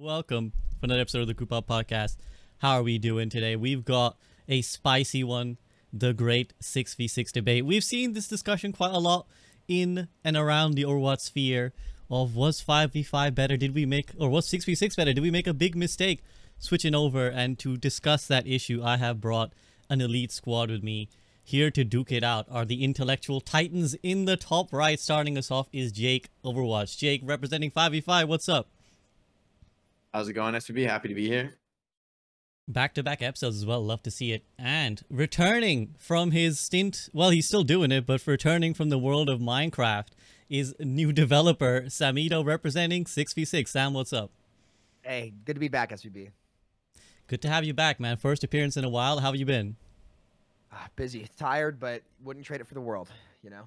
Welcome to another episode of the Coupon Podcast. How are we doing today? We've got a spicy one, the great 6v6 debate. We've seen this discussion quite a lot in and around the Overwatch sphere of was 5v5 better? Did we make, or was 6v6 better? Did we make a big mistake switching over? And to discuss that issue, I have brought an elite squad with me. Here to duke it out are the intellectual titans in the top right. Starting us off is Jake Overwatch. Jake, representing 5v5, what's up? How's it going, SVB? Happy to be here. Back-to-back episodes as well. Love to see it. And returning from his stint, well, he's still doing it, but returning from the world of Minecraft is new developer Samito, representing 6v6. Sam, what's up? Hey, good to be back, SVB. Good to have you back, man. First appearance in a while. How have you been? Busy. Tired, but wouldn't trade it for the world, you know?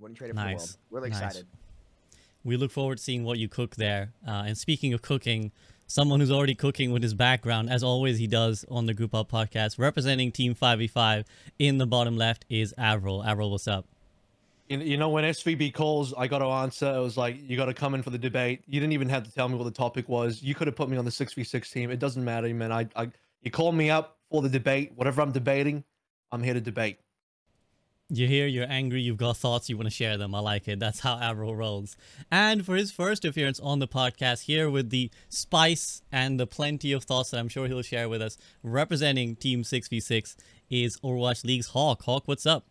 Wouldn't trade it for the world. Really excited. We look forward to seeing what you cook there. And speaking of cooking, someone who's already cooking with his background, as always he does on the Group Up Podcast, representing Team 5v5 in the bottom left is Avril. Avril, what's up? You know, when SVB calls, I got to answer. It was like, you got to come in for the debate. You didn't even have to tell me what the topic was. You could have put me on the 6v6 team. It doesn't matter, man. You called me up for the debate. Whatever I'm debating, I'm here to debate. You're here, you're angry, you've got thoughts, you want to share them. I like it. That's how Avril rolls. And for his first appearance on the podcast, here with the spice and the plenty of thoughts that I'm sure he'll share with us, representing Team 6v6 is Overwatch League's Hawk. Hawk, what's up?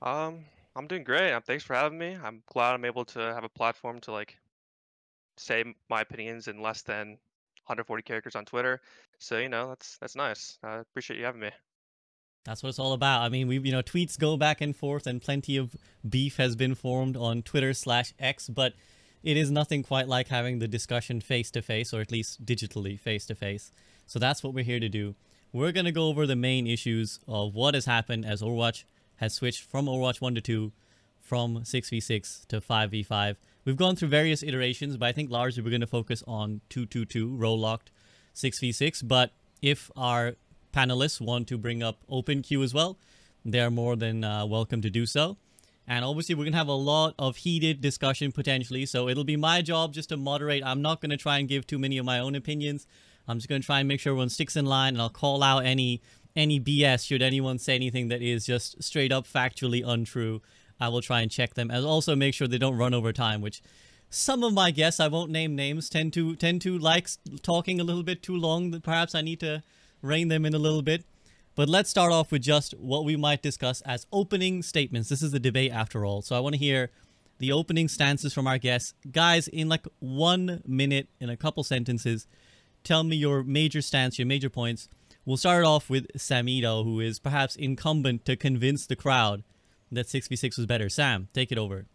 I'm doing great. Thanks for having me. I'm glad I'm able to have a platform to like say my opinions in less than 140 characters on Twitter. So, you know, that's nice. I appreciate you having me. That's what it's all about. I mean, we've, you know, tweets go back and forth and plenty of beef has been formed on Twitter/X, but it is nothing quite like having the discussion face-to-face, or at least digitally face-to-face. So that's what we're here to do. We're going to go over the main issues of what has happened as Overwatch has switched from Overwatch 1 to 2, from 6v6 to 5v5. We've gone through various iterations, but I think largely we're going to focus on 2-2-2, row-locked 6v6, but if our panelists want to bring up open queue as well, they're more than welcome to do so. And obviously we're gonna have a lot of heated discussion potentially, so it'll be my job just to moderate. I'm not gonna try and give too many of my own opinions. I'm just gonna try and make sure everyone sticks in line, and I'll call out any BS should anyone say anything that is just straight up factually untrue. I will try and check them, and also make sure they don't run over time, which some of my guests, I won't name names, tend to like talking a little bit too long. Perhaps I need to rein them in a little bit. But let's start off with just what we might discuss as opening statements. This is the debate after all, so I want to hear the opening stances from our guests. Guys, in like 1 minute, in a couple sentences, tell me your major stance, your major points. We'll start off with Samito, who is perhaps incumbent to convince the crowd that 6v6 was better. Sam, take it over.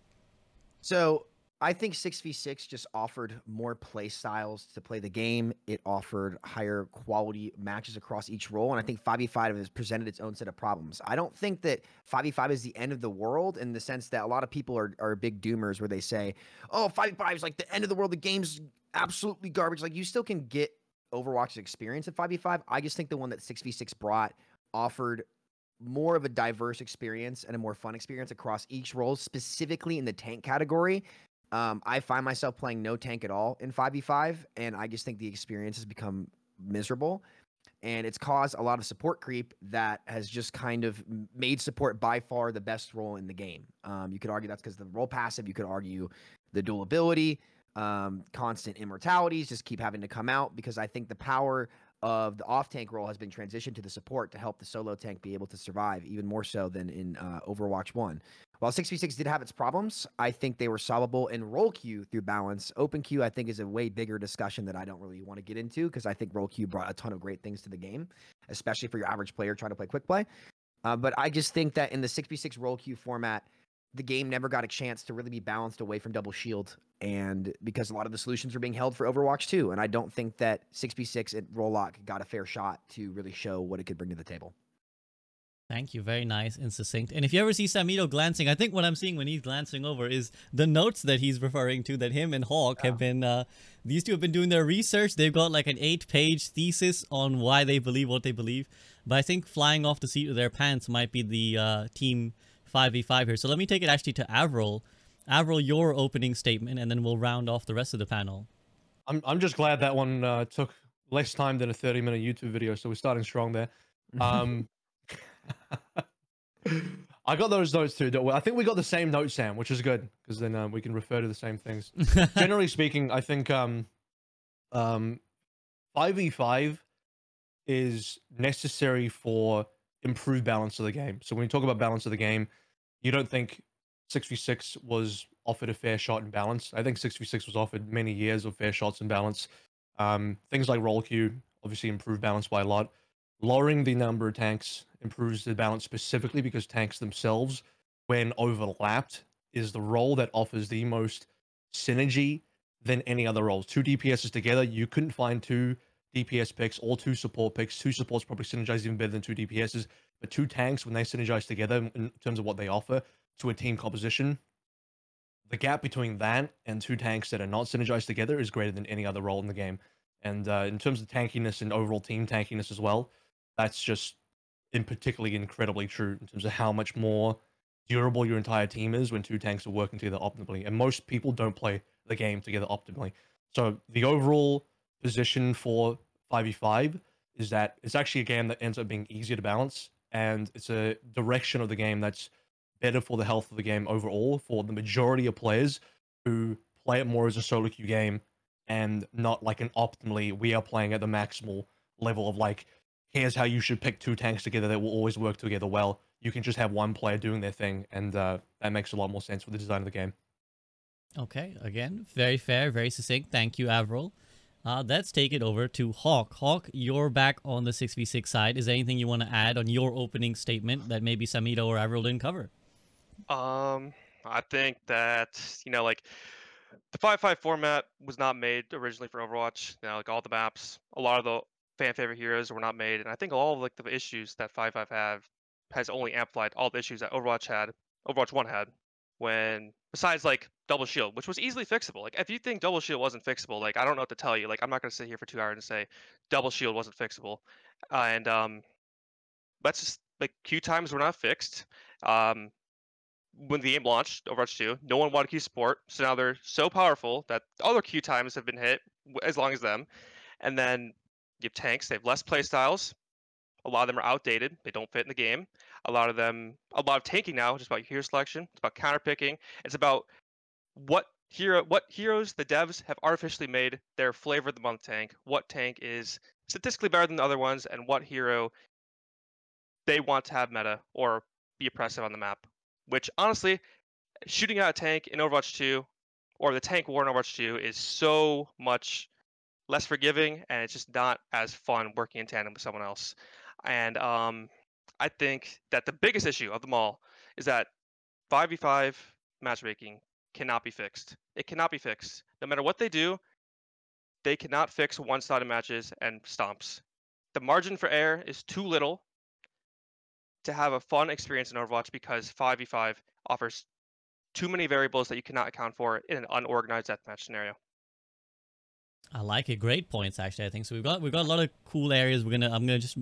So I think 6v6 just offered more play styles to play the game. It offered higher quality matches across each role, and I think 5v5 has presented its own set of problems. I don't think that 5v5 is the end of the world, in the sense that a lot of people are big doomers where they say, oh, 5v5 is like the end of the world. The game's absolutely garbage. Like, you still can get Overwatch's experience at 5v5. I just think the one that 6v6 brought offered more of a diverse experience and a more fun experience across each role, specifically in the tank category. I find myself playing no tank at all in 5v5, and I just think the experience has become miserable, and it's caused a lot of support creep that has just kind of made support by far the best role in the game. You could argue that's because the role passive, you could argue the dual ability, constant immortalities just keep having to come out, because I think the power of the off-tank role has been transitioned to the support to help the solo tank be able to survive even more so than in Overwatch 1. While 6v6 did have its problems, I think they were solvable in roll queue through balance. Open queue, I think, is a way bigger discussion that I don't really want to get into, because I think roll queue brought a ton of great things to the game, especially for your average player trying to play quick play. But I just think that in the 6v6 roll queue format, the game never got a chance to really be balanced away from double shield, and because a lot of the solutions were being held for Overwatch 2, and I don't think that 6v6 at roll lock got a fair shot to really show what it could bring to the table. Thank you. Very nice and succinct. And if you ever see Samito glancing, I think what I'm seeing when he's glancing over is the notes that he's referring to, that him and Hawk have been, these two have been doing their research. They've got like an 8-page thesis on why they believe what they believe. But I think flying off the seat of their pants might be the team 5v5 here. So let me take it actually to Avril. Avril, your opening statement, and then we'll round off the rest of the panel. I'm just glad that one took less time than a 30-minute YouTube video, so we're starting strong there. I got those notes too. I think we got the same notes, Sam, which is good because then we can refer to the same things. Generally speaking, I think 5v5 is necessary for improved balance of the game. So when you talk about balance of the game, you don't think 6v6 was offered a fair shot and balance. I think 6v6 was offered many years of fair shots and balance. Things like roll queue obviously improve balance by a lot. Lowering the number of tanks improves the balance specifically because tanks themselves, when overlapped, is the role that offers the most synergy than any other role. Two DPSs together, you couldn't find two DPS picks or two support picks. Two supports probably synergize even better than two DPSs, but two tanks, when they synergize together in terms of what they offer to a team composition, the gap between that and two tanks that are not synergized together is greater than any other role in the game. And in terms of tankiness and overall team tankiness as well, that's just in particularly incredibly true in terms of how much more durable your entire team is when two tanks are working together optimally. And most people don't play the game together optimally. So the overall position for 5v5 is that it's actually a game that ends up being easier to balance, and it's a direction of the game that's better for the health of the game overall for the majority of players who play it more as a solo queue game and not like an optimally, we are playing at the maximal level of like, here's how you should pick two tanks together that will always work together well. You can just have one player doing their thing, and that makes a lot more sense for the design of the game. Okay, again, very fair, very succinct. Thank you, Avril. Let's take it over to Hawk. Hawk, you're back on the 6v6 side. Is there anything you want to add on your opening statement that maybe Samira or Avril didn't cover? I think that, you know, like, the 5-5 format was not made originally for Overwatch. You know, like all the maps, a lot of the fan favorite heroes were not made, and I think all of like the issues that 5-5 has only amplified all the issues that Overwatch 1 had. When besides like double shield, which was easily fixable. Like if you think double shield wasn't fixable, like I don't know what to tell you. Like I'm not gonna sit here for 2 hours and say double shield wasn't fixable, and that's just like queue times were not fixed. When the game launched, Overwatch 2, no one wanted queue support, so now they're so powerful that other queue times have been hit as long as them. And then you have tanks, they have less playstyles. A lot of them are outdated, they don't fit in the game. A lot of tanking now, just about hero selection, it's about counterpicking, it's about what heroes the devs have artificially made their flavor of the month tank, what tank is statistically better than the other ones, and what hero they want to have meta or be oppressive on the map. Which, honestly, shooting out a tank in Overwatch 2, or the tank war in Overwatch 2, is so much less forgiving, and it's just not as fun working in tandem with someone else. And I think that the biggest issue of them all is that 5v5 matchmaking cannot be fixed. It cannot be fixed. No matter what they do, they cannot fix one-sided matches and stomps. The margin for error is too little to have a fun experience in Overwatch, because 5v5 offers too many variables that you cannot account for in an unorganized deathmatch scenario. I like it. Great points, actually, I think. So we've got a lot of cool areas. I'm gonna just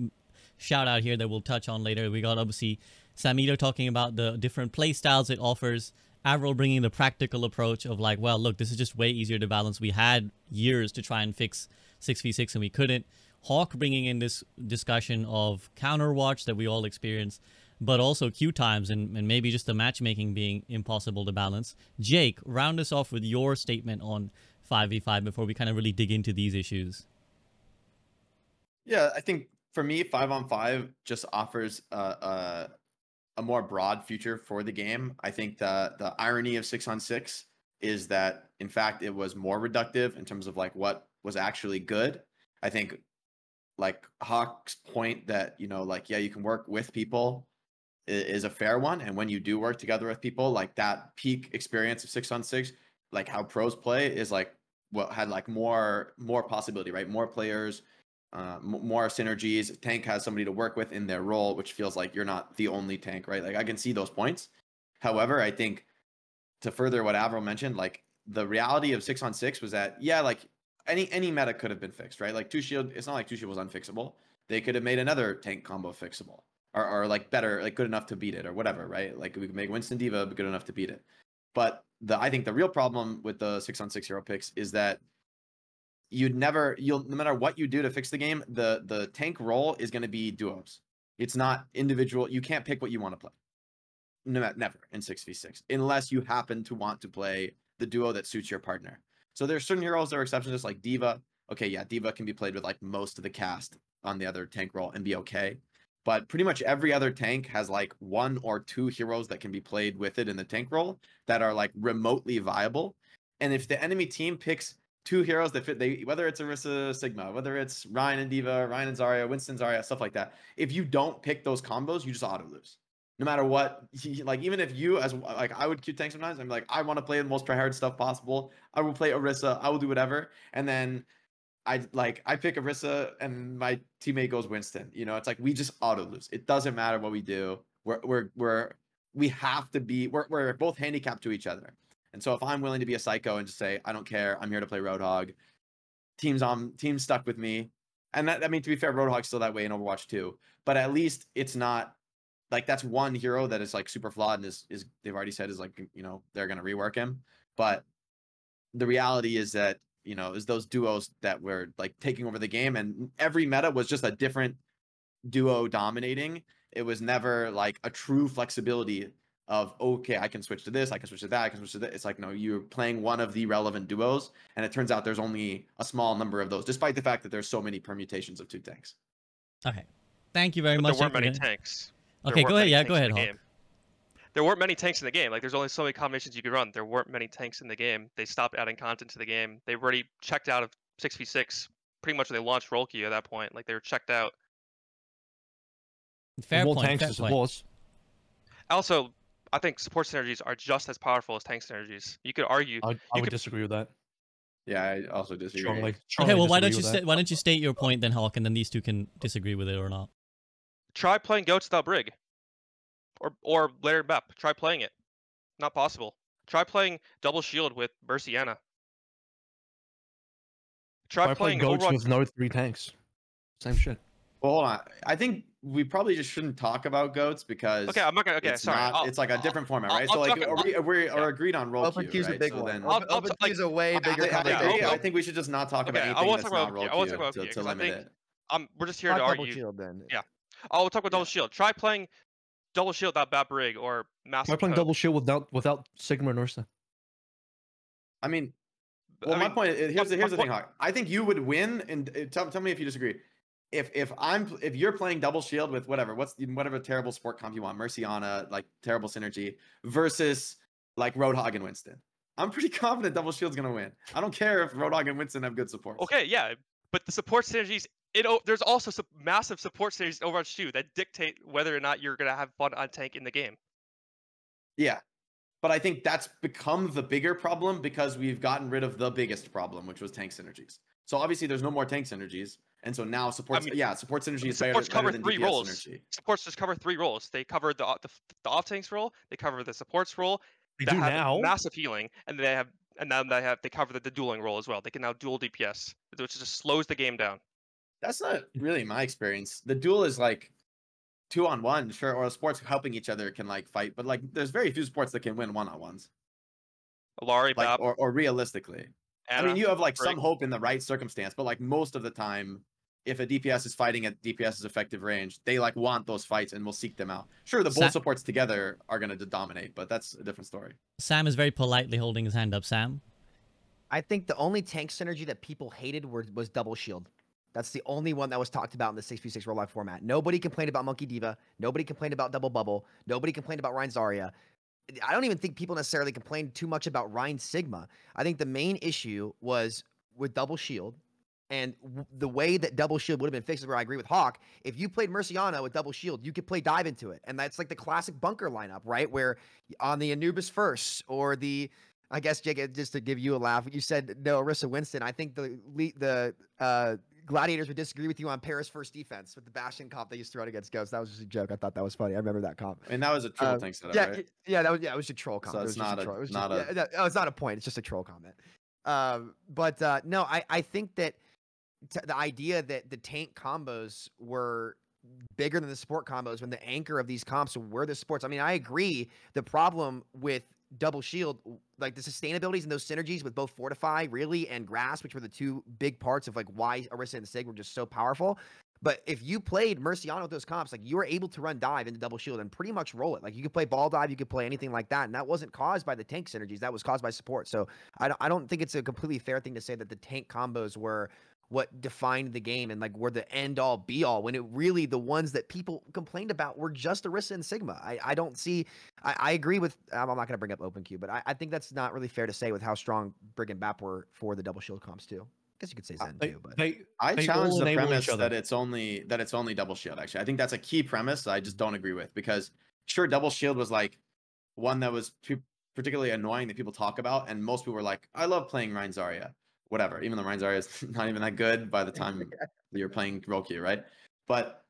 shout out here that we'll touch on later. We got obviously Samito talking about the different play styles it offers. Avril bringing the practical approach of like, well, look, this is just way easier to balance. We had years to try and fix 6v6 and we couldn't. Hawk bringing in this discussion of counterwatch that we all experience, but also queue times and maybe just the matchmaking being impossible to balance. Jake, round us off with your statement on 5v5 before we kind of really dig into these issues. Yeah, I think for me, 5-on-5 just offers a more broad future for the game. I think the irony of 6-on-6 is that, in fact, it was more reductive in terms of like what was actually good. I think, like Hawk's point that, you know, like, yeah, you can work with people is a fair one. And when you do work together with people, like that peak experience of 6-on-6, like how pros play is like what had like more possibility, right? More players, more synergies. Tank has somebody to work with in their role, which feels like you're not the only tank, right? Like I can see those points. However, I think to further what Avril mentioned, like the reality of 6-on-6 was that, yeah, like, any meta could have been fixed, right? Like two shield, it's not like two shield was unfixable. They could have made another tank combo fixable, or like better, like good enough to beat it, or whatever, right? Like we could make Winston D.Va good enough to beat it. But I think the real problem with the 6-on-6 hero picks is that no matter what you do to fix the game, the tank role is going to be duos. It's not individual. You can't pick what you want to play. No, never in 6v6, unless you happen to want to play the duo that suits your partner. So there's certain heroes that are exceptions, just like D.Va. Okay, yeah, D.Va can be played with like most of the cast on the other tank role and be okay. But pretty much every other tank has like one or two heroes that can be played with it in the tank role that are like remotely viable. And if the enemy team picks two heroes that fit, whether it's Orisa Sigma, whether it's Ryan and D.Va, Ryan and Zarya, Winston Zarya, stuff like that, if you don't pick those combos, you just auto lose. No matter what, like, even if you, as like, I would queue tank sometimes, I'm like, I want to play the most tryhard stuff possible. I will play Orisa. I will do whatever. And then I pick Orisa and my teammate goes Winston. You know, it's like, we just auto lose. It doesn't matter what we do. We're both handicapped to each other. And so if I'm willing to be a psycho and just say, I don't care, I'm here to play Roadhog, team's stuck with me. And that, I mean, to be fair, Roadhog's still that way in Overwatch 2, but at least it's not, like, that's one hero that is like super flawed and is they've already said is like, you know, they're gonna rework him. But the reality is that, you know, is those duos that were like taking over the game, and every meta was just a different duo dominating. It was never like a true flexibility of, okay, I can switch to this, I can switch to that, I can switch to that. It's like, no, you're playing one of the relevant duos, and it turns out there's only a small number of those, despite the fact that there's so many permutations of two tanks. Okay, thank you very much. There weren't many tanks. Okay, go ahead. Yeah, go ahead, Hulk. There weren't many tanks in the game. Like, there's only so many combinations you could run. There weren't many tanks in the game. They stopped adding content to the game. They already checked out of 6v6. Pretty much, they launched roll queue at that point. Like, they were checked out. Fair point. More tanks to supports. Also, I think support synergies are just as powerful as tank synergies. You could argue. I would disagree with that. Yeah, I also disagree. Strongly okay, well, why don't you state your point then, Hulk, and then these two can disagree with it or not. Try playing Goats without Brig. Or Laird Bep. Try playing it. Not possible. Try playing double shield with Merciana. Try playing Goats with no three tanks. Same shit. Well, hold on. I think we probably just shouldn't talk about Goats because it's like a different format, right? We're agreed on roll queue, right? Is a way bigger competition. I think we should just not talk about anything that's not roll queue to limit it. We're just here to argue. Yeah. I'll talk about double shield. Try playing double shield without Bat Brig or Master. Try playing double shield without Sigma and Orisa. I mean, my point is, here's the thing, Hawk. I think you would win, and tell me if you disagree. If you're playing double shield with whatever terrible sport comp you want, Merciana, like terrible synergy versus like Roadhog and Winston, I'm pretty confident double shield's gonna win. I don't care if Roadhog and Winston have good support. Okay, yeah, but the support synergies. There's also some massive support synergies in Overwatch 2 that dictate whether or not you're going to have fun on tank in the game. Yeah, but I think that's become the bigger problem because we've gotten rid of the biggest problem, which was tank synergies. So obviously there's no more tank synergies, and so now support synergy is better than DPS roles. Synergy. Supports just cover three roles. They cover the off tanks role, they cover the supports role, they have now massive healing, and they cover the dueling role as well. They can now dual DPS, which just slows the game down. That's not really my experience. The duel is like 2-on-1, sure, or sports helping each other can like fight, but like there's very few sports that can win 1-on-1s. Alari, like, Bab, or realistically, Anna, I mean, you have like some hope in the right circumstance, but like most of the time, if a DPS is fighting at DPS's effective range, they like want those fights and will seek them out. Sure, the both supports together are going to dominate, but that's a different story. Sam is very politely holding his hand up. Sam, I think the only tank synergy that people hated was double shield. That's the only one that was talked about in the 6v6 real life format. Nobody complained about Monkey D.Va. Nobody complained about Double Bubble. Nobody complained about Ryan Zarya. I don't even think people necessarily complained too much about Ryan Sigma. I think the main issue was with double shield. And the way that double shield would have been fixed is where I agree with Hawk. If you played Merciana with double shield, you could play dive into it. And that's like the classic bunker lineup, right? Where on the Anubis first or the... I guess, Jake, just to give you a laugh, you said no Orisa Winston. I think the Gladiators would disagree with you on Paris first defense with the Bastion comp they used to run against Ghosts. That was just a joke. I thought that was funny. I remember that comp. And that was a troll tank setup, right? Yeah, it was a troll comp. So it's not it's not a point. It's just a troll comment. I think that the idea that the tank combos were bigger than the support combos when the anchor of these comps were the sports. I mean, I agree. The problem with double shield, like the sustainabilities and those synergies with both Fortify, really, and Grass, which were the two big parts of like why Orisa and Sig were just so powerful. But if you played Murciano with those comps, like you were able to run dive into double shield and pretty much roll it. Like you could play ball dive, you could play anything like that. And that wasn't caused by the tank synergies. That was caused by support. So I don't think it's a completely fair thing to say that the tank combos were what defined the game and like were the end all be all, when it really, the ones that people complained about were just Orisa and Sigma. I agree with, I'm not going to bring up OpenQ, but I think that's not really fair to say with how strong Brig and Bap were for the double shield comps too. I guess you could say Zen too, but I challenge the premise that it's only double shield. Actually, I think that's a key premise that I just don't agree with, because sure, double shield was like one that was particularly annoying that people talk about, and most people were like, I love playing Reign Zarya, whatever. Even though Reign Zarya is not even that good by the time you're playing Rokia, right? But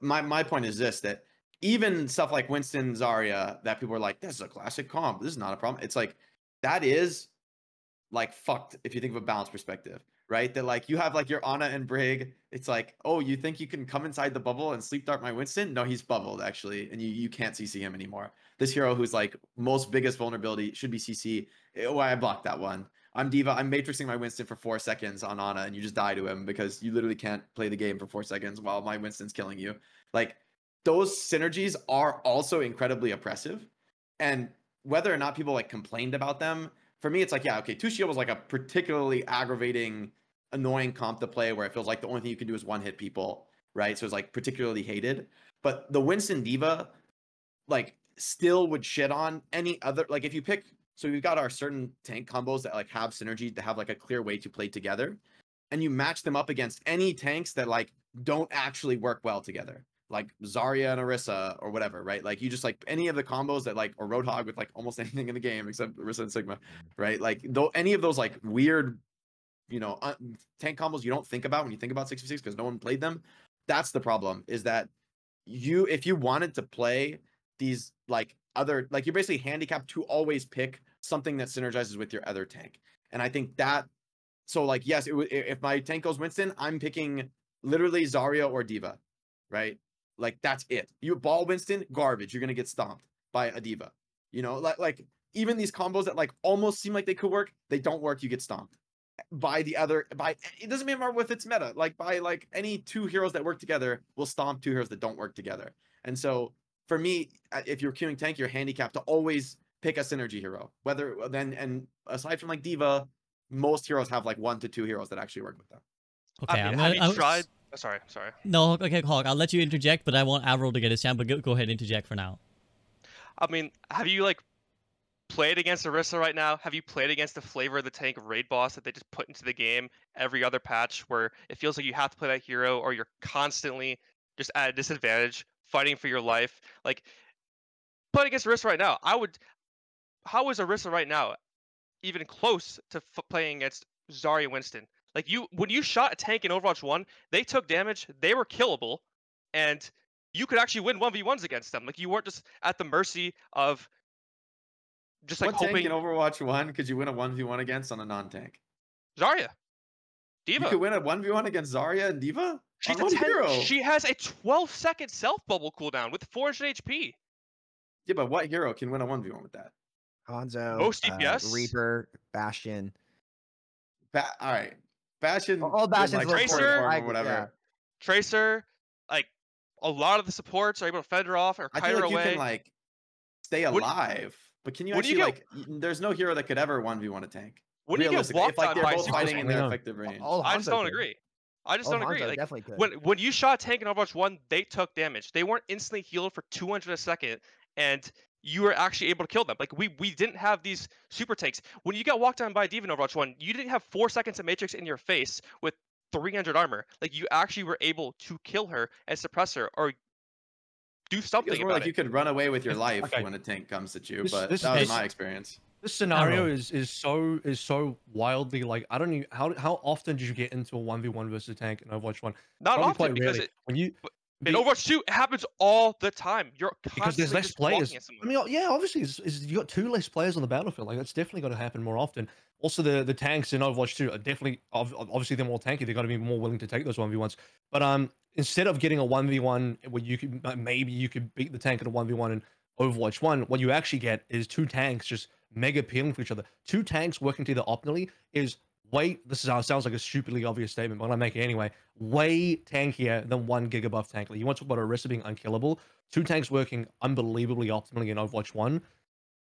my point is this: that even stuff like Winston Zarya, that people are like, this is a classic comp, this is not a problem. It's like that is like fucked if you think of a balance perspective. Right, that like you have like your Ana and Brig. It's like, oh, you think you can come inside the bubble and sleep dart my Winston? No, he's bubbled actually, and you can't CC him anymore. This hero who's like most biggest vulnerability should be CC. Oh, I blocked that one. I'm diva. I'm matrixing my Winston for 4 seconds on Ana, and you just die to him because you literally can't play the game for 4 seconds while my Winston's killing you. Like those synergies are also incredibly oppressive, and whether or not people like complained about them, for me, it's like, yeah, okay, Tushio was like a particularly aggravating, annoying comp to play where it feels like the only thing you can do is one hit people, right? So it's like particularly hated. But the Winston diva like still would shit on any other, like if you pick, so we've got our certain tank combos that like have synergy, that have like a clear way to play together, and you match them up against any tanks that like don't actually work well together, like Zarya and Orisa or whatever, right? Like you just like any of the combos that like, or Roadhog with like almost anything in the game except Orisa and Sigma, right? Like though any of those like weird, you know, tank combos you don't think about when you think about 6v6 because no one played them. That's the problem, is that you, if you wanted to play these like other, like you're basically handicapped to always pick something that synergizes with your other tank. And I think that, so like, yes, if my tank goes Winston, I'm picking literally Zarya or diva, right? Like that's it. You ball Winston, garbage. You're going to get stomped by a diva, you know, like even these combos that like almost seem like they could work, they don't work. You get stomped by the other, by, it doesn't matter if it's meta, like by like any two heroes that work together will stomp two heroes that don't work together. And so for me, if you're queuing tank, you're handicapped to always pick a synergy hero, whether then, and aside from like diva, most heroes have like 1 to 2 heroes that actually work with them. Okay, I mean, Sorry. No, okay, Hawk, I'll let you interject, but I want Avril to get his chance, but go ahead and interject for now. I mean, have you, like, played against Orisa right now? Have you played against the flavor of the tank raid boss that they just put into the game every other patch, where it feels like you have to play that hero or you're constantly just at a disadvantage, fighting for your life? Like, playing against Orisa right now, how is Orisa right now even close to playing against Zarya Winston? Like, when you shot a tank in Overwatch 1, they took damage, they were killable, and you could actually win 1v1s against them. Like, you weren't just at the mercy of just, like, hoping... What tank in Overwatch 1 could you win a 1v1 against on a non-tank? Zarya. Diva. You could win a 1v1 against Zarya and Diva? She has a 12-second self-bubble cooldown with 400 HP. Yeah, but what hero can win a 1v1 with that? Hanzo, most DPS. Reaper, Bastion. All right. Bastion, all Bastion's like Tracer, or whatever. Yeah. Tracer, like a lot of the supports are able to fend her off or kite her away. I feel like you can like stay alive, but can you actually like? There's no hero that could ever 1v1 a tank. What do you get walked on by? Both fighting in their effective range. I just don't agree. Like, definitely could. When you shot a tank in Overwatch 1, they took damage. They weren't instantly healed for 200 a second, and you were actually able to kill them. Like, we didn't have these super tanks. When you got walked down by a diva in Overwatch 1, you didn't have 4 seconds of Matrix in your face with 300 armor. Like, you actually were able to kill her and suppress her or do something about it. You could run away with your life when a tank comes at you, but that was my experience. This scenario is so wildly, like, I don't even... How often did you get into a 1v1 versus a tank in Overwatch 1? Not probably often, because rarely. In Overwatch 2, it happens all the time. You're constantly because there's less players. I mean, yeah, obviously, you got 2 less players on the battlefield. Like, that's definitely going to happen more often. Also, the tanks in Overwatch 2 are definitely, obviously, they're more tanky. They're going to be more willing to take those 1v1s. But instead of getting a 1v1 where you could maybe beat the tank in a 1v1 in Overwatch 1, what you actually get is 2 tanks just mega appealing for each other. Two tanks working together optimally is way, this is, sounds like a stupidly obvious statement, but I'm making it anyway, way tankier than one Giga Buff tank. Like, you want to talk about Orisa being unkillable? Two tanks working unbelievably optimally in Overwatch 1,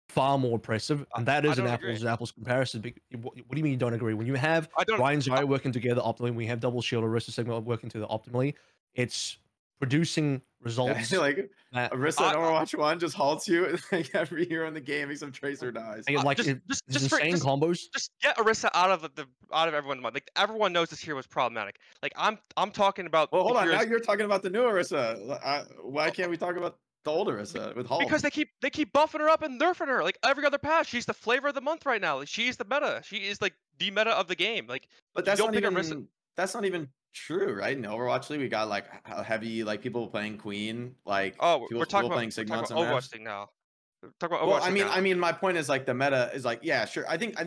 far more impressive. And that is an apples to apples comparison. What do you mean you don't agree? When you have Ryan Zai working together optimally, we have Double Shield, Orisa, Sigma working together optimally, it's producing results. Yeah, like Orisa in Overwatch 1 just halts you like every hero in the game except Tracer dies. Like combos. Just get Orisa out of everyone. Like, everyone knows this hero was problematic. Like, I'm talking about. Well, hold on. Now you're talking about the new Orisa. Why can't we talk about the old Orisa with Hulk? Because they keep buffing her up and nerfing her. Like, every other patch, she's the flavor of the month right now. Like, she's the meta. She is like the meta of the game. Like, but that's not even Orisa. That's not even true, right? In Overwatch League, we got like heavy, like people playing Queen, like we're talking about Overwatch League now. I mean, my point is like the meta is like, yeah, sure. I think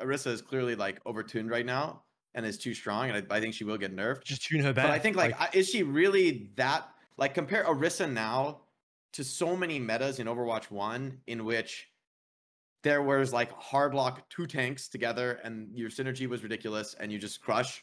Orisa is clearly like overtuned right now and is too strong, and I think she will get nerfed. Just tune her back. But I think like is she really that? Like, compare Orisa now to so many metas in Overwatch 1 in which there was like hard lock two tanks together, and your synergy was ridiculous, and you just crush.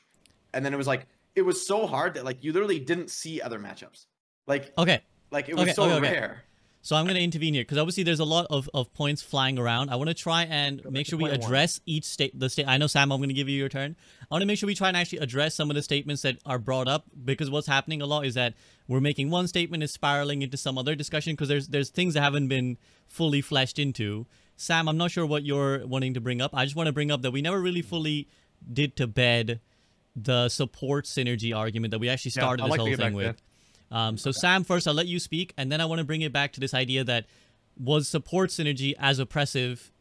And then it was like, it was so hard that like you literally didn't see other matchups. It was so rare. So I'm going to intervene here because obviously there's a lot of points flying around. I want to try and make sure we address each state. I know, Sam, I'm going to give you your turn. I want to make sure we try and actually address some of the statements that are brought up, because what's happening a lot is that we're making one statement is spiraling into some other discussion because there's things that haven't been fully fleshed into. Sam, I'm not sure what you're wanting to bring up. I just want to bring up that we never really fully did to bed the support synergy argument that we actually started this whole thing with. Sam, first I'll let you speak, and then I want to bring it back to this idea that was support synergy as oppressive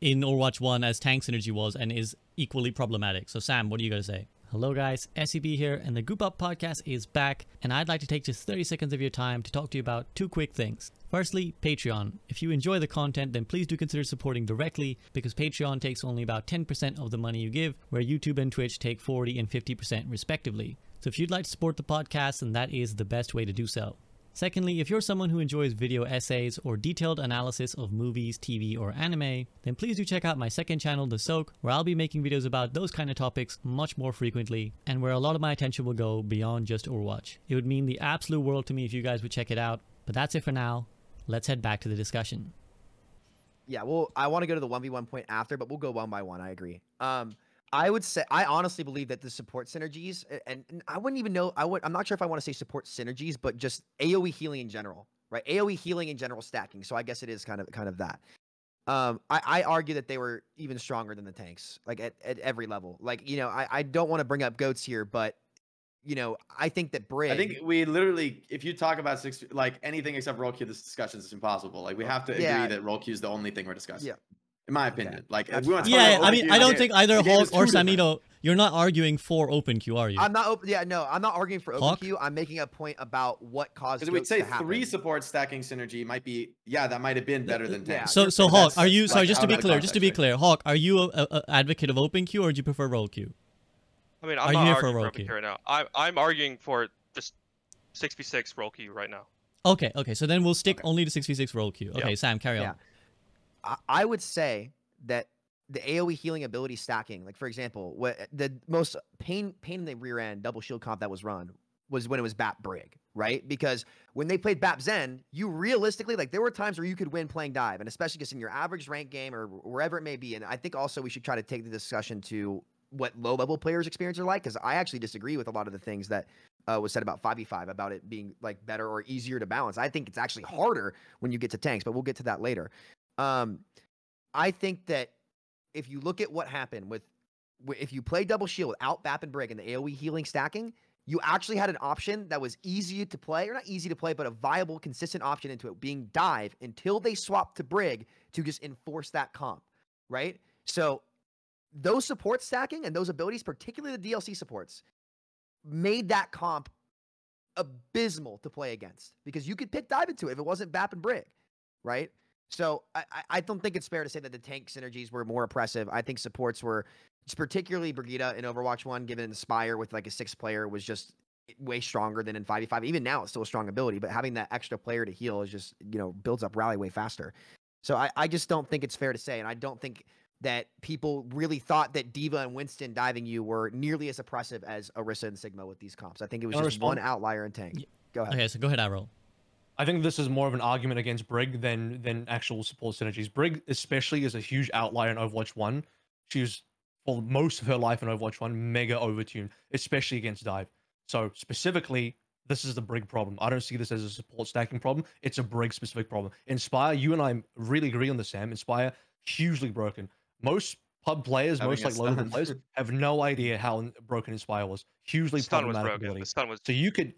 in Overwatch 1 as tank synergy was, and is equally problematic. So Sam, what are you going to say? Hello guys, SEB here, and the Goop Up podcast is back, and I'd like to take just 30 seconds of your time to talk to you about two quick things. Firstly, Patreon. If you enjoy the content, then please do consider supporting directly, because Patreon takes only about 10% of the money you give, where YouTube and Twitch take 40 and 50% respectively. So if you'd like to support the podcast, then that is the best way to do so. Secondly, if you're someone who enjoys video essays or detailed analysis of movies, TV, or anime, then please do check out my second channel, The Soak, where I'll be making videos about those kind of topics much more frequently, and where a lot of my attention will go beyond just Overwatch. It would mean the absolute world to me if you guys would check it out, but that's it for now. Let's head back to the discussion. Yeah, well, I want to go to the 1v1 point after, but we'll go one by one, I agree. I would say, I honestly believe that the support synergies, and I wouldn't even know, I'm not sure if I want to say support synergies, but just AoE healing in general, right? AoE healing in general stacking. So I guess it is kind of that. I argue that they were even stronger than the tanks, like at every level. Like, you know, I don't want to bring up GOATs here, but, you know, I think that Brig. I think we literally, if you talk about like anything except roll queue, this discussion is impossible. Like, we have to agree that roll queue is the only thing we're discussing. Yeah. In my opinion, like, if we want to I don't think either Hulk or Samito, you're not arguing for open queue, are you? I'm not open. Yeah, no, I'm not arguing for open queue. I'm making a point about what caused. Because we'd say three support stacking synergy might be, that might have been better than 10. Yeah. So Hulk, are you? Sorry, like, just to be clear, Hulk, are you an advocate of open queue, or do you prefer roll queue? I mean, I'm not arguing for open queue right now. I'm arguing for just 6v6 roll queue right now. Okay. So then we'll stick only to 6v6 roll queue. Okay, Sam, carry on. I would say that the AoE healing ability stacking, like, for example, what the most pain in the rear end double shield comp that was run was when it was Bap Brig, right? Because when they played Bap Zen, you realistically, like, there were times where you could win playing dive, and especially just in your average ranked game or wherever it may be. And I think also we should try to take the discussion to what low level players' experience are like, because I actually disagree with a lot of the things that was said about 5v5, about it being like better or easier to balance. I think it's actually harder when you get to tanks, but we'll get to that later. I think that if you look at what happened with, if you play double shield out Bap and Brig and the AoE healing stacking, you actually had an option that was easy to play, or not easy to play, but a viable, consistent option into it being dive until they swapped to Brig to just enforce that comp, right? So those support stacking and those abilities, particularly the DLC supports, made that comp abysmal to play against, because you could pick dive into it if it wasn't Bap and Brig, right? So I don't think it's fair to say that the tank synergies were more oppressive. I think supports were, particularly Brigitte in Overwatch 1, given Inspire with like a 6-player, was just way stronger than in 5v5. Even now, it's still a strong ability, but having that extra player to heal is just, you know, builds up rally way faster. So I just don't think it's fair to say, and I don't think that people really thought that Diva and Winston diving you were nearly as oppressive as Orisa and Sigma with these comps. I think it was just one outlier in tank. Go ahead. Okay, so go ahead, Iroll. I think this is more of an argument against Brig than actual support synergies. Brig especially is a huge outlier in Overwatch 1. She was, for most of her life in Overwatch 1, mega overtuned, especially against dive. So specifically, this is the Brig problem. I don't see this as a support stacking problem. It's a Brig-specific problem. Inspire, you and I really agree on this, Sam. Inspire, hugely broken. Most pub players, most like local players, have no idea how broken Inspire was. Hugely problematic ability. So you could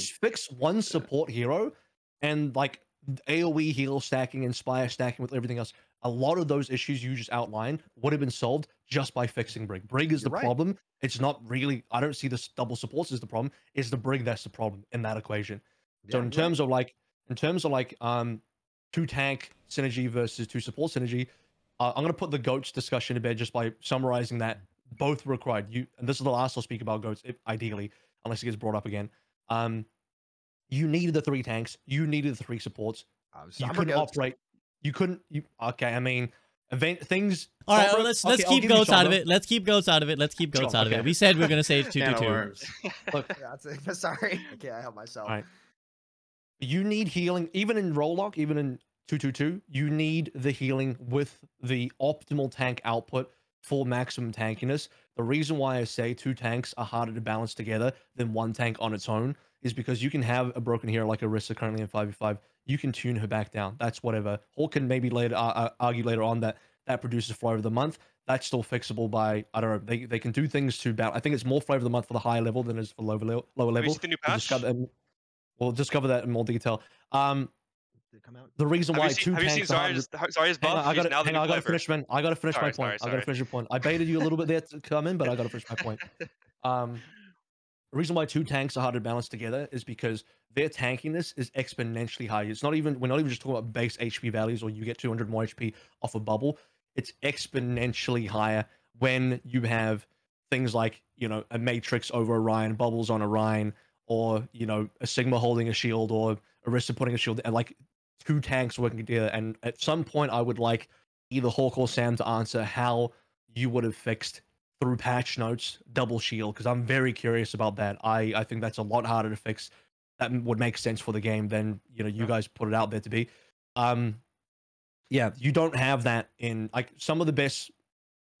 fix one support hero, and like AoE heal stacking, Inspire stacking with everything else. A lot of those issues you just outlined would have been solved just by fixing Brig. Brig is the problem. It's not really, I don't see this double supports as the problem. It's the Brig that's the problem in that equation. So yeah, in terms of like two tank synergy versus two support synergy, I'm going to put the GOATs discussion to bed just by summarizing that both required you. And this is the last I'll speak about GOATs, ideally, unless it gets brought up again. You needed the three tanks. You needed the three supports. All right, let's keep GOATs out of it. Let's keep GOATs out of it. We said we're going to save 222. Look, sorry. Okay, I helped myself. All right. You need healing, even in Rolock, even in 222, you need the healing with the optimal tank output for maximum tankiness. The reason why I say two tanks are harder to balance together than one tank on its own is because you can have a broken hero like Orisa currently in 5v5. You can tune her back down. That's whatever. Hawk can maybe later argue later on that produces Flavor of the Month. That's still fixable by, I don't know, they can do things to battle. I think it's more Flavor of the Month for the higher level than it is for lower level. We'll discover that in more detail. The reason why two tanks are... Zarya's buff? I got to finish my point. I baited you a little bit there to come in, but I got to finish my point. The reason why two tanks are hard to balance together is because their tankiness is exponentially high. It's not even... We're not even just talking about base HP values or you get 200 more HP off a bubble. It's exponentially higher when you have things like, you know, a Matrix over Orion, bubbles on Orion, or, you know, a Sigma holding a shield or Orisa putting a shield, and like two tanks working together. And at some point I would like either Hawk or Sam to answer how you would have fixed through patch notes double shield, because I'm very curious about that. I think that's a lot harder to fix. That would make sense for the game than, you know, you guys put it out there to be. Yeah, you don't have that in like some of the best,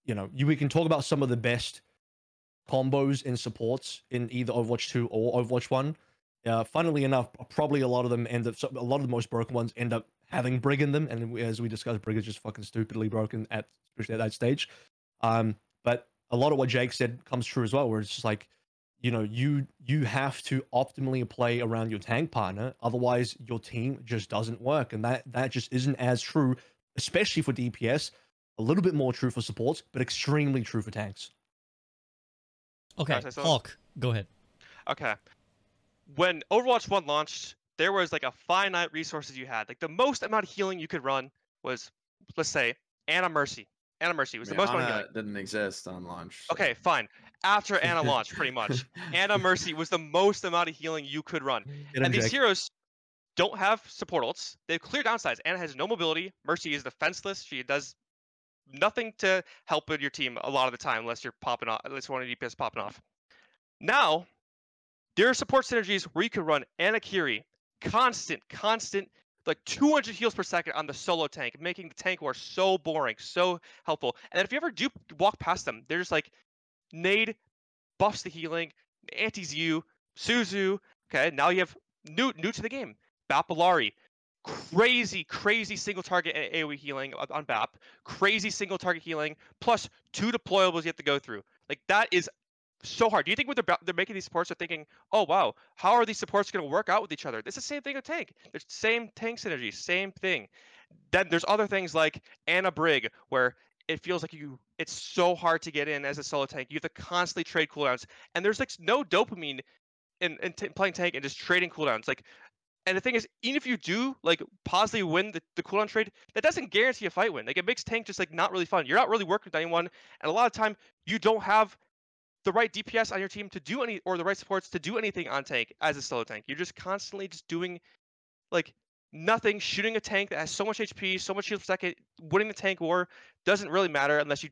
you know, we can talk about some of the best combos and supports in either Overwatch 2 or Overwatch 1. Funnily enough, probably a lot of them a lot of the most broken ones end up having Brig in them, and as we discussed, Brig is just fucking stupidly broken especially at that stage. But a lot of what Jake said comes true as well, where it's just like, you know, you have to optimally play around your tank partner, otherwise your team just doesn't work, and that just isn't as true, especially for DPS, a little bit more true for supports, but extremely true for tanks. Okay, Hawk, go ahead. Okay. When Overwatch 1 launched, there was like a finite resources you had. Like the most amount of healing you could run was, let's say, Anna Mercy. Anna Mercy was the most amount of healing. Didn't exist on launch. So. Okay, fine. After Anna launch, pretty much. Anna Mercy was the most amount of healing you could run. And these heroes don't have support ults. They have clear downsides. Anna has no mobility. Mercy is defenseless. She does nothing to help with your team a lot of the time unless you're popping off, unless one of the DPS is popping off. Now, there are support synergies where you can run Anna Kiri, constant, like 200 heals per second on the solo tank, making the tank war so boring, so helpful. And then if you ever do walk past them, they're just like, nade, buffs the healing, antis you, Suzu. Okay, now you have new to the game, Bapolari. Crazy single target AoE healing on BAP. Crazy single target healing plus two deployables you have to go through. Like that is so hard. Do you think when they're making these supports, they're thinking, oh wow, how are these supports going to work out with each other? It's the same thing with tank. There's same tank synergy, same thing. Then there's other things like Anna Brig, where it feels like it's so hard to get in as a solo tank. You have to constantly trade cooldowns, and there's like no dopamine in playing tank and just trading cooldowns. Like. And the thing is, even if you do like possibly win the cooldown trade, that doesn't guarantee a fight win. Like it makes tank just like not really fun. You're not really working with anyone, and a lot of time you don't have the right DPS on your team to do any, or the right supports to do anything on tank as a solo tank. You're just constantly just doing like nothing, shooting a tank that has so much HP, so much shield per second, winning the tank war doesn't really matter unless you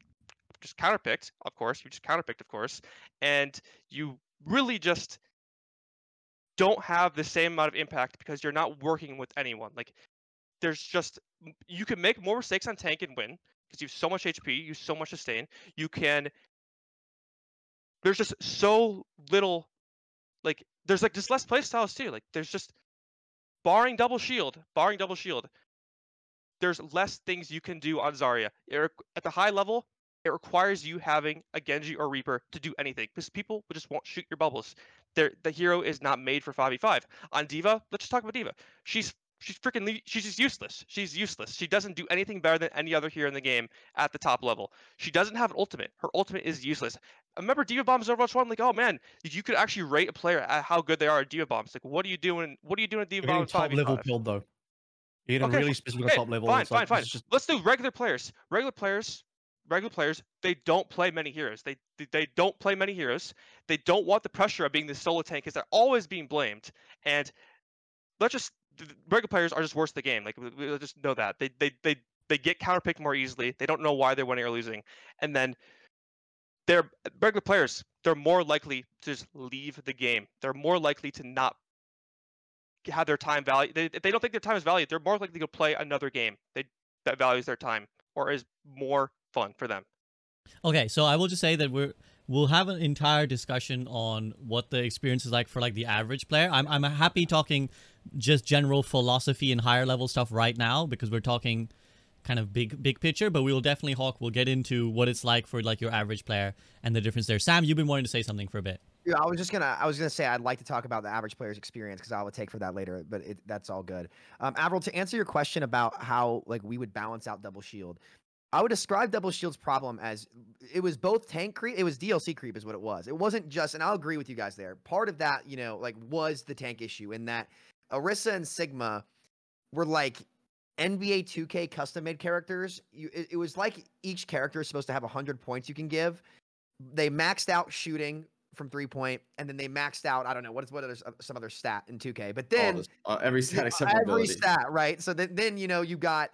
just counterpicked, of course. And you really just don't have the same amount of impact because you're not working with anyone. Like, there's just, you can make more mistakes on tank and win because you have so much HP, you have so much sustain. You can, there's just so little, like, there's like just less playstyles too. Like, there's just, barring double shield, there's less things you can do on Zarya. At the high level, it requires you having a Genji or Reaper to do anything because people just won't shoot your bubbles. The hero is not made for 5v5. On D.Va, let's just talk about D.Va. She's just useless. She doesn't do anything better than any other hero in the game at the top level. She doesn't have an ultimate. Her ultimate is useless. I remember D.Va bombs Overwatch 1, like, oh man, you could actually rate a player at how good they are at D.Va bombs. Like, what are you doing at D.Va bombs 5v5? Top level build though. You get a really specific top level. Fine. Let's do regular players. They don't play many heroes. They don't play many heroes. They don't want the pressure of being the solo tank because they're always being blamed. And regular players are just worse at the game. Like, we just know that they get counterpicked more easily. They don't know why they're winning or losing, and then they're regular players. They're more likely to just leave the game. They're more likely to not have their time valued. If they don't think their time is valued, they're more likely to go play another game that values their time or is more fun for them. Okay, so I will just say that we'll have an entire discussion on what the experience is like for like the average player. I'm happy talking just general philosophy and higher level stuff right now because we're talking kind of big picture, but we will definitely we'll get into what it's like for like your average player and the difference there. Sam, you've been wanting to say something for a bit. Yeah, I was gonna say I'd like to talk about the average player's experience because I would take for that later, but that's all good. Avril, to answer your question about how like we would balance out double shield, I would describe double shield's problem as it was both tank creep, it was DLC creep is what it was. It wasn't just, and I'll agree with you guys there, part of that, you know, like was the tank issue in that Orisa and Sigma were like NBA 2K custom-made characters. It was like each character is supposed to have 100 points you can give. They maxed out shooting from 3-point, and then they maxed out, I don't know, some other stat in 2K. But then every stat except every stat, right? So then you know, you got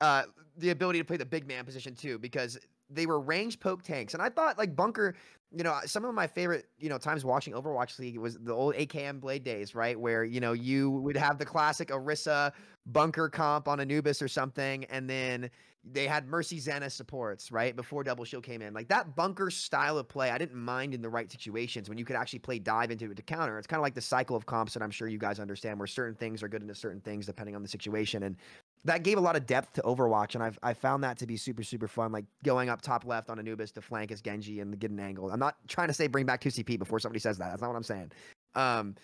the ability to play the big man position too, because they were range poke tanks. And I thought like Bunker, you know, some of my favorite, you know, times watching Overwatch League was the old AKM Blade days, right? Where, you know, you would have the classic Orisa Bunker comp on Anubis or something. And then they had Mercy Xana supports, right? Before double shield came in, like that Bunker style of play, I didn't mind in the right situations when you could actually play dive into it to counter. It's kind of like the cycle of comps that I'm sure you guys understand where certain things are good into certain things, depending on the situation. And that gave a lot of depth to Overwatch, and I found that to be super, super fun, like going up top left on Anubis to flank as Genji and get an angle. I'm not trying to say bring back 2CP before somebody says that. That's not what I'm saying.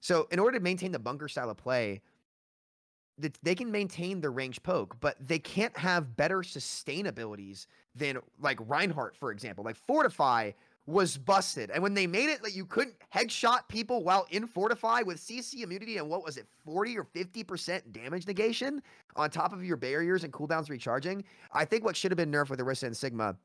So in order to maintain the Bunker style of play, they can maintain their range poke, but they can't have better sustainabilities than, like, Reinhardt, for example. Like, Fortify was busted, and when they made it, like, you couldn't headshot people while in Fortify with CC immunity and what was it, 40 or 50% damage negation on top of your barriers and cooldowns recharging. I think what should have been nerfed with Orisa and Sigma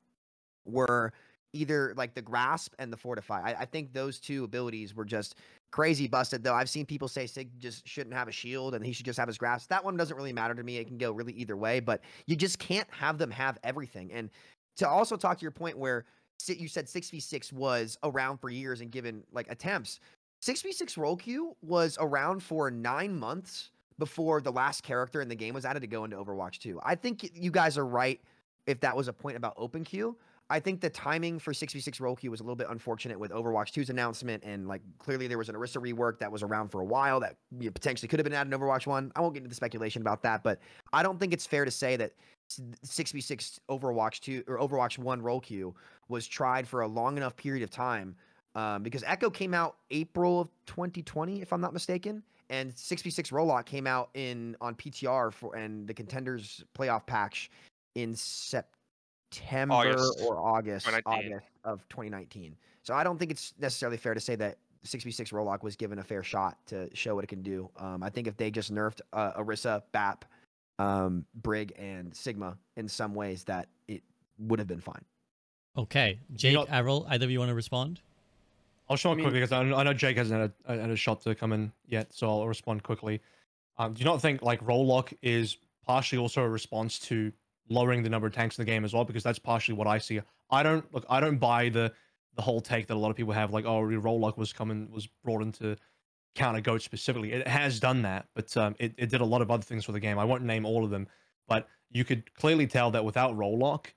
were either like the grasp and the Fortify. I think those two abilities were just crazy busted, though. I've seen people say Sig just shouldn't have a shield and he should just have his grasp. That one doesn't really matter to me. It can go really either way, but you just can't have them have everything. And to also talk to your point where you said 6v6 was around for years and given like attempts, 6v6 roll queue was around for 9 months before the last character in the game was added to go into Overwatch 2. I think you guys are right if that was a point about open queue. I think the timing for 6v6 roll queue was a little bit unfortunate with Overwatch 2's announcement, and like clearly there was an Orisa rework that was around for a while that potentially could have been added in Overwatch 1. I won't get into the speculation about that, but I don't think it's fair to say that 6v6 Overwatch 2 or Overwatch 1 roll queue was tried for a long enough period of time, because Echo came out April of 2020, if I'm not mistaken, and 6v6 Rollout came out on PTR and the Contenders playoff patch in September or August of 2019. So I don't think it's necessarily fair to say that 6v6 Rollout was given a fair shot to show what it can do. I think if they just nerfed Orisa, BAP, Brig and Sigma in some ways, that it would have been fine. Okay, Jake, Avril, either of you want to respond? I'll show up quickly because I know Jake hasn't had a shot to come in yet, so I'll respond quickly. Do you not think like roll lock is partially also a response to lowering the number of tanks in the game as well? Because that's partially what I see. I don't buy the whole take that a lot of people have, like, oh, roll lock was brought into counter GOAT specifically. It has done that, but it did a lot of other things for the game. I won't name all of them, but you could clearly tell that without roll lock,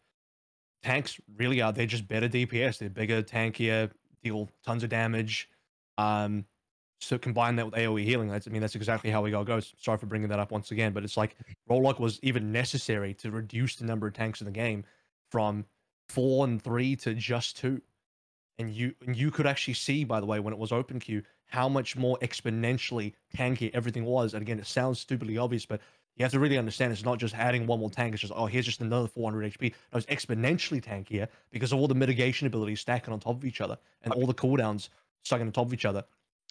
tanks really are, they're just better DPS. They're bigger, tankier, deal tons of damage. So combine that with AoE healing. That's exactly how we got GOATs. Sorry for bringing that up once again, but it's like roll lock was even necessary to reduce the number of tanks in the game from 4 and 3 to just 2. And you could actually see, by the way, when it was open queue, how much more exponentially tanky everything was. And again, it sounds stupidly obvious, but you have to really understand it's not just adding one more tank. It's just, oh, here's just another 400 HP. No, it's exponentially tankier because of all the mitigation abilities stacking on top of each other and all the cooldowns stacking on top of each other.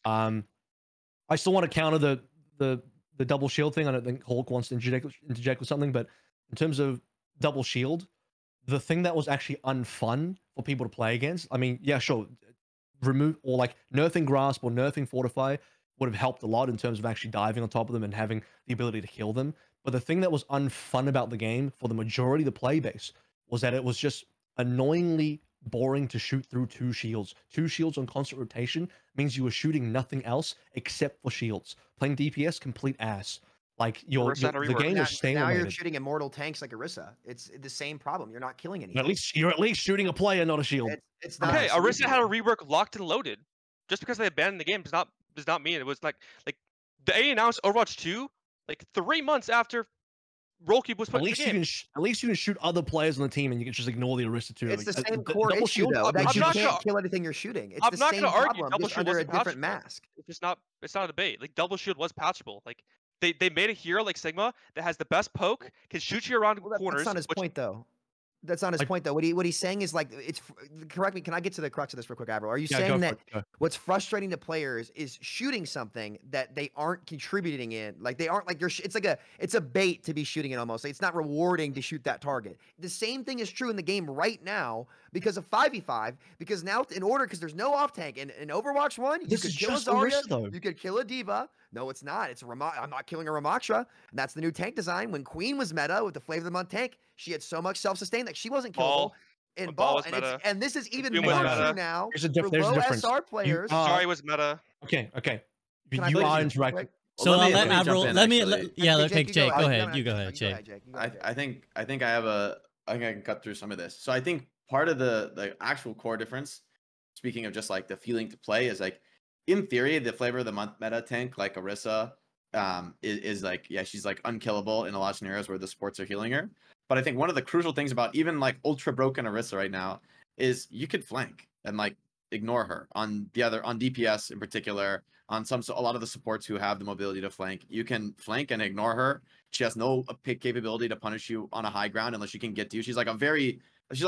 I still want to counter the double shield thing. I don't think Hulk wants to interject with something, but in terms of double shield, the thing that was actually unfun for people to play against, I mean, yeah, sure, remove or like nerfing grasp or nerfing fortify would have helped a lot in terms of actually diving on top of them and having the ability to kill them. But the thing that was unfun about the game for the majority of the play base was that it was just annoyingly boring to shoot through 2 shields. 2 shields on constant rotation means you were shooting nothing else except for shields. Playing DPS, complete ass. Like the game is now you're shooting immortal tanks like Orisa. It's the same problem. You're not killing anything. At least shooting a player, not a shield. It's not okay. Orisa had a rework locked and loaded. Just because they abandoned the game does not mean it was like they announced Overwatch 2 like 3 months after Rollkeep was put in the game. At least you can shoot other players on the team and you can just ignore the Orisa 2. It's like, the same core issue though. That you can't kill anything you're shooting. It's the same problem. Just under a different mask. It's not a debate. Like double shield was patchable. Like. They made a hero like Sigma that has the best poke, can shoot you around corners. That's not his point, though. That's not his point, though. What he's saying is like it's correct me. Can I get to the crux of this real quick, Avril? Are you saying that what's frustrating to players is shooting something that they aren't contributing in? Like they aren't like you're. It's a bait to be shooting it almost. Like, it's not rewarding to shoot that target. The same thing is true in the game right now because of 5v5. Because now in order because there's no off tank in Overwatch 1, you could kill a Zarya, you could kill a D.Va. No, it's not. It's I'm not killing a Ramaktra. And that's the new tank design. When Queen was meta with the Flavor of the Month tank, she had so much self-sustain that she wasn't killable. And Ball was meta. And this is even more true now for low SR players. Sorry, was meta. Okay. You are interacting. So let Avril. Let's take Jake. Go ahead. You go ahead, Jake. I think I can cut through some of this. So I think part of the actual core difference, speaking of just like the feeling to play, is like, in theory, the Flavor of the Month meta tank, like Orisa, is like, yeah, she's like unkillable in a lot of scenarios where the supports are healing her. But I think one of the crucial things about even like ultra broken Orisa right now is you could flank and like ignore her on DPS in particular, on a lot of the supports who have the mobility to flank. You can flank and ignore her. She has no pick capability to punish you on a high ground unless she can get to you. She's like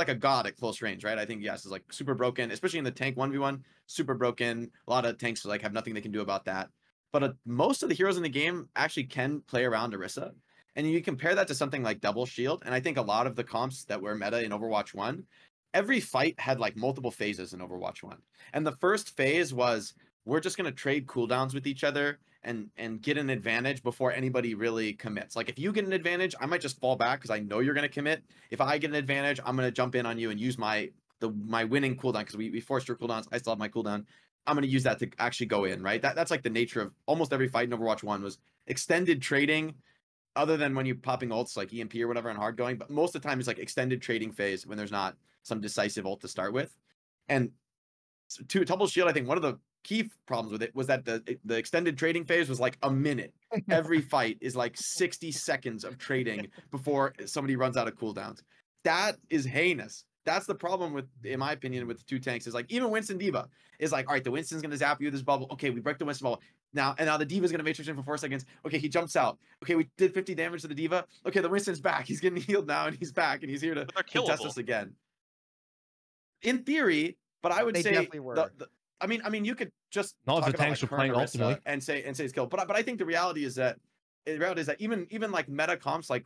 a god at close range, right? I think, yes, it's like super broken, especially in the tank 1v1, super broken. A lot of tanks like have nothing they can do about that. But most of the heroes in the game actually can play around Orisa. And you compare that to something like double shield. And I think a lot of the comps that were meta in Overwatch 1, every fight had like multiple phases in Overwatch 1. And the first phase was, we're just going to trade cooldowns with each other and get an advantage before anybody really commits. Like if you get an advantage, I might just fall back because I know you're going to commit. If I get an advantage, I'm going to jump in on you and use my winning cooldown because we forced your cooldowns. I still have my cooldown. I'm going to use that to actually go in, right? That's like the nature of almost every fight in Overwatch 1 was extended trading, other than when you're popping ults like EMP or whatever and hard going. But most of the time it's like extended trading phase when there's not some decisive ult to start with. And to double shield, I think one of the key problems with it was that the extended trading phase was like a minute. Every fight is like 60 seconds of trading before somebody runs out of cooldowns. That is heinous. That's the problem with, in my opinion, with 2 tanks is like even Winston D.Va is like, all right, the Winston's going to zap you with this bubble. Okay, we break the Winston bubble. Now the D.Va's going to matrix in for 4 seconds. Okay, he jumps out. Okay, we did 50 damage to the D.Va. Okay, the Winston's back. He's getting healed now and he's back and he's here to contest us again. In theory, but I would say definitely were. I mean, you could just not talk the tanks about, like, are playing ultimately and say it's killable. But I think the reality is that even like meta comps like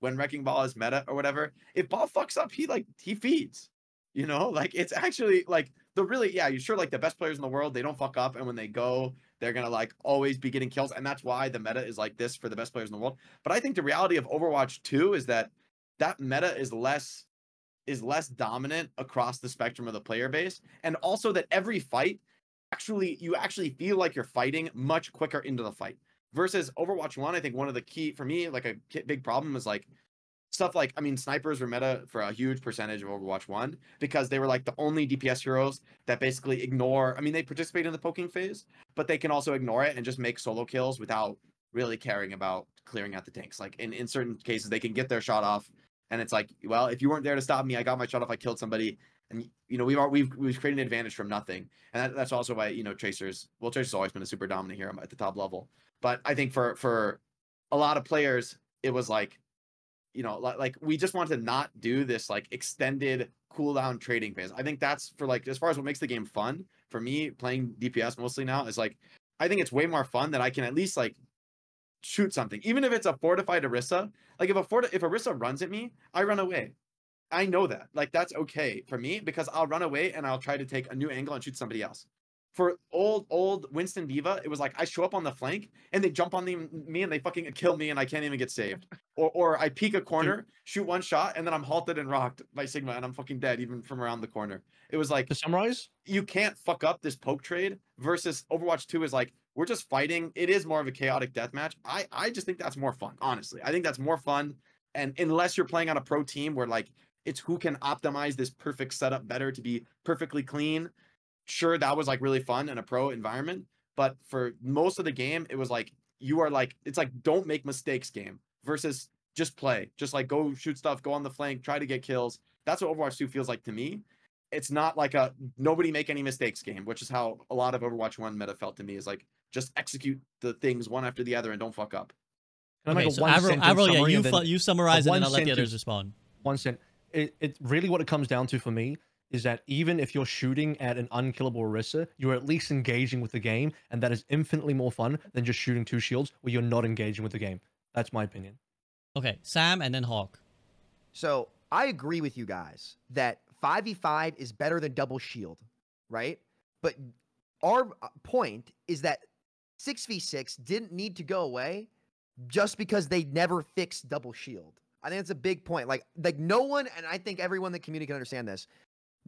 when Wrecking Ball is meta or whatever, if Ball fucks up, he feeds. You know, like it's actually like the really, yeah, you're sure like the best players in the world, they don't fuck up. And when they go, they're going to like always be getting kills. And that's why the meta is like this for the best players in the world. But I think the reality of Overwatch 2 is that meta is less dominant across the spectrum of the player base. And also that every fight, you actually feel like you're fighting much quicker into the fight. Versus Overwatch 1, I think one of the key, for me, like a big problem is like, stuff like, I mean, snipers were meta for a huge percentage of Overwatch 1 because they were like the only DPS heroes that basically ignore, I mean, they participate in the poking phase, but they can also ignore it and just make solo kills without really caring about clearing out the tanks. Like in certain cases, they can get their shot off and it's like, well, if you weren't there to stop me, I got my shot off, I killed somebody. And, you know, we've created an advantage from nothing. And that's also why, you know, Tracer's always been a super dominant hero at the top level. But I think for a lot of players, it was like, you know, like we just want to not do this like extended cooldown trading phase. I think that's for like, as far as what makes the game fun for me, playing DPS mostly now is like, I think it's way more fun that I can at least like shoot something, even if it's a fortified Orisa. Like if Orisa runs at me, I run away. I know that, like, that's okay for me because I'll run away and I'll try to take a new angle and shoot somebody else. For old Winston Diva, it was like I show up on the flank and they jump on me and they fucking kill me and I can't even get saved. Or I peek a corner, shoot one shot, and then I'm halted and rocked by Sigma and I'm fucking dead even from around the corner. It was like, to summarize, you can't fuck up this poke trade. Versus Overwatch 2 is like, we're just fighting. It is more of a chaotic deathmatch. I just think that's more fun, honestly. I think that's more fun. And unless you're playing on a pro team where like it's who can optimize this perfect setup better to be perfectly clean. Sure, that was like really fun in a pro environment, but for most of the game it was like you are like, it's like don't make mistakes game versus just play, just like go shoot stuff, go on the flank, try to get kills. That's what Overwatch 2 feels like to me. It's not like a nobody make any mistakes game, which is how a lot of Overwatch 1 meta felt to me, is like just execute the things one after the other and don't fuck up. Okay, like so Avril, yeah, you summarize it and I'll let the others respond. One sentence. It really what it comes down to for me is that even if you're shooting at an unkillable Orisa, you're at least engaging with the game, and that is infinitely more fun than just shooting two shields where you're not engaging with the game. That's my opinion. Okay, Sam and then Hawk. So I agree with you guys that 5v5 is better than double shield, right? But our point is that 6v6 didn't need to go away just because they never fixed double shield. I think that's a big point. Like no one, and I think everyone in the community can understand this,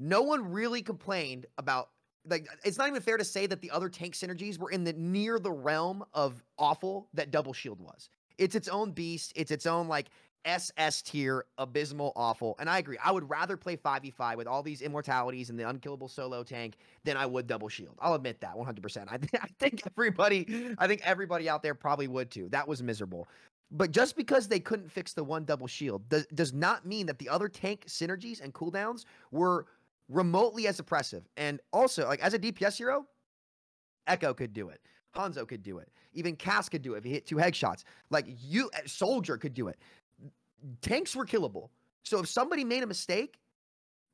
no one really complained about, like, it's not even fair to say that the other tank synergies were in the near the realm of awful that double shield was. It's its own beast. It's its own, like, SS tier, abysmal, awful. And I agree. I would rather play 5v5 with all these immortalities and the unkillable solo tank than I would double shield. I'll admit that 100%. I think everybody out there probably would too. That was miserable. But just because they couldn't fix the one double shield does not mean that the other tank synergies and cooldowns were remotely as oppressive. And also, like, as a DPS hero, Echo could do it. Hanzo could do it. Even Cass could do it if he hit two headshots. Like, you, Soldier could do it. Tanks were killable. So if somebody made a mistake,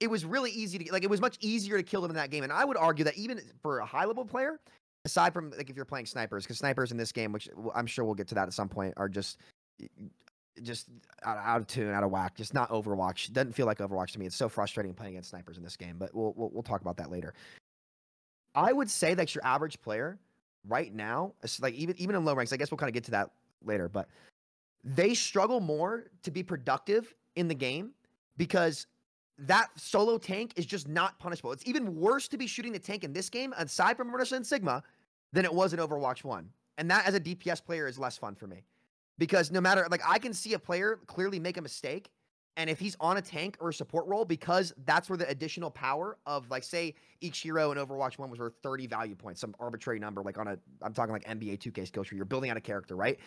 it was really easy to, like, it was much easier to kill them in that game. And I would argue that even for a high-level player, aside from, like, if you're playing snipers, because snipers in this game, which I'm sure we'll get to that at some point, are just out of tune, out of whack, just not Overwatch. It doesn't feel like Overwatch to me. It's so frustrating playing against snipers in this game, but we'll talk about that later. I would say that your average player right now, like even in low ranks, I guess we'll kind of get to that later, but they struggle more to be productive in the game because that solo tank is just not punishable. It's even worse to be shooting the tank in this game, aside from Orisa and Sigma, than it was in Overwatch 1. And that, as a DPS player, is less fun for me. Because no matter, like, I can see a player clearly make a mistake, and if he's on a tank or a support role, because that's where the additional power of, like, say, each hero in Overwatch 1 was worth 30 value points, some arbitrary number, like on a, I'm talking like NBA 2K skill tree, you're building out a character, right?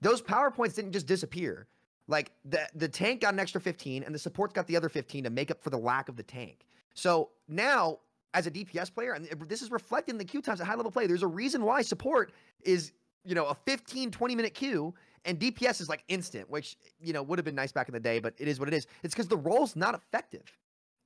Those power points didn't just disappear. Like, the tank got an extra 15, and the support's got the other 15 to make up for the lack of the tank. So now, as a DPS player, and this is reflected in the queue times at high-level play, there's a reason why support is, you know, a 15, 20-minute queue, and DPS is like instant, which, you know, would have been nice back in the day, but it is what it is. It's because the role's not effective.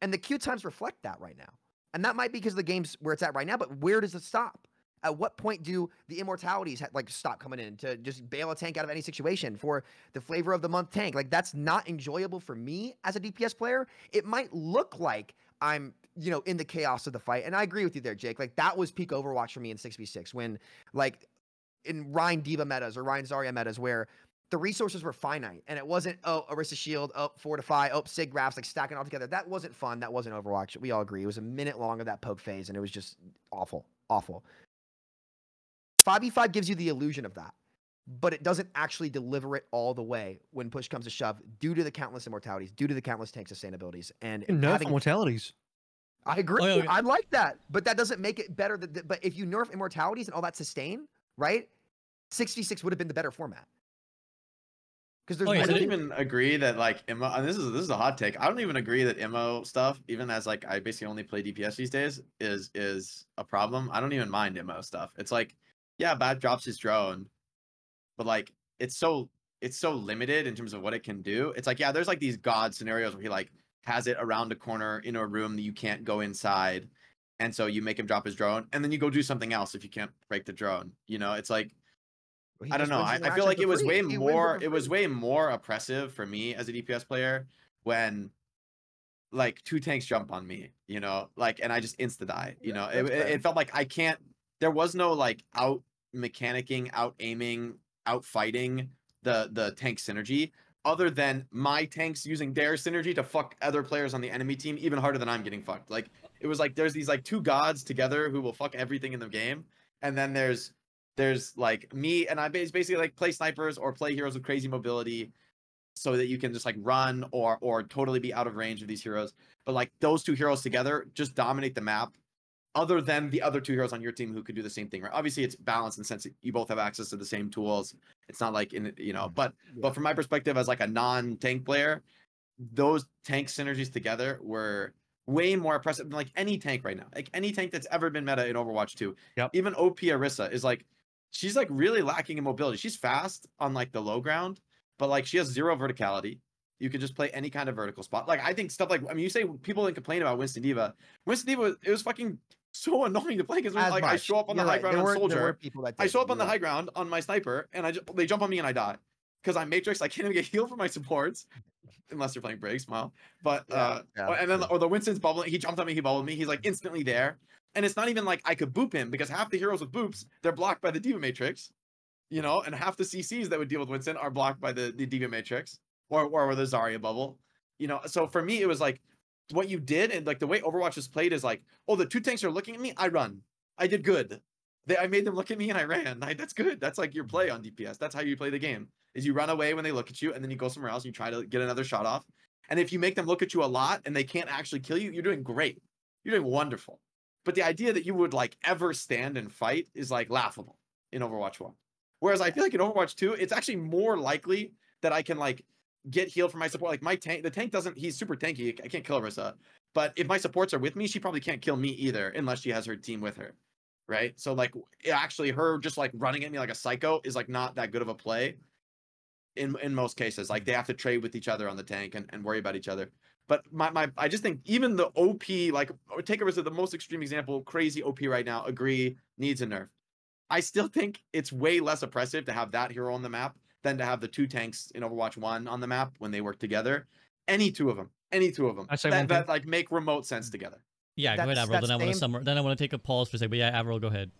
And the queue times reflect that right now. And that might be because of the game's where it's at right now, but where does it stop? At what point do the immortalities like stop coming in to just bail a tank out of any situation for the flavor of the month tank? Like, that's not enjoyable for me as a DPS player. It might look like I'm, you know, in the chaos of the fight. And I agree with you there, Jake. Like, that was peak Overwatch for me in 6v6 when, like, in Rein D.Va metas or Rein Zarya metas where the resources were finite and it wasn't, oh, Orisa Shield, oh, Fortify, oh, Sig Graphs, like stacking all together. That wasn't fun. That wasn't Overwatch. We all agree. It was a minute long of that poke phase and it was just awful, awful. 5v5 gives you the illusion of that, but it doesn't actually deliver it all the way when push comes to shove due to the countless immortalities, due to the countless tank sustainabilities. And nerf immortalities. I agree. Oh, yeah. I like that, but that doesn't make it better. But if you nerf immortalities and all that sustain, right, 6v6 would have been the better format. Because there's. Oh, yeah. I don't even agree that like Immo. And this is a hot take. I don't even agree that Immo stuff, even as like I basically only play DPS these days, is a problem. I don't even mind Immo stuff. It's like, yeah, Bat drops his drone, but like it's so limited in terms of what it can do. It's like, yeah, there's like these god scenarios where he like has it around a corner in a room that you can't go inside, and so you make him drop his drone, and then you go do something else if you can't break the drone. You know, it's like. I don't know. I feel like it was way more oppressive for me as a DPS player when like two tanks jump on me, you know, like, and I just insta die, you know, it felt like I can't, there was no like out mechanicking, out aiming, out fighting the tank synergy other than my tanks using their synergy to fuck other players on the enemy team even harder than I'm getting fucked. Like it was like, there's these like two gods together who will fuck everything in the game. And then there's like me and I basically like play snipers or play heroes with crazy mobility so that you can just like run or totally be out of range of these heroes. But like those two heroes together just dominate the map other than the other two heroes on your team who could do the same thing. Right? Obviously it's balanced in the sense that you both have access to the same tools. It's not like, in you know, but from my perspective as like a non-tank player, those tank synergies together were way more oppressive than like any tank right now. Like any tank that's ever been meta in Overwatch 2. Yep. Even OP Orisa is like, she's like really lacking in mobility. She's fast on like the low ground, but like she has zero verticality. You can just play any kind of vertical spot. Like I think stuff like, I mean, you say people didn't complain about Winston D.Va. Winston D.Va, it was fucking so annoying to play because like I show up on the high ground on Soldier. I show up on the high ground on my sniper and they jump on me and I die because I'm Matrix. I can't even get healed for my supports unless you're playing Briggs, smile. But or the Winston's bubbling. He jumped on me. He bubbled me. He's like instantly there. And it's not even like I could boop him because half the heroes with boops, they're blocked by the D.Va Matrix, you know, and half the CCs that would deal with Winston are blocked by the D.Va Matrix or the Zarya bubble, you know. So for me, it was like what you did and like the way Overwatch is played is like, oh, the two tanks are looking at me. I run. I did good. I made them look at me and I ran. That's good. That's like your play on DPS. That's how you play the game is you run away when they look at you and then you go somewhere else and you try to get another shot off. And if you make them look at you a lot and they can't actually kill you, you're doing great. You're doing wonderful. But the idea that you would like ever stand and fight is like laughable in Overwatch 1. Whereas I feel like in Overwatch 2, it's actually more likely that I can like get healed for my support. Like my tank, the tank doesn't, he's super tanky. I can't kill Orisa. But if my supports are with me, she probably can't kill me either unless she has her team with her. Right. So like actually her just like running at me like a psycho is like not that good of a play in most cases. Like they have to trade with each other on the tank and worry about each other. But I just think even the OP, like, take Orisa, the most extreme example, crazy OP right now, agree, needs a nerf. I still think it's way less oppressive to have that hero on the map than to have the two tanks in Overwatch 1 on the map when they work together. Any two of them. That like, make remote sense together. Yeah, go ahead, Avril. Then I want to take a pause for a second. But yeah, Avril, go ahead.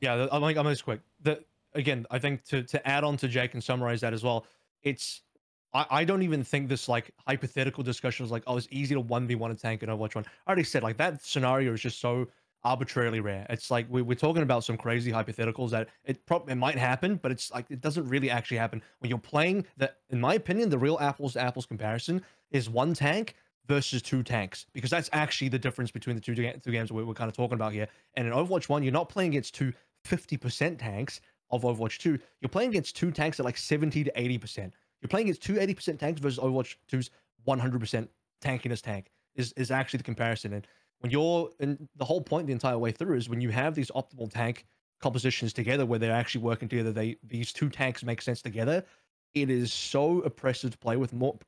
Yeah, I'm just quick. Again, I think to add on to Jake and summarize that as well, it's... I don't even think this like hypothetical discussion is like, oh, it's easy to 1v1 a tank in Overwatch 1. I already said like that scenario is just so arbitrarily rare. It's like we're talking about some crazy hypotheticals that it might happen, but it's like it doesn't really actually happen. When you're playing that, in my opinion, the real apples to apples comparison is one tank versus two tanks, because that's actually the difference between the two games we're kind of talking about here. And in Overwatch 1, you're not playing against two 50% tanks of Overwatch 2. You're playing against two tanks at like 70 to 80%. You're playing against two 80% tanks versus Overwatch 2's 100% tankiness tank is actually the comparison. And when you're in the whole point the entire way through is when you have these optimal tank compositions together where they're actually working together, these two tanks make sense together. It is so oppressive to play with, more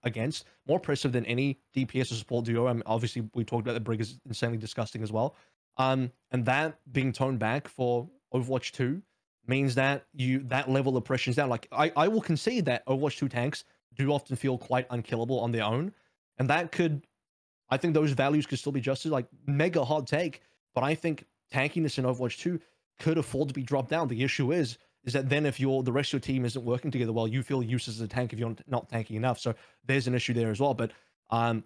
oppressive than any DPS or support duo. I mean, obviously we talked about the Brig is insanely disgusting as well. And that being toned back for Overwatch 2 means that that level of oppression is down. Like I will concede that Overwatch 2 tanks do often feel quite unkillable on their own, and that could I think those values could still be justified. Like, mega hard take, but I think tankiness in Overwatch 2 could afford to be dropped down. The issue is that then if the rest of your team isn't working together well, you feel useless as a tank if you're not tanky enough. So there's an issue there as well. But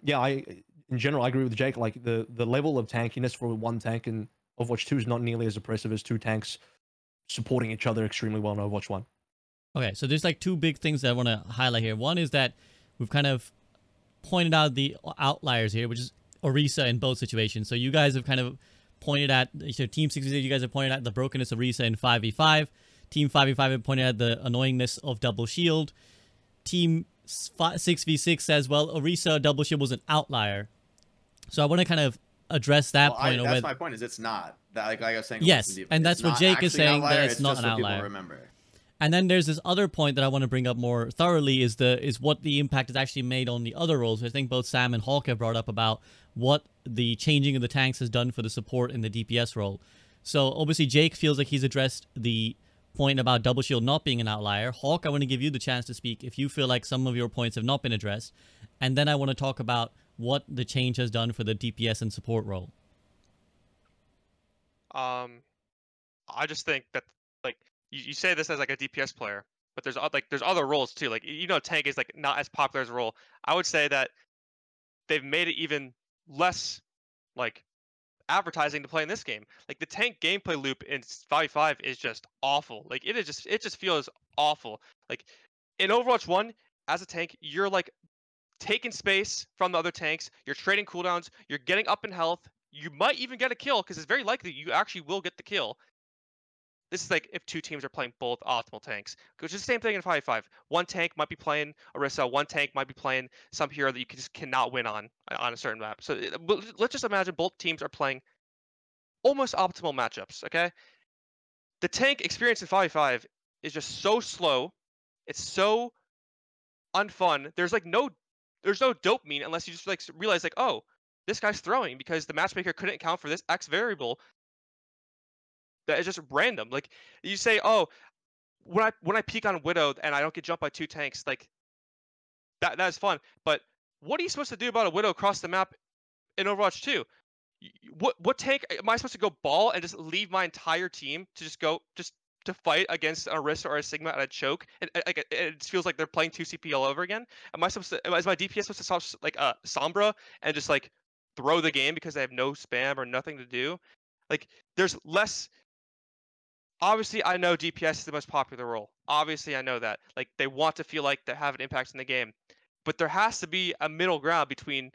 yeah, in general, I agree with Jake. Like, the level of tankiness for one tank in Overwatch 2 is not nearly as oppressive as two tanks supporting each other extremely well in Overwatch 1. Okay, so there's like two big things that I want to highlight here. One is that we've kind of pointed out the outliers here, which is Orisa in both situations. So you guys have kind of pointed at, so Team 66, you guys have pointed at the brokenness of Orisa in 5v5. Team 5v5 have pointed at the annoyingness of double shield. Team 6v6 says, well, Orisa double shield was an outlier. So I want to kind of address that point. That's my point, is it's not. Like I was saying, yes, and that's what Jake is saying, that it's not an outlier. Remember. And then there's this other point that I want to bring up more thoroughly, is what the impact has actually made on the other roles. I think both Sam and Hulk have brought up about what the changing of the tanks has done for the support and the DPS role. So obviously Jake feels like he's addressed the point about double shield not being an outlier. Hulk, I want to give you the chance to speak if you feel like some of your points have not been addressed. And then I want to talk about what the change has done for the DPS and support role. I just think that, like, you say this as like a DPS player, but there's other roles too. Like, you know, tank is like not as popular as a role. I would say that they've made it even less like advertising to play in this game. Like, the tank gameplay loop in 5v5 is just awful. Like, it just feels awful. Like, in Overwatch 1, as a tank, you're like taking space from the other tanks. You're trading cooldowns. You're getting up in health. You might even get a kill, because it's very likely you actually will get the kill. This is like if two teams are playing both optimal tanks, which is the same thing in 5v5. One tank might be playing Orisa, one tank might be playing some hero that you just cannot win on a certain map. So let's just imagine both teams are playing almost optimal matchups, okay? The tank experience in 5v5 is just so slow. It's so unfun. There's no dopamine unless you just like realize like, oh, this guy's throwing because the matchmaker couldn't account for this X variable. That is just random. Like, you say, oh, when I peek on Widow and I don't get jumped by two tanks, like that is fun. But what are you supposed to do about a Widow across the map in Overwatch 2? What tank am I supposed to go ball and just leave my entire team to just to fight against an Orisa or a Sigma at a choke? And it feels like they're playing 2CP all over again. Is my DPS supposed to stop like a Sombra and just like throw the game because they have no spam or nothing to do? Like, there's less. Obviously, I know DPS is the most popular role. Obviously, I know that. Like, they want to feel like they have an impact in the game. But there has to be a middle ground between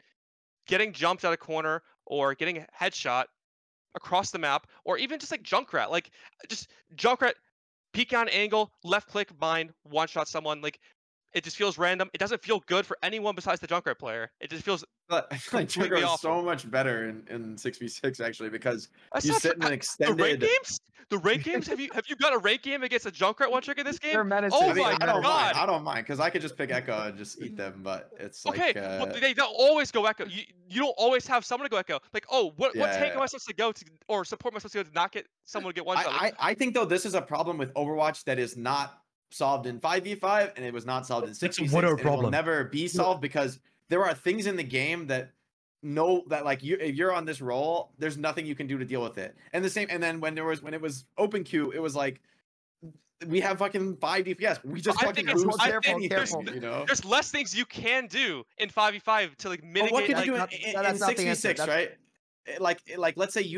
getting jumped at a corner or getting a headshot across the map, or even just like Junkrat. Like, just Junkrat, peek on angle, left click, bind, one-shot someone. Like, it just feels random. It doesn't feel good for anyone besides the Junkrat player. It just feels Junkrat is so much better in 6v6 actually, because you sit in an extended the raid games. Have you got a raid game against a Junkrat one trick in this game? I don't mind, because I could just pick Echo and just eat them. But it's like, okay, well, they don't always go Echo. You don't always have someone to go Echo. Like, oh, what tank am I supposed to go to, or support am I supposed to go to not get someone to get one shot? I think though this is a problem with Overwatch that is not solved in 5v5, and it was not solved in 6v6. What a problem! It will never be solved, because there are things in the game if you're on this role, there's nothing you can do to deal with it. And the same, and then when it was open queue, it was like, we have fucking 5 DPS. We just there's less things you can do in 5v5 to like mitigate. What can you do in 6v6, right? Like, let's say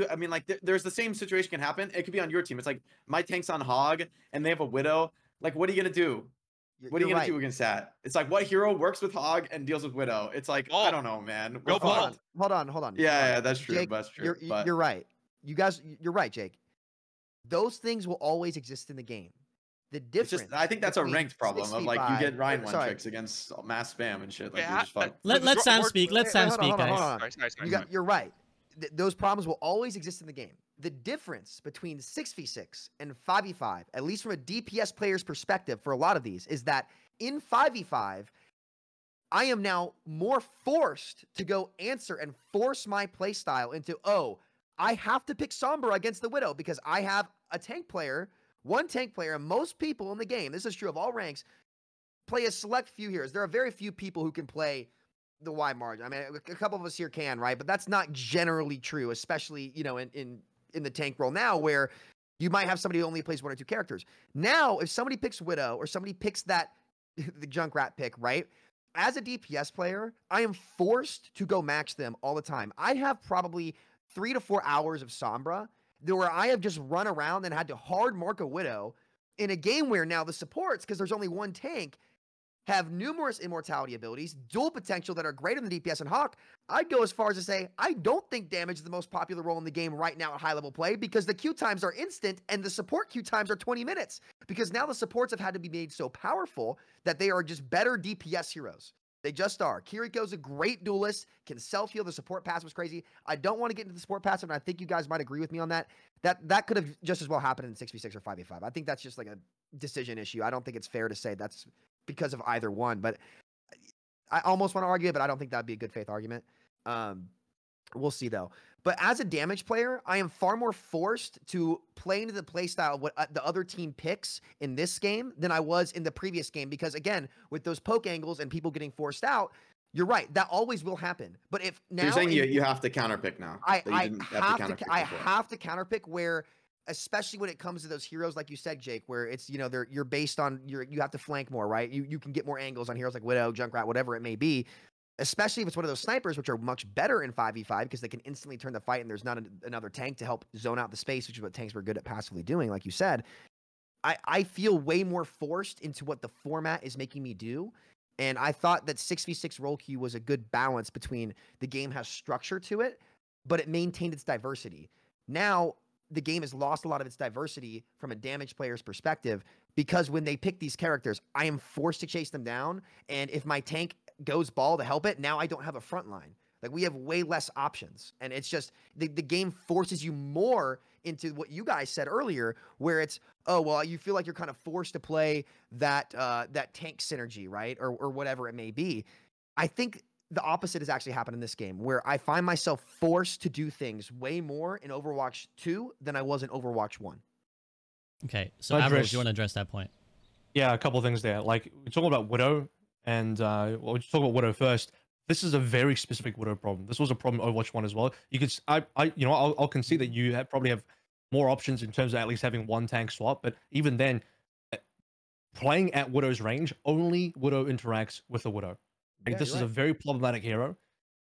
there's the same situation can happen. It could be on your team. It's like, my tank's on Hog, and they have a Widow. Like, what are you going to do? What are you going to do against that? It's like, what hero works with Hog and deals with Widow? It's like, I don't know, man. Hold on. Yeah, that's true. Jake, that's true. You're right. You guys, you're right, Jake. Those things will always exist in the game. The difference. I think that's a ranked problem of like, you get Ryan one tricks against mass spam and shit. Like, yeah, let Sam speak. Let Sam speak, guys. You're right. Those problems will always exist in the game. The difference between 6v6 and 5v5, at least from a DPS player's perspective for a lot of these, is that in 5v5, I am now more forced to go answer and force my playstyle into, oh, I have to pick Sombra against the Widow because I have a tank player, one tank player, and most people in the game, this is true of all ranks, play a select few heroes. There are very few people who can play the wide margin. I mean, a couple of us here can, right? But that's not generally true, especially, you know, in the tank role now, where you might have somebody who only plays one or two characters. Now, if somebody picks Widow or somebody picks that the Junkrat pick, right? As a DPS player, I am forced to go match them all the time. I have probably 3 to 4 hours of Sombra where I have just run around and had to hard mark a Widow in a game where now the supports, because there's only one tank, have numerous immortality abilities, dual potential that are greater than DPS and Hawk. I'd go as far as to say, I don't think damage is the most popular role in the game right now at high level play, because the Q times are instant and the support Q times are 20 minutes. Because now the supports have had to be made so powerful that they are just better DPS heroes. They just are. Kiriko's a great duelist, can self-heal. The support passive was crazy. I don't want to get into the support passive, and I think you guys might agree with me on that. That could have just as well happened in 6v6 or 5v5. I think that's just like a decision issue. I don't think it's fair to say that's because of either one, but I almost want to argue it, but I don't think that'd be a good faith argument. We'll see though. But as a damage player, I am far more forced to play into the playstyle of what the other team picks in this game than I was in the previous game, because again, with those poke angles and people getting forced out, you're right, that always will happen. But if now you're saying you have to counterpick now. I have to counterpick where, especially when it comes to those heroes, like you said, Jake, where it's, you know, you're based on you have to flank more, right? You can get more angles on heroes like Widow, Junkrat, whatever it may be. Especially if it's one of those snipers, which are much better in 5v5 because they can instantly turn the fight and there's not another tank to help zone out the space, which is what tanks were good at passively doing, like you said. I feel way more forced into what the format is making me do. And I thought that 6v6 roll queue was a good balance between the game has structure to it, but it maintained its diversity. Now, the game has lost a lot of its diversity from a damage player's perspective, because when they pick these characters, I am forced to chase them down. And if my tank goes ball to help it, now I don't have a front line. Like, we have way less options. And it's just the game forces you more into what you guys said earlier, where it's, oh, well, you feel like you're kind of forced to play that tank synergy, right? Or whatever it may be. I think the opposite has actually happened in this game, where I find myself forced to do things way more in Overwatch 2 than I was in Overwatch 1. Okay, so Avril, do you want to address that point? Yeah, a couple things there. Like, we're talking about Widow, and we'll just talk about Widow first. This is a very specific Widow problem. This was a problem in Overwatch 1 as well. You could, I'll concede that you probably have more options in terms of at least having one tank swap, but even then, playing at Widow's range, only Widow interacts with a Widow. Like, yeah, this is right. A very problematic hero,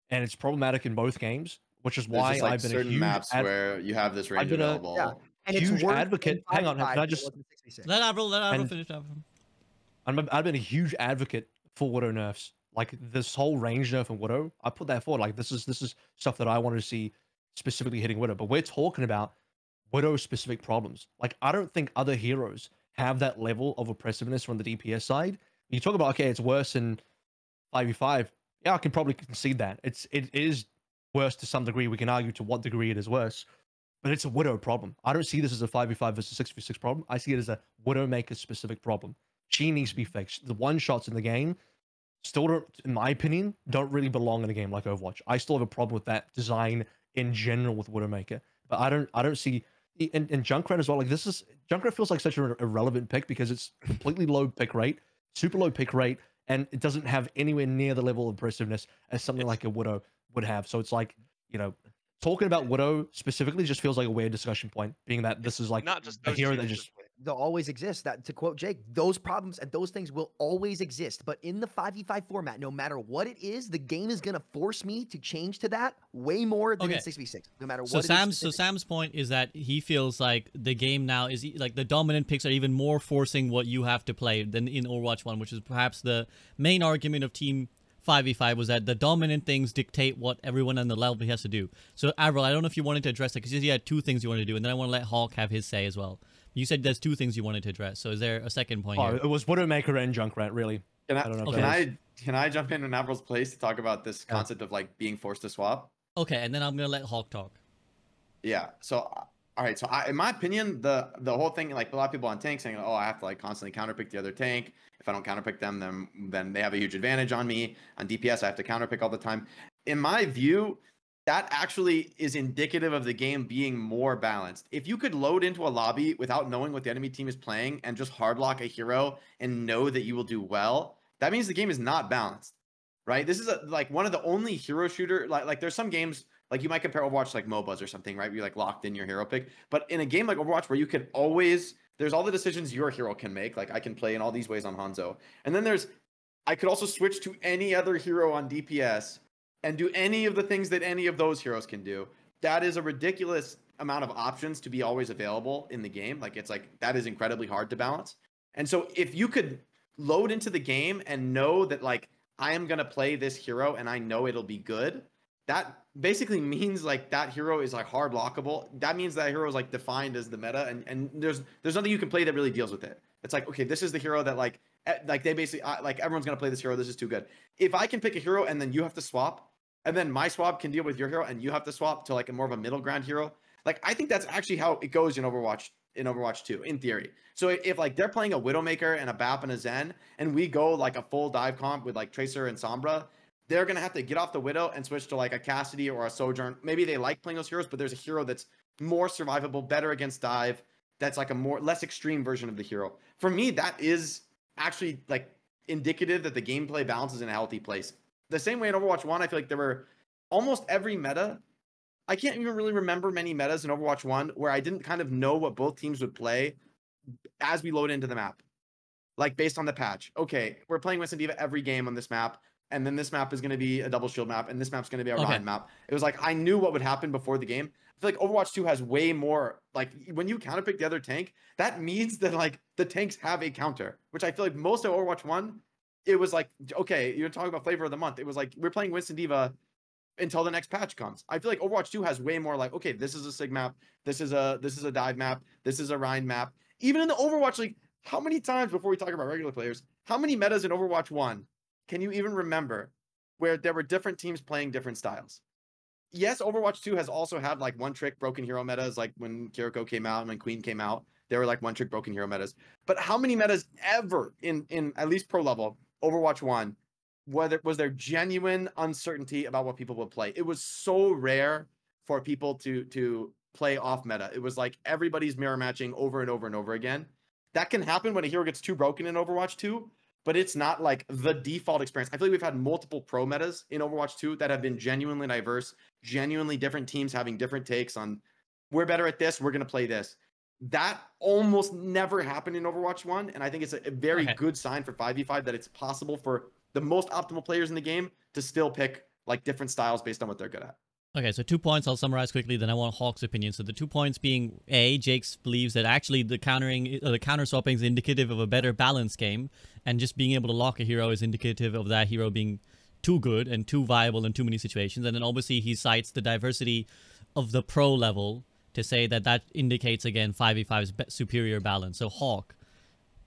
and it's problematic in both games, which is why I've been certain a huge maps where you have this range available. Yeah. And huge it's advocate. Hang on, can I just let Avril finish up? I've been a huge advocate for Widow nerfs. Like, this whole range nerf and Widow, I put that forward. Like, this is stuff that I wanted to see specifically hitting Widow. But we're talking about Widow specific problems. Like, I don't think other heroes have that level of oppressiveness from the DPS side. You talk about, okay, it's worse in 5v5, yeah, I can probably concede that. It is worse to some degree. We can argue to what degree it is worse, but it's a Widow problem. I don't see this as a 5v5 versus 6v6 problem. I see it as a Widowmaker-specific problem. She needs to be fixed. The one-shots in the game still don't, in my opinion, don't really belong in a game like Overwatch. I still have a problem with that design in general with Widowmaker, but I don't see... And Junkrat as well, like, this is... Junkrat feels like such an irrelevant pick because it's completely low pick rate, super low pick rate, and it doesn't have anywhere near the level of impressiveness as something like a Widow would have. So it's like, you know, talking about Widow specifically just feels like a weird discussion point, being that this is like not just a hero that just... They'll always exist. That, to quote Jake, those problems and those things will always exist. But in the 5v5 format, no matter what it is, the game is going to force me to change to that way more than in 6v6, no matter what it is. So Sam's point is that he feels like the game now is, like, the dominant picks are even more forcing what you have to play than in Overwatch 1, which is perhaps the main argument of Team 5v5, was that the dominant things dictate what everyone on the level has to do. So, Avril, I don't know if you wanted to address that, because you had two things you wanted to do, and then I want to let Hawk have his say as well. You said there's two things you wanted to address. So is there a second point? It was Widowmaker and Junkrat, really. Can I jump in Avril's place to talk about this concept of, like, being forced to swap? Okay, and then I'm gonna let Hawk talk. Yeah. So, all right. So, in my opinion, the whole thing, like, a lot of people on tank saying, "Oh, I have to, like, constantly counterpick the other tank. If I don't counterpick them, then they have a huge advantage on me. On DPS, I have to counterpick all the time." In my view, that actually is indicative of the game being more balanced. If you could load into a lobby without knowing what the enemy team is playing and just hardlock a hero and know that you will do well, that means the game is not balanced. right? This is like one of the only hero shooter, like there's some games, like you might compare Overwatch to like MOBAs or something, right? Where you're like locked in your hero pick. But in a game like Overwatch where you can always, there's all the decisions your hero can make. Like I can play in all these ways on Hanzo. And then there's, I could also switch to any other hero on DPS and do any of the things that any of those heroes can do. That is a ridiculous amount of options to be always available in the game. Like it's like, that is incredibly hard to balance. And so if you could load into the game and know that like, I am going to play this hero and I know it'll be good, that basically means like that hero is like hard lockable. That means that hero is like defined as the meta, and there's nothing you can play that really deals with it. It's like, okay, this is the hero that like they basically like everyone's going to play this hero. This is too good. If I can pick a hero and then you have to swap, and then my swap can deal with your hero and you have to swap to like a more of a middle ground hero. Like I think that's actually how it goes in Overwatch 2 in theory. So if like they're playing a Widowmaker and a BAP and a Zen, and we go like a full dive comp with like Tracer and Sombra, they're going to have to get off the Widow and switch to like a Cassidy or a Sojourn. Maybe they like playing those heroes, but there's a hero that's more survivable, better against dive. That's like a more less extreme version of the hero. For me, that is actually like indicative that the gameplay balance is in a healthy place. The same way in Overwatch 1, I feel like there were almost every meta. I can't even really remember many metas in Overwatch 1 where I didn't kind of know what both teams would play as we load into the map, like based on the patch. Okay, we're playing Winston-Diva every game on this map, and then this map is going to be a double shield map, and this map's going to be a Ryan map. It was like I knew what would happen before the game. I feel like Overwatch 2 has way more, like when you counterpick the other tank, that means that like the tanks have a counter, which I feel like most of Overwatch 1, it was like, okay, you're talking about flavor of the month. It was like, we're playing Winston-Diva until the next patch comes. I feel like Overwatch 2 has way more like, okay, this is a Sig map, this is a dive map, this is a Rhine map. Even in the Overwatch League, how many times, before we talk about regular players, how many metas in Overwatch 1 can you even remember where there were different teams playing different styles? Yes, Overwatch 2 has also had like one trick broken hero metas, like when Kiriko came out and when Queen came out, there were like one trick broken hero metas. But how many metas ever in at least pro level Overwatch 1 was there genuine uncertainty about what people would play? It was so rare for people to play off meta. It was like everybody's mirror matching over and over and over again. That can happen when a hero gets too broken in Overwatch 2, but it's not like the default experience. I feel like we've had multiple pro metas in Overwatch 2 that have been genuinely diverse, genuinely different teams having different takes on, we're better at this, we're going to play this. That almost never happened in Overwatch 1, and I think it's a very good sign for 5v5 that it's possible for the most optimal players in the game to still pick like different styles based on what they're good at. Okay, so 2 points. I'll summarize quickly, then I want Hawk's opinion. So the 2 points being, A, Jake's believes that actually the counter swapping is indicative of a better balanced game, and just being able to lock a hero is indicative of that hero being too good and too viable in too many situations. And then obviously he cites the diversity of the pro level to say that that indicates, again, 5v5's superior balance. So Hawk,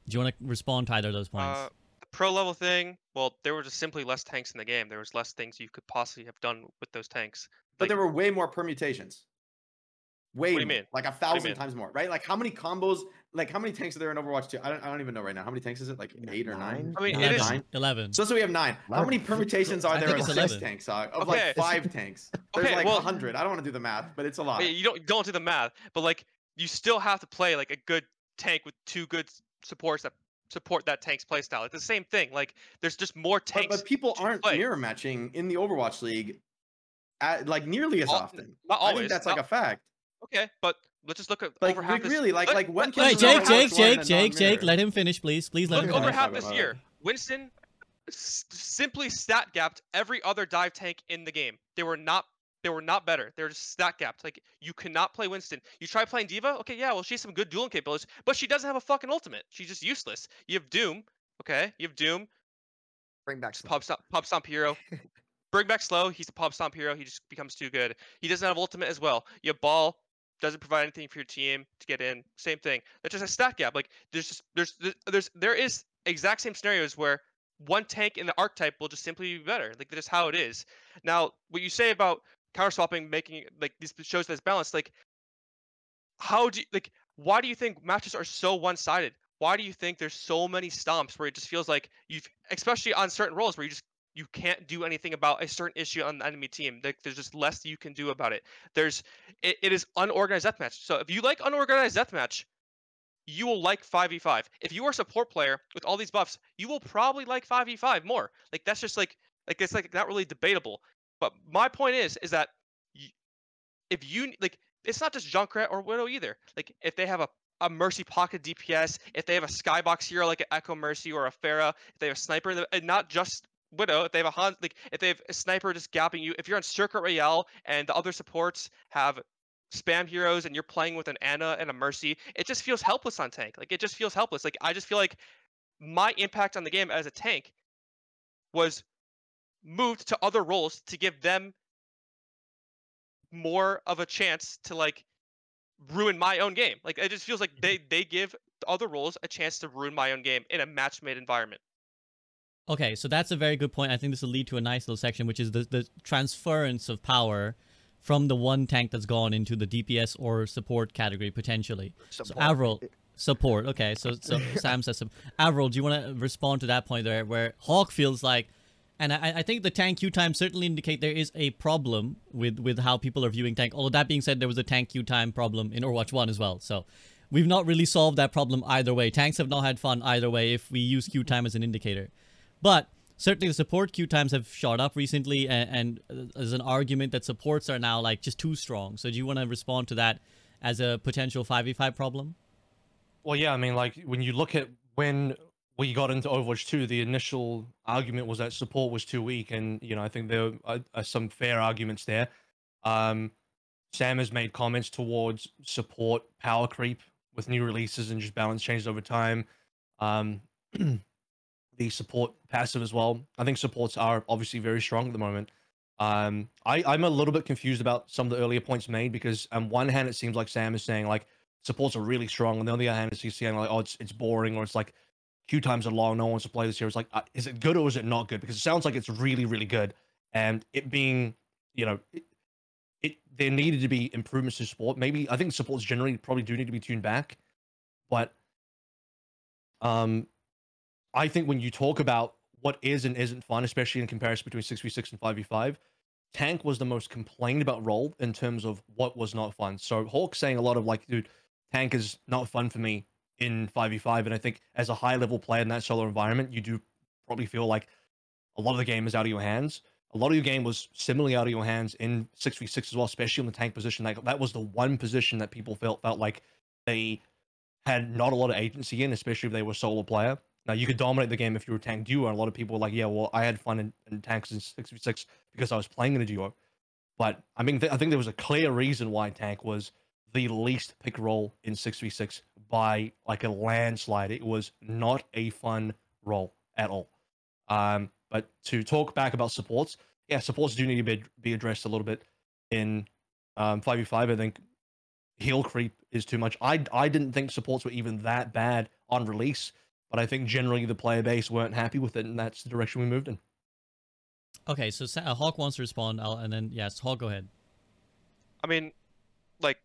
do you want to respond to either of those points? Pro level thing, well, there were just simply less tanks in the game. There was less things you could possibly have done with those tanks. Like, but there were way more permutations. Way what do you mean? Like 1,000 times more, right? Like how many combos, like how many tanks are there in Overwatch 2? I don't even know right now. How many tanks is it? Like 8 or 9? I mean, 11. 11. So we have 9. How many permutations are there of 6 tanks? Of like 5 tanks? There's like 100. I don't want to do the math, but it's a lot. You don't do the math, but like you still have to play like a good tank with 2 good supports that support that tank's playstyle. It's the same thing. Like there's just more tanks. But people aren't mirror matching in the Overwatch League at, like nearly as often. Not always. I think that's like a fact. Okay, but let's just look at like, over half this. Really, like when can Jake, let him finish, please. Please let him finish. Look over half this year, Winston simply stat gapped every other dive tank in the game. They were not better. They were just stat gapped. Like you cannot play Winston. You try playing D.Va? Okay, yeah, well she's some good dueling capabilities, but she doesn't have a fucking ultimate. She's just useless. You have Doom. Okay, you have Doom. Bring back Slow. Pop stomp hero. Bring back Slow. He's a pop stomp hero. He just becomes too good. He doesn't have ultimate as well. You have Ball. Doesn't provide anything for your team to get in. Same thing. That's just a stat gap. Like there is exact same scenarios where one tank in the archetype will just simply be better. Like that's how it is. Now what you say about counter swapping making like this shows that it's balanced, like why do you think matches are so one-sided? Why do you think there's so many stomps where it just feels like you've, especially on certain roles where you can't do anything about a certain issue on the enemy team? Like there's just less you can do about it. It is unorganized deathmatch. So if you like unorganized deathmatch, you will like 5v5. If you are a support player with all these buffs, you will probably like 5v5 more. Like that's just like Like, it's like not really debatable. But my point is that if you like, it's not just Junkrat or Widow either. Like, if they have a Mercy pocket DPS, if they have a Skybox hero like an Echo Mercy or a Pharah, if they have a Sniper, and not just Widow, if they have a Hans, like if they have a Sniper just gapping you, if you're on Circuit Royale and the other supports have spam heroes and you're playing with an Ana and a Mercy, it just feels helpless on tank. Like, it just feels helpless. Like, I just feel like my impact on the game as a tank was moved to other roles to give them more of a chance to like ruin my own game. Like, it just feels like they give the other roles a chance to ruin my own game in a match made environment. Okay, so that's a very good point. I think this will lead to a nice little section, which is the transference of power from the one tank that's gone into the DPS or support category, potentially. Support. So Avril, support. Okay, so Sam says, Avril, do you want to respond to that point there where Hawk feels like, and I think the tank queue time certainly indicate there is a problem with how people are viewing tank. Although that being said, there was a tank queue time problem in Overwatch 1 as well. So we've not really solved that problem either way. Tanks have not had fun either way if we use queue time as an indicator. But certainly the support queue times have shot up recently, and there's an argument that supports are now like just too strong. So do you want to respond to that as a potential 5v5 problem? Well, yeah, I mean, like when you look at when we got into Overwatch 2, the initial argument was that support was too weak. And, you know, I think there are some fair arguments there. Sam has made comments towards support power creep with new releases and just balance changes over time. The support passive as well. I think supports are obviously very strong at the moment. I'm a little bit confused about some of the earlier points made because on one hand, it seems like Sam is saying like supports are really strong. And on the other hand, he's saying like, oh, it's boring, or it's like queue times are long. No one wants to play this hero. It's like, is it good or is it not good? Because it sounds like it's really, really good. And it being, you know, there needed to be improvements to support. Maybe I think supports generally probably do need to be tuned back, but I think when you talk about what is and isn't fun, especially in comparison between 6v6 and 5v5, tank was the most complained about role in terms of what was not fun. So Hawk saying a lot of like, dude, tank is not fun for me in 5v5. And I think as a high level player in that solo environment, you do probably feel like a lot of the game is out of your hands. A lot of your game was similarly out of your hands in 6v6 as well, especially in the tank position. Like, that was the one position that people felt like they had not a lot of agency in, especially if they were a solo player. Now, you could dominate the game if you were a tank duo, and a lot of people were like, yeah, well, I had fun in tanks in 6v6 because I was playing in a duo. But, I mean, I think there was a clear reason why tank was the least pick role in 6v6 by, like, a landslide. It was not a fun role at all. But to talk back about supports, yeah, supports do need to be addressed a little bit in 5v5. I think heal creep is too much. I didn't think supports were even that bad on release, but I think generally the player base weren't happy with it, and that's the direction we moved in. Okay, so Hawk wants to respond, and then, yes, Hawk, go ahead. I mean, like,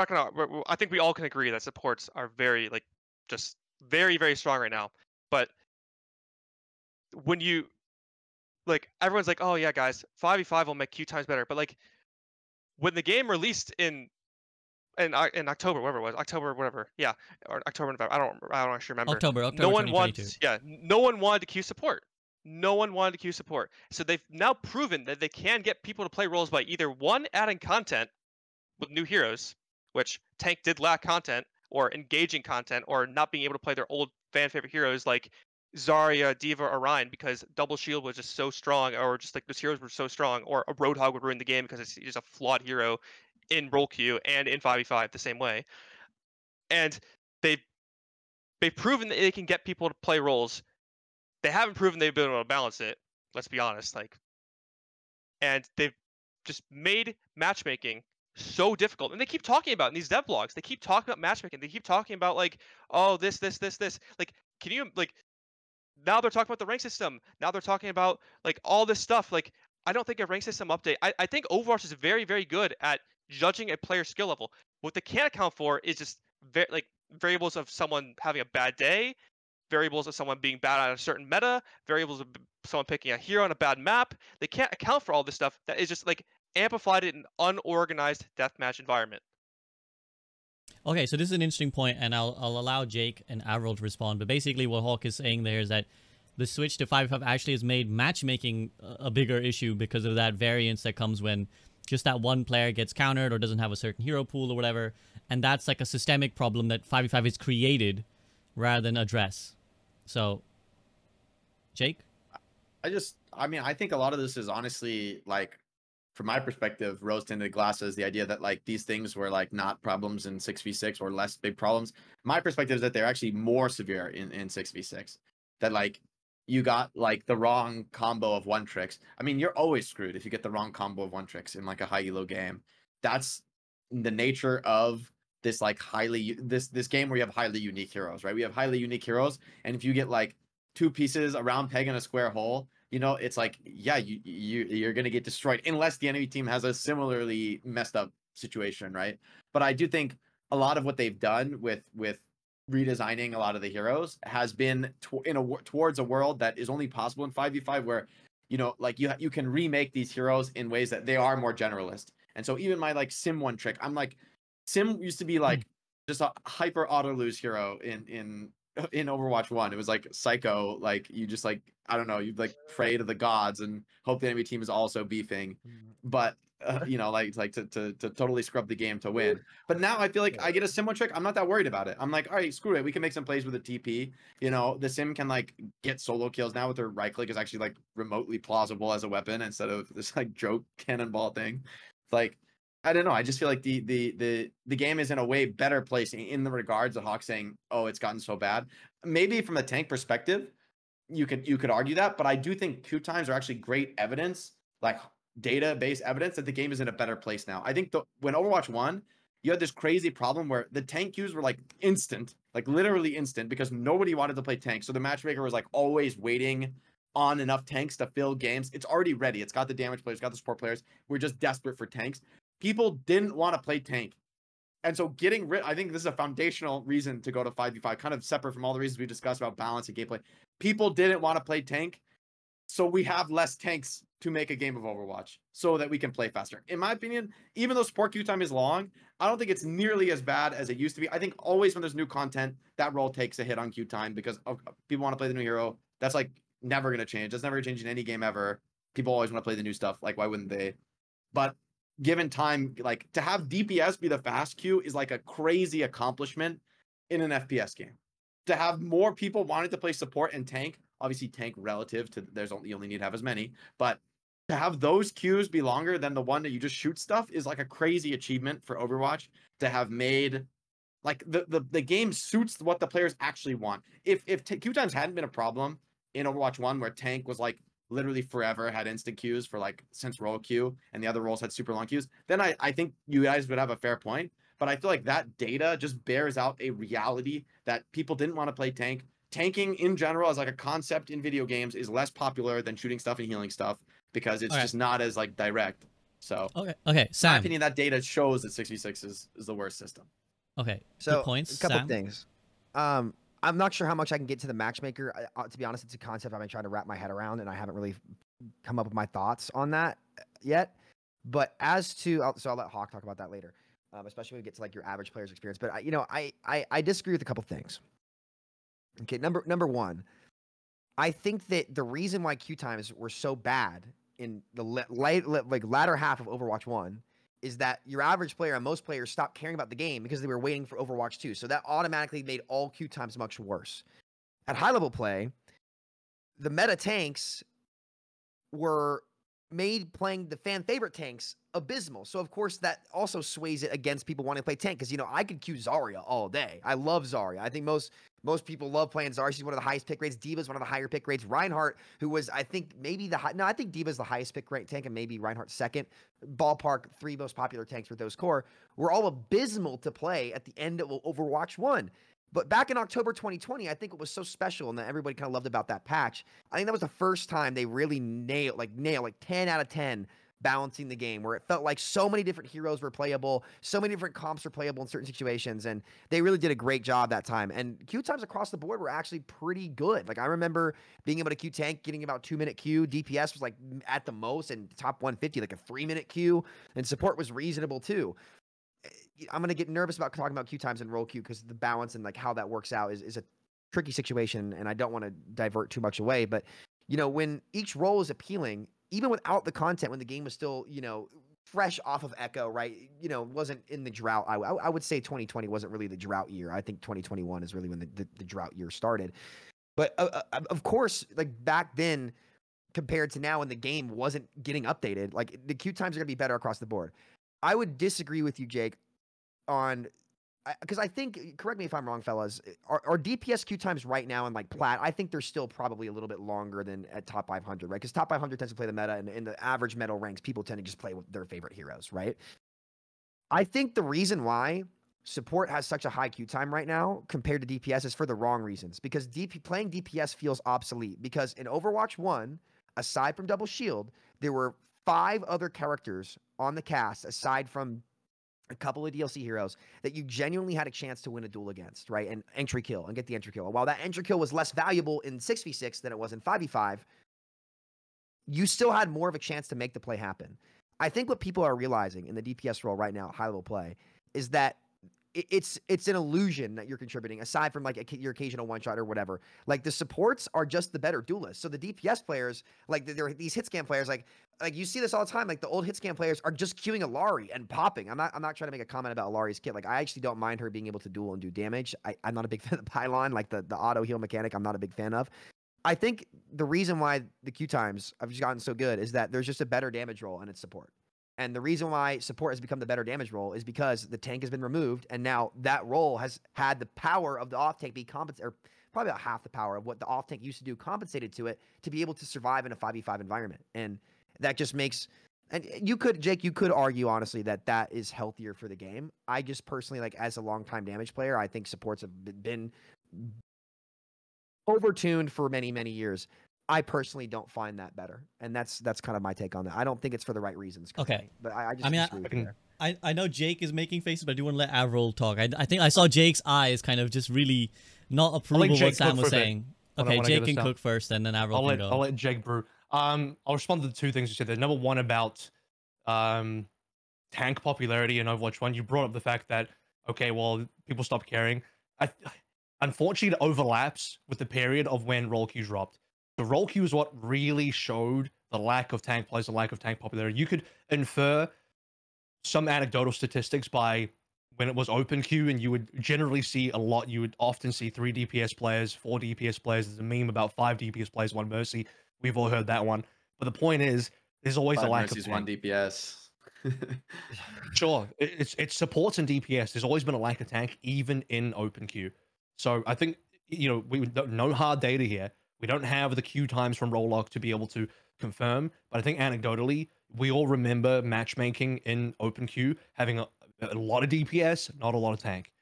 I think we all can agree that supports are very, like, just very, very strong right now. But when you, like, everyone's like, oh, yeah, guys, 5v5 will make queue times better. But, like, when the game released in October, whatever it was, November, I don't actually remember. October no one wanted to queue support. So they've now proven that they can get people to play roles by either one, adding content with new heroes, which tank did lack content, or engaging content, or not being able to play their old fan favorite heroes like Zarya, D.Va, or Rhyne because double shield was just so strong, or just like those heroes were so strong, or a Roadhog would ruin the game because it's just a flawed hero in roll queue and in 5v5 the same way. And they've proven that they can get people to play roles. They haven't proven they've been able to balance it, let's be honest. Like, and they've just made matchmaking so difficult. And they keep talking about it in these devlogs. They keep talking about matchmaking. They keep talking about like, oh, this. Like, can you, like, now they're talking about the rank system. Now they're talking about like all this stuff. Like, I don't think a rank system update. I think Overwatch is very, very good at judging a player's skill level. What they can't account for is just variables of someone having a bad day, variables of someone being bad on a certain meta, variables of someone picking a hero on a bad map. They can't account for all this stuff that is just like amplified in an unorganized deathmatch environment. Okay, so this is an interesting point, and I'll allow Jake and Avril to respond, but basically what Hawk is saying there is that the switch to 5v5 actually has made matchmaking a bigger issue because of that variance that comes when just that one player gets countered or doesn't have a certain hero pool or whatever. And that's like a systemic problem that 5v5 has created rather than address. So, Jake? I think a lot of this is honestly, like, from my perspective, rose tinted glasses, the idea that like these things were like not problems in 6v6 or less big problems. My perspective is that they're actually more severe in 6v6. That like you got like the wrong combo of one tricks. I mean, you're always screwed if you get the wrong combo of one tricks in like a high elo game. That's the nature of this like this game where you have highly unique heroes, right? We have highly unique heroes, and if you get like two pieces, a round peg and a square hole, you know, it's like, yeah, you're gonna get destroyed unless the enemy team has a similarly messed up situation, right? But I do think a lot of what they've done with redesigning a lot of the heroes has been towards a world that is only possible in 5v5, where, you know, like you can remake these heroes in ways that they are more generalist. And so even my like Sim one trick, I'm like, Sim used to be like just a hyper auto lose hero in Overwatch 1. It was like psycho, like you just like, I don't know, you'd like pray to the gods and hope the enemy team is also beefing, but you know, like to totally scrub the game to win. But now I feel like I get a Sim one trick, I'm not that worried about it. I'm like, all right, screw it, we can make some plays with a TP. You know, the Sim can like get solo kills now with her right click, is actually like remotely plausible as a weapon instead of this like joke cannonball thing. Like, I don't know. I just feel like the game is in a way better place in the regards of Hawk saying, "Oh, it's gotten so bad." Maybe from a tank perspective, you could argue that, but I do think queue times are actually great evidence, like data-based evidence, that the game is in a better place now. I think when Overwatch 1, you had this crazy problem where the tank queues were like instant, like literally instant, because nobody wanted to play tank. So the matchmaker was like always waiting on enough tanks to fill games. It's already ready. It's got the damage players, got the support players. We're just desperate for tanks. People didn't want to play tank. And so getting rid, I think this is a foundational reason to go to 5v5, kind of separate from all the reasons we discussed about balance and gameplay. People didn't want to play tank, so we have less tanks to make a game of Overwatch so that we can play faster. In my opinion, even though support queue time is long, I don't think it's nearly as bad as it used to be. I think always when there's new content, that role takes a hit on queue time because people want to play the new hero. That's like never going to change. That's never going to change in any game ever. People always want to play the new stuff. Like, why wouldn't they? But given time, like to have DPS be the fast queue is like a crazy accomplishment in an FPS game. To have more people wanting to play support and tank, obviously tank relative to you only need to have as many, but to have those queues be longer than the one that you just shoot stuff is like a crazy achievement for Overwatch to have made. Like the game suits what the players actually want. If queue times hadn't been a problem in Overwatch 1 where tank was like literally forever, had instant queues for like since role queue, and the other roles had super long queues, then I think you guys would have a fair point. But I feel like that data just bears out a reality that people didn't want to play tank. Tanking in general as like a concept in video games is less popular than shooting stuff and healing stuff because it's just not as like direct. So okay, Sam. In my opinion, that data shows that 6v6 is the worst system. Okay, so good points, a couple Sam. Things. I'm not sure how much I can get to the matchmaker. To be honest, it's a concept I've been trying to wrap my head around, and I haven't really come up with my thoughts on that yet. But as to, so I'll let Hawk talk about that later, especially when we get to like your average player's experience. But I disagree with a couple things. Okay, number one, I think that the reason why queue times were so bad in the latter half of Overwatch 1 is that your average player and most players stopped caring about the game because they were waiting for Overwatch 2. So that automatically made all queue times much worse. At high-level play, the meta tanks were made playing the fan-favorite tanks abysmal. So, of course, that also sways it against people wanting to play tank because, you know, I could queue Zarya all day. I love Zarya. I think most people love playing Zarya. She's one of the highest pick rates. Diva's one of the higher pick rates. Reinhardt, who was, I think, I think Diva's the highest pick rate tank and maybe Reinhardt second. Ballpark, three most popular tanks with those core were all abysmal to play at the end of Overwatch 1. But back in October 2020, I think it was so special and that everybody kind of loved about that patch. I think that was the first time they really nailed 10 out of 10 balancing the game, where it felt like so many different heroes were playable, so many different comps were playable in certain situations, and they really did a great job that time. And queue times across the board were actually pretty good. Like, I remember being able to queue tank, getting about 2-minute queue. DPS was like at the most and top 150, like a 3-minute queue, and support was reasonable too. I'm going to get nervous about talking about queue times and roll queue because the balance and like how that works out is a tricky situation, and I don't want to divert too much away, but, you know, when each role is appealing, even without the content, when the game was still, you know, fresh off of Echo, right, you know, wasn't in the drought. I would say 2020 wasn't really the drought year. I think 2021 is really when the drought year started. But, of course, like, back then compared to now when the game wasn't getting updated, like, the queue times are going to be better across the board. I would disagree with you, Jake, on... Because I think, correct me if I'm wrong, fellas, our DPS queue times right now in, like, Plat, I think they're still probably a little bit longer than at top 500, right? Because top 500 tends to play the meta, and in the average metal ranks, people tend to just play with their favorite heroes, right? I think the reason why support has such a high queue time right now compared to DPS is for the wrong reasons. Because playing DPS feels obsolete. Because in Overwatch 1, aside from Double Shield, there were 5 other characters on the cast aside from a couple of DLC heroes that you genuinely had a chance to win a duel against, right? And entry kill and get the entry kill. And while that entry kill was less valuable in 6v6 than it was in 5v5, you still had more of a chance to make the play happen. I think what people are realizing in the DPS role right now, high level play, is that it's an illusion that you're contributing aside from, like, your occasional one shot or whatever. Like, the supports are just the better duelists. So the DPS players, like, they're these hitscan players, like you see this all the time. Like, the old hitscan players are just queuing Alari and popping. I'm not trying to make a comment about Alari's kit. Like, I actually don't mind her being able to duel and do damage. I'm not a big fan of the pylon, like the auto heal mechanic. I'm not a big fan of. I think the reason why the queue times have just gotten so good is that there's just a better damage role in its support. And the reason why support has become the better damage role is because the tank has been removed, and now that role has had the power of the off tank be compensated, or probably about half the power of what the off tank used to do, compensated to it to be able to survive in a 5v5 environment. And that just makes, and you could, Jake, you could argue honestly that that is healthier for the game. I just personally, like, as a longtime damage player, I think supports have been overtuned for many, many years. I personally don't find that better, and that's kind of my take on that. I don't think it's for the right reasons. Okay, but I know Jake is making faces, but I do want to let Avril talk. I think I saw Jake's eyes kind of just really not approve of what Sam was saying. Okay, Jake can cook first, and then Avril can go. I'll let Jake brew. I'll respond to the two things you said there. Number one, about tank popularity in Overwatch 1. You brought up the fact that, okay, well, people stopped caring. Unfortunately, it overlaps with the period of when roll queues dropped. The roll queue is what really showed the lack of tank plays, the lack of tank popularity. You could infer some anecdotal statistics by when it was open queue, and you would generally see a lot. You would often see 3 DPS players, 4 DPS players. There's a meme about 5 DPS players, 1 Mercy. We've all heard that one. But the point is, there's always a lack of 1 DPS. Sure, it's supports and DPS. There's always been a lack of tank, even in open queue. So I think, you know, we no hard data here. We don't have the queue times from Rollock to be able to confirm, but I think anecdotally, we all remember matchmaking in open queue having a lot of DPS, not a lot of tank,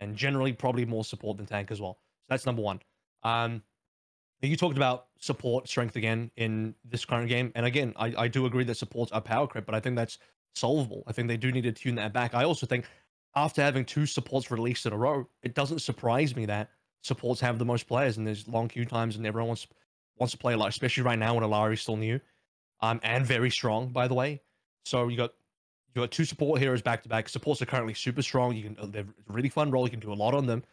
and generally probably more support than tank as well. So that's number one. You talked about support strength again in this current game, and again, I do agree that supports are power creep, but I think that's solvable. I think they do need to tune that back. I also think after having 2 supports released in a row, it doesn't surprise me that supports have the most players, and there's long queue times, and everyone wants to play a lot, especially right now when Alari's still new, and very strong, by the way. So you got 2 support heroes back to back. Supports are currently super strong. They're a really fun role. You can do a lot on them.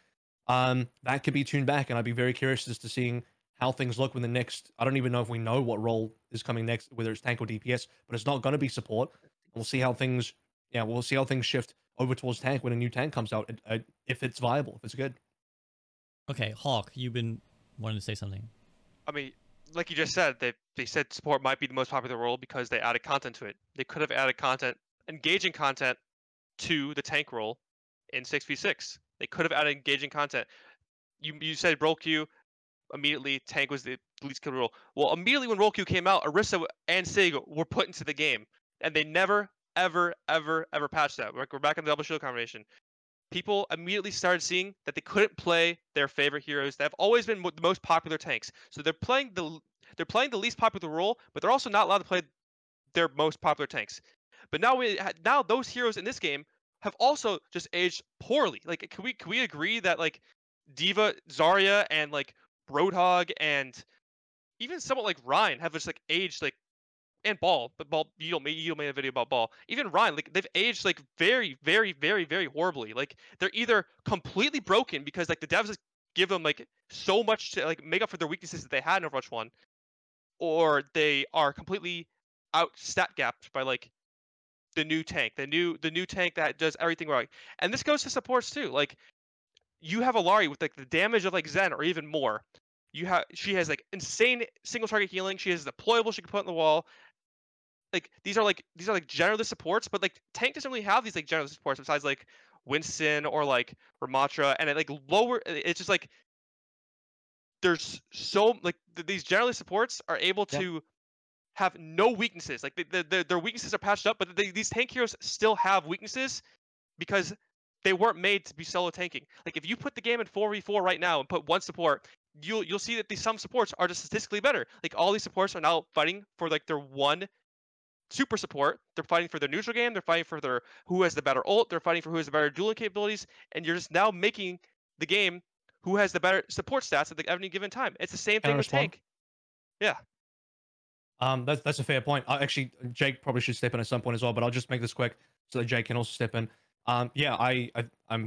That could be tuned back, and I'd be very curious as to seeing how things look when the next. I don't even know if we know what role is coming next, whether it's tank or DPS, but it's not going to be support. We'll see how things. Yeah, we'll see how things shift over towards tank when a new tank comes out, if it's viable, if it's good. Okay, Hawk, you've been wanting to say something. I mean, like you just said, they said support might be the most popular role because they added content to it. They could have added content, engaging content, to the tank role in 6v6. They could have added engaging content. You said roll queue, immediately tank was the least killer role. Well, immediately when roll queue came out, Orisa and Sig were put into the game, and they never, ever, ever, ever patched that. We're back in the double shield combination. People immediately started seeing that they couldn't play their favorite heroes that have always been the most popular tanks. So they're playing the least popular role, but they're also not allowed to play their most popular tanks. But now those heroes in this game have also just aged poorly. Like, can we agree that, like, D.Va, Zarya, and, like, Roadhog, and even someone like Ryan have just, like, aged, like, and Ball, but Ball, you don't make a video about Ball. Even Ryan, like, they've aged, like, very, very, very, very horribly. Like, they're either completely broken because, like, the devs give them like so much to like make up for their weaknesses that they had in Overwatch 1, or they are completely out stat gapped by like the new tank that does everything right. And this goes to supports too. Like you have Alari with like the damage of like Zen or even more. She has like insane single target healing. She has the deployable she can put on the wall. Like these are like generalist supports, but like tank doesn't really have these like generalist supports besides like Winston or like Ramatra, and it's just like there's so like these generalist supports are able to have no weaknesses. Like their weaknesses are patched up, but these tank heroes still have weaknesses because they weren't made to be solo tanking. Like if you put the game in 4v4 right now and put one support, you'll see that some supports are just statistically better. Like all these supports are now fighting for like their one super support. They're fighting for their neutral game. They're fighting for their who has the better ult. They're fighting for who has the better dueling capabilities. And you're just now making the game who has the better support stats at any given time. It's the same thing with tank. Yeah. That's a fair point. Actually, Jake probably should step in at some point as well, but I'll just make this quick so that Jake can also step in. I'm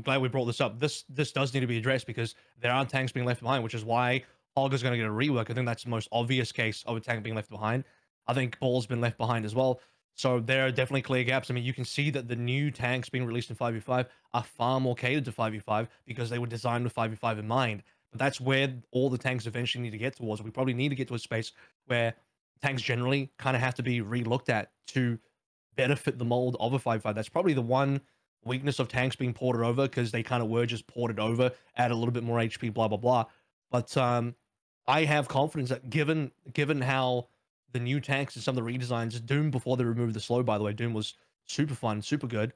glad we brought this up. This does need to be addressed because there are tanks being left behind, which is why Olga's going to get a rework. I think that's the most obvious case of a tank being left behind. I think Ball's been left behind as well. So there are definitely clear gaps. I mean, you can see that the new tanks being released in 5v5 are far more catered to 5v5 because they were designed with 5v5 in mind. But that's where all the tanks eventually need to get towards. We probably need to get to a space where tanks generally kind of have to be re-looked at to better fit the mold of a 5v5. That's probably the one weakness of tanks being ported over, because they kind of were just ported over, add a little bit more HP, blah, blah, blah. But I have confidence that given how the new tanks and some of the redesigns, Doom before they removed the slow, by the way, Doom was super fun, super good.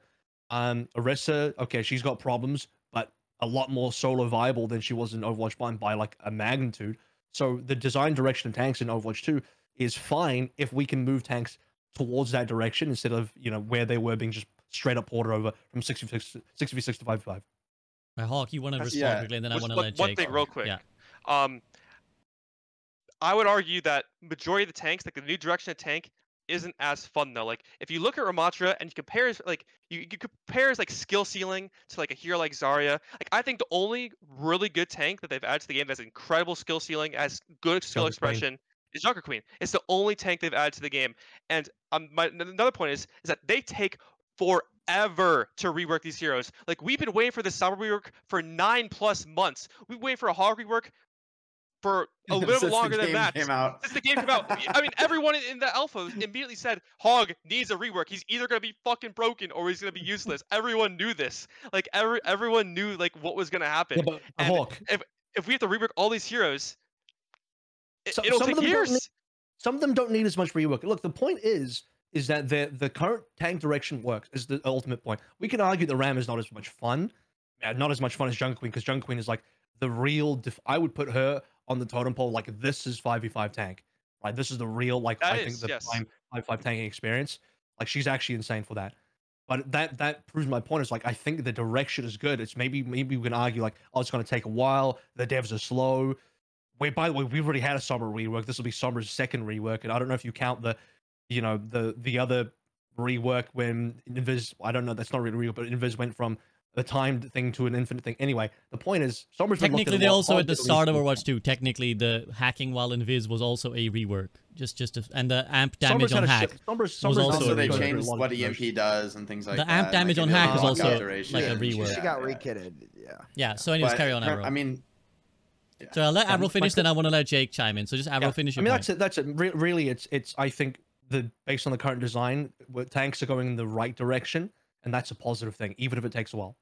Orisa, okay, she's got problems, but a lot more solo viable than she was in Overwatch 1 by like a magnitude. So the design direction of tanks in Overwatch 2 is fine if we can move tanks towards that direction instead of, you know, where they were being just straight up ported over from 6v6 to 5v5. Hawk, you want to respond quickly, and then I want to let Jake... One thing real quick. Yeah. I would argue that majority of the tanks, like the new direction of tank, isn't as fun though. Like if you look at Ramatra and you compare his like you compare his like skill ceiling to like a hero like Zarya. Like I think the only really good tank that they've added to the game that's incredible skill ceiling, as good skill expression, is Junker Queen. It's the only tank they've added to the game. And another point is that they take forever to rework these heroes. Like we've been waiting for this Sombra rework for 9+ months. We've waited for a Hog rework for a little longer than that. Since the game came out. I mean, everyone in the alpha immediately said, Hog needs a rework. He's either going to be fucking broken or he's going to be useless. Everyone knew this. Like, everyone knew, like, what was going to happen. Yeah, but, and Hawk, if we have to rework all these heroes, it'll take years. Some of them don't need as much rework. Look, the point is that the current tank direction works, is the ultimate point. We can argue the Ram is not as much fun. Not as much fun as Jungle Queen, because Jungle Queen is, like, the real... I would put her... on the totem pole, like this is 5v5 tank, right? This is the real, like that I think is, the yes. prime 5v5 tanking experience. Like she's actually insane for that. But that proves my point. Is like I think the direction is good. It's maybe we can argue like, oh, it's going to take a while. The devs are slow. Wait, by the way, we've already had a Sombra rework. This will be Sombra's second rework, and I don't know if you count the, you know, the other rework when Invis. I don't know. That's not really real, but Invis went from the timed thing to an infinite thing. Anyway, the point is... Technically, they're also at the start of Overwatch 2. Technically, the hacking while invis was also a rework. And the amp damage on hack was also... They changed what EMP does and things like that. The amp damage on hack is also like a rework. She got re-kitted, yeah. Yeah, so anyways, carry on, Avril. I mean... So I'll let Avril finish, then I want to let Jake chime in. So just Avril finish your point. I mean, that's it. Really, it's I think, based on the current design, tanks are going in the right direction. And that's a positive thing, even if it takes a while.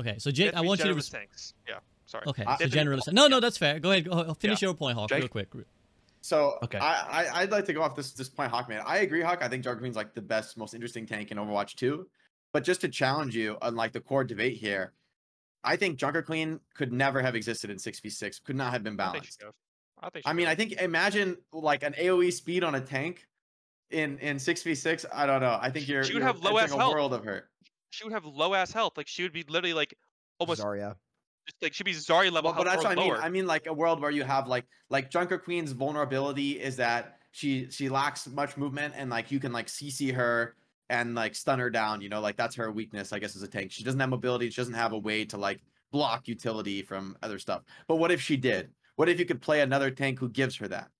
Okay, so Jake, I want you to... tanks. Yeah, sorry. Okay, so generalist... No, that's fair. Go ahead. Finish your point, Hawk, Jake, real quick. So, okay. I'd like to go off this point Hawk made. I agree, Hawk. I think Junker Queen's like the best, most interesting tank in Overwatch 2. But just to challenge you on like the core debate here, I think Junker Queen could never have existed in 6v6. Could not have been balanced. I think imagine like an AoE speed on a tank in 6v6. I don't know. I think she would have low ass health. World of her. She would have low ass health. Like she would be literally like almost Zarya. Just like she'd be Zarya level. But that's what I mean. I mean like a world where you have like Junker Queen's vulnerability is that she lacks much movement, and like you can like CC her and like stun her down. You know, like that's her weakness, I guess, as a tank. She doesn't have mobility. She doesn't have a way to like block utility from other stuff. But what if she did? What if you could play another tank who gives her that?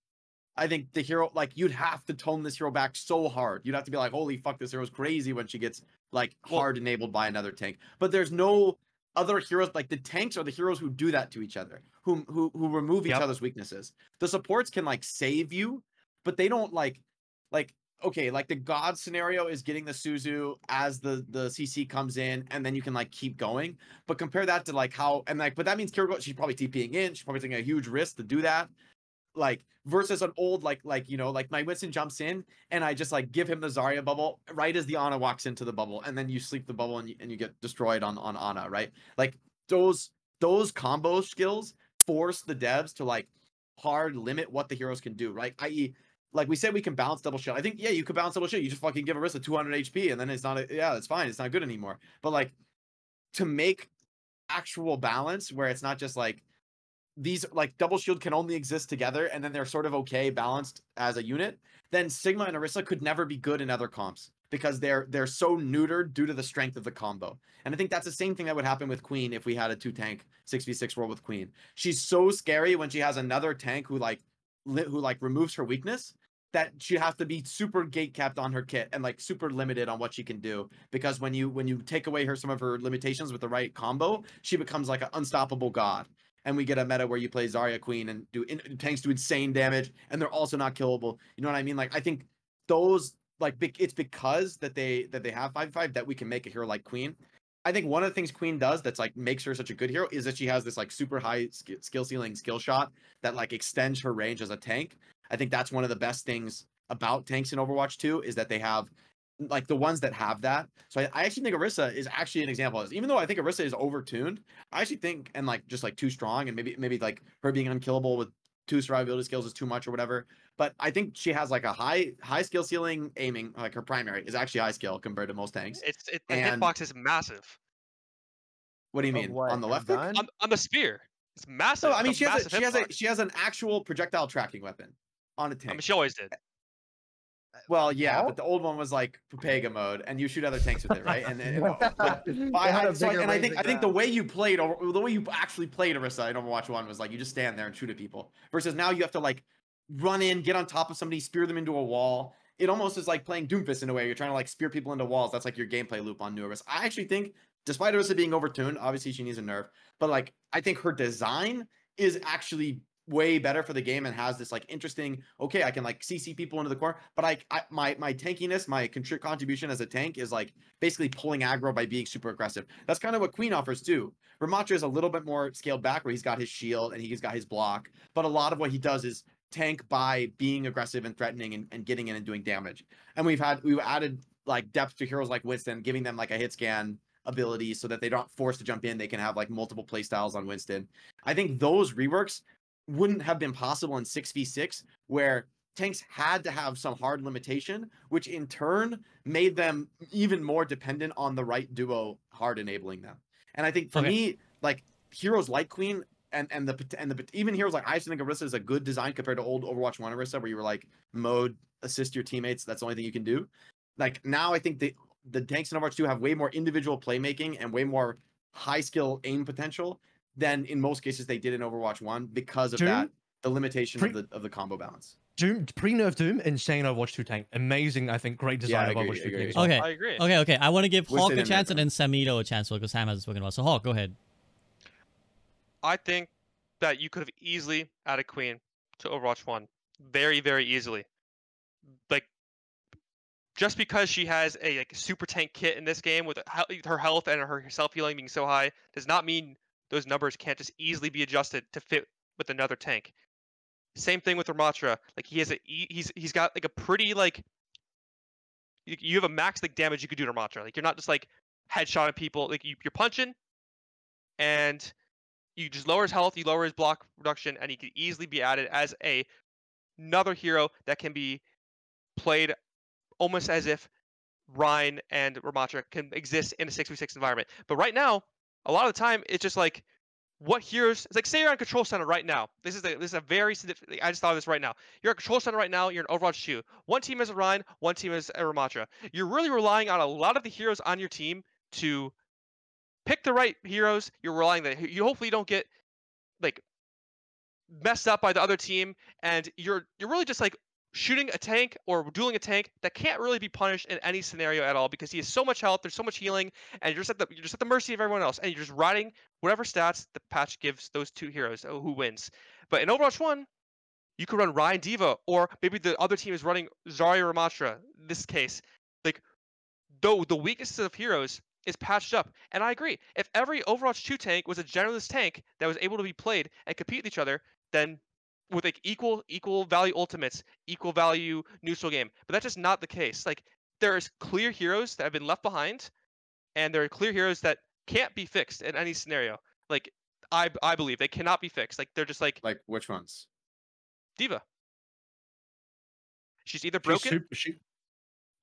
I think the hero, like, you'd have to tone this hero back so hard. You'd have to be like, holy fuck, this hero's crazy when she gets, like, hard enabled by another tank. But there's no other heroes. Like, the tanks are the heroes who do that to each other, who remove each other's weaknesses. The supports can, like, save you, but they don't, like, okay, like, the god scenario is getting the Suzu as the CC comes in, and then you can, like, keep going. But compare that to, like, how, and, like, but that means Kiriko, she's probably TPing in. She's probably taking a huge risk to do that. Like, versus an old, like, you know, like, my Winston jumps in, and I just, like, give him the Zarya bubble right as the Ana walks into the bubble, and then you sleep the bubble, and you get destroyed on Ana, right? Like, those combo skills force the devs to, like, hard limit what the heroes can do, right? I.e., like, we said we can bounce double shield. I think, yeah, you could bounce double shield. You just fucking give Orisa 200 HP, and then it's not, it's fine. It's not good anymore. But, like, to make actual balance where it's not just, like, these, like, double shield can only exist together, and then they're sort of okay balanced as a unit, then Sigma and Orisa could never be good in other comps because they're so neutered due to the strength of the combo. And I think that's the same thing that would happen with Queen if we had a 2-tank 6v6 world with Queen. She's so scary when she has another tank who removes her weakness that she has to be super gate capped on her kit and, like, super limited on what she can do, because when you take away some of her limitations with the right combo, she becomes like an unstoppable god. And we get a meta where you play Zarya Queen and tanks do insane damage, and they're also not killable. You know what I mean? Like, I think those, like, it's because that they have 5v5 that we can make a hero like Queen. I think one of the things Queen does that's, like, makes her such a good hero is that she has this, like, super high skill ceiling skill shot that, like, extends her range as a tank. I think that's one of the best things about tanks in Overwatch 2 is that they have, like, the ones that have that. So I actually think Orisa is actually an example of this. Even though I think Orisa is overtuned, I actually think, and, like, just, like, too strong, and maybe like her being unkillable with 2 survivability skills is too much or whatever. But I think she has, like, a high skill ceiling aiming. Like, her primary is actually high skill compared to most tanks. The hitbox is massive. What do you mean? On the left? On the spear. It's massive. No, I mean, she has an actual projectile tracking weapon on a tank. I mean, she always did. Well, yeah, but the old one was, like, Pega mode, and you shoot other tanks with it, right? I think the way you played, the way you actually played Orisa in Overwatch 1 was, like, you just stand there and shoot at people. Versus now you have to, like, run in, get on top of somebody, spear them into a wall. It almost is like playing Doomfist in a way. You're trying to, like, spear people into walls. That's, like, your gameplay loop on new Orisa. I actually think, despite Orisa being overtuned, obviously she needs a nerf, but, like, I think her design is actually way better for the game and has this, like, interesting, okay, I can, like, CC people into the corner, but my tankiness, my contribution as a tank is, like, basically pulling aggro by being super aggressive. That's kind of what Queen offers too. Ramacha is a little bit more scaled back where he's got his shield and he's got his block, but a lot of what he does is tank by being aggressive and threatening and getting in and doing damage. And we've added, like, depth to heroes like Winston, giving them, like, a hit scan ability so that they aren't forced to jump in. They can have, like, multiple play styles on Winston. I think those reworks wouldn't have been possible in 6v6, where tanks had to have some hard limitation, which in turn made them even more dependent on the right duo hard enabling them. And I think for me, like, heroes like Queen and the even heroes like I think Orisa is a good design compared to old Overwatch 1 Orisa, where you were like mode assist your teammates. That's the only thing you can do. Like, now I think the tanks in Overwatch 2 have way more individual playmaking and way more high skill aim potential than in most cases they did in Overwatch 1 because of the limitation of the combo balance. Doom, pre-nerf Doom, insane Overwatch 2 tank. Amazing, I think, great design of Overwatch 2 tank. Well. Okay. I agree. Okay. I want to give Hawk a chance and then Samito a chance because Sam hasn't spoken about it. So Hawk, go ahead. I think that you could have easily added Queen to Overwatch 1. Very, very easily. Like, just because she has a, like, super tank kit in this game with her health and her self-healing being so high does not mean those numbers can't just easily be adjusted to fit with another tank. Same thing with Ramatra. Like, he's got, like, a pretty, like, you have a max, like, damage you could do to Ramatra. Like, you're not just, like, headshotting people. Like, you're punching, and you just lower his health, you lower his block reduction, and he could easily be added as another hero that can be played almost as if Rhyne and Ramatra can exist in a 6v6 environment. But right now, a lot of the time, it's just like, what heroes? It's like, say you're on Control Center right now. This is a very significant. I just thought of this right now. You're on Control Center right now. You're in Overwatch 2. One team is a Rhyne. One team is a Ramatra. You're really relying on a lot of the heroes on your team to pick the right heroes. You're relying on that. You hopefully don't get like messed up by the other team, and you're really just like shooting a tank or dueling a tank that can't really be punished in any scenario at all, because he has so much health, there's so much healing, and you're just at the mercy of everyone else, and you're just riding whatever stats the patch gives those two heroes who wins. But in Overwatch 1, you could run Ryan Diva, or maybe the other team is running Zarya Ramatra. In this case, like though the weakest of heroes is patched up. And I agree. If every Overwatch 2 tank was a generalist tank that was able to be played and compete with each other, then with like equal value ultimates, equal value neutral game. But that's just not the case. Like there is clear heroes that have been left behind, and there are clear heroes that can't be fixed in any scenario. Like I believe they cannot be fixed. Like they're just like which ones? Diva. She's either broken.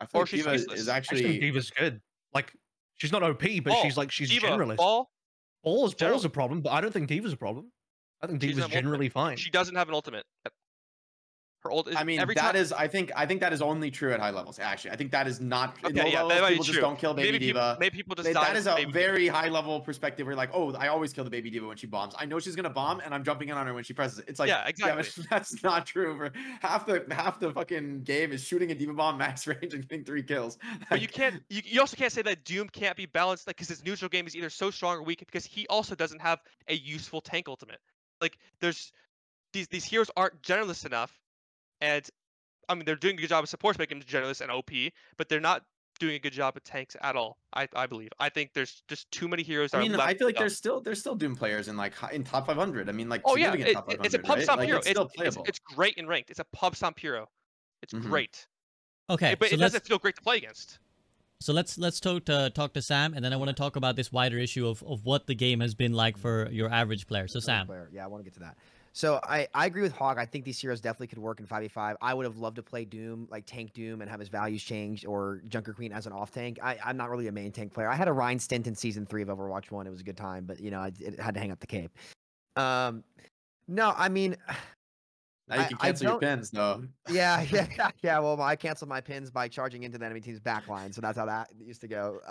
I think Diva is actually Diva's good. Like she's not OP, but Ball. she's Diva, generalist. Ball's a problem, but I don't think Diva's a problem. I think Diva's generally fine. She doesn't have an ultimate. Her ult is, I mean, every that time... is. I think that is only true at high levels. Actually, I think that is not. Okay, in low levels, people just don't kill baby Diva. People just die. That is a very high level perspective. Where you're like, oh, I always kill the baby Diva when she bombs. I know she's gonna bomb, and I'm jumping in on her when she presses it. It's like, yeah, exactly. Yeah, that's not true. For half the fucking game is shooting a Diva bomb max range and getting 3 kills. Like, but you can't. You also can't say that Doom can't be balanced, like, because his neutral game is either so strong or weak, because he also doesn't have a useful tank ultimate. Like there's these heroes aren't generalist enough. And, I mean, they're doing a good job of supports, making them generalists and OP, but they're not doing a good job of tanks at all, I believe. I think there's just too many heroes that are left. I feel like there's still Doom players in top 500. I mean, like, oh, yeah, it's a pub stomp hero. It's great in ranked. It's a pub stomp hero. It's great. Okay. But so it doesn't feel great to play against. So let's talk to Sam, and then I want to talk about this wider issue of what the game has been like for your average player. So, Sam. Yeah, I want to get to that. So I agree with Hawk. I think these heroes definitely could work in 5v5. I would have loved to play Doom, like tank Doom, and have his values changed, or Junker Queen as an off tank. I'm not really a main tank player. I had a Rhyne stint in season 3 of Overwatch 1. It was a good time, but you know, I had to hang up the cape. No, I mean, now you can cancel your pins, though. Yeah. Well, I canceled my pins by charging into the enemy team's backline, so that's how that used to go.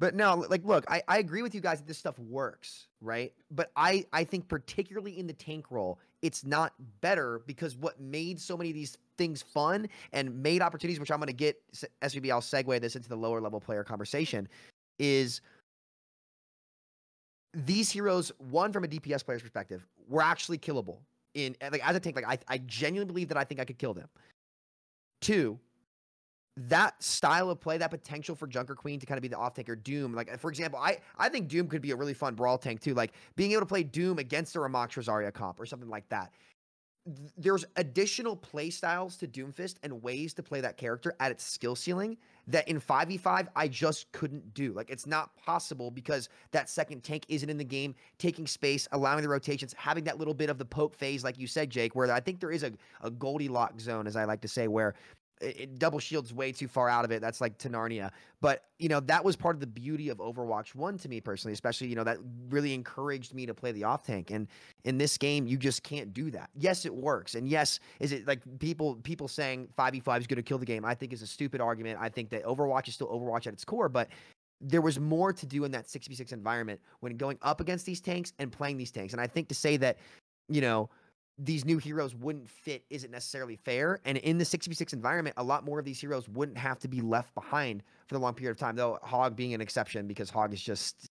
But no, like, look, I agree with you guys that this stuff works, right? But I think particularly in the tank role, it's not better, because what made so many of these things fun and made opportunities, which I'm going to get, SVB, I'll segue this into the lower level player conversation, is these heroes, one, from a DPS player's perspective, were actually killable. In, like, as a tank, like, I genuinely believe that I think I could kill them. Two, that style of play, that potential for Junker Queen to kind of be the off tank, or Doom. Like, for example, I think Doom could be a really fun brawl tank too. Like being able to play Doom against a Ramatra Zarya comp or something like that. There's additional play styles to Doomfist and ways to play that character at its skill ceiling that in 5v5 I just couldn't do. Like, it's not possible, because that second tank isn't in the game, taking space, allowing the rotations, having that little bit of the poke phase, like you said, Jake, where I think there is a Goldilocks zone, as I like to say, where it double shields way too far out of it. That's like to Narnia. But, you know, that was part of the beauty of Overwatch 1 to me personally, especially, you know, that really encouraged me to play the off tank. And in this game, you just can't do that. Yes, it works. And yes, is it like people saying 5v5 is going to kill the game, I think is a stupid argument. I think that Overwatch is still Overwatch at its core, but there was more to do in that 6v6 environment when going up against these tanks and playing these tanks. And I think to say that, you know, these new heroes wouldn't fit isn't necessarily fair. And in the 6v6 environment, a lot more of these heroes wouldn't have to be left behind for the long period of time, though Hog being an exception, because Hog is just...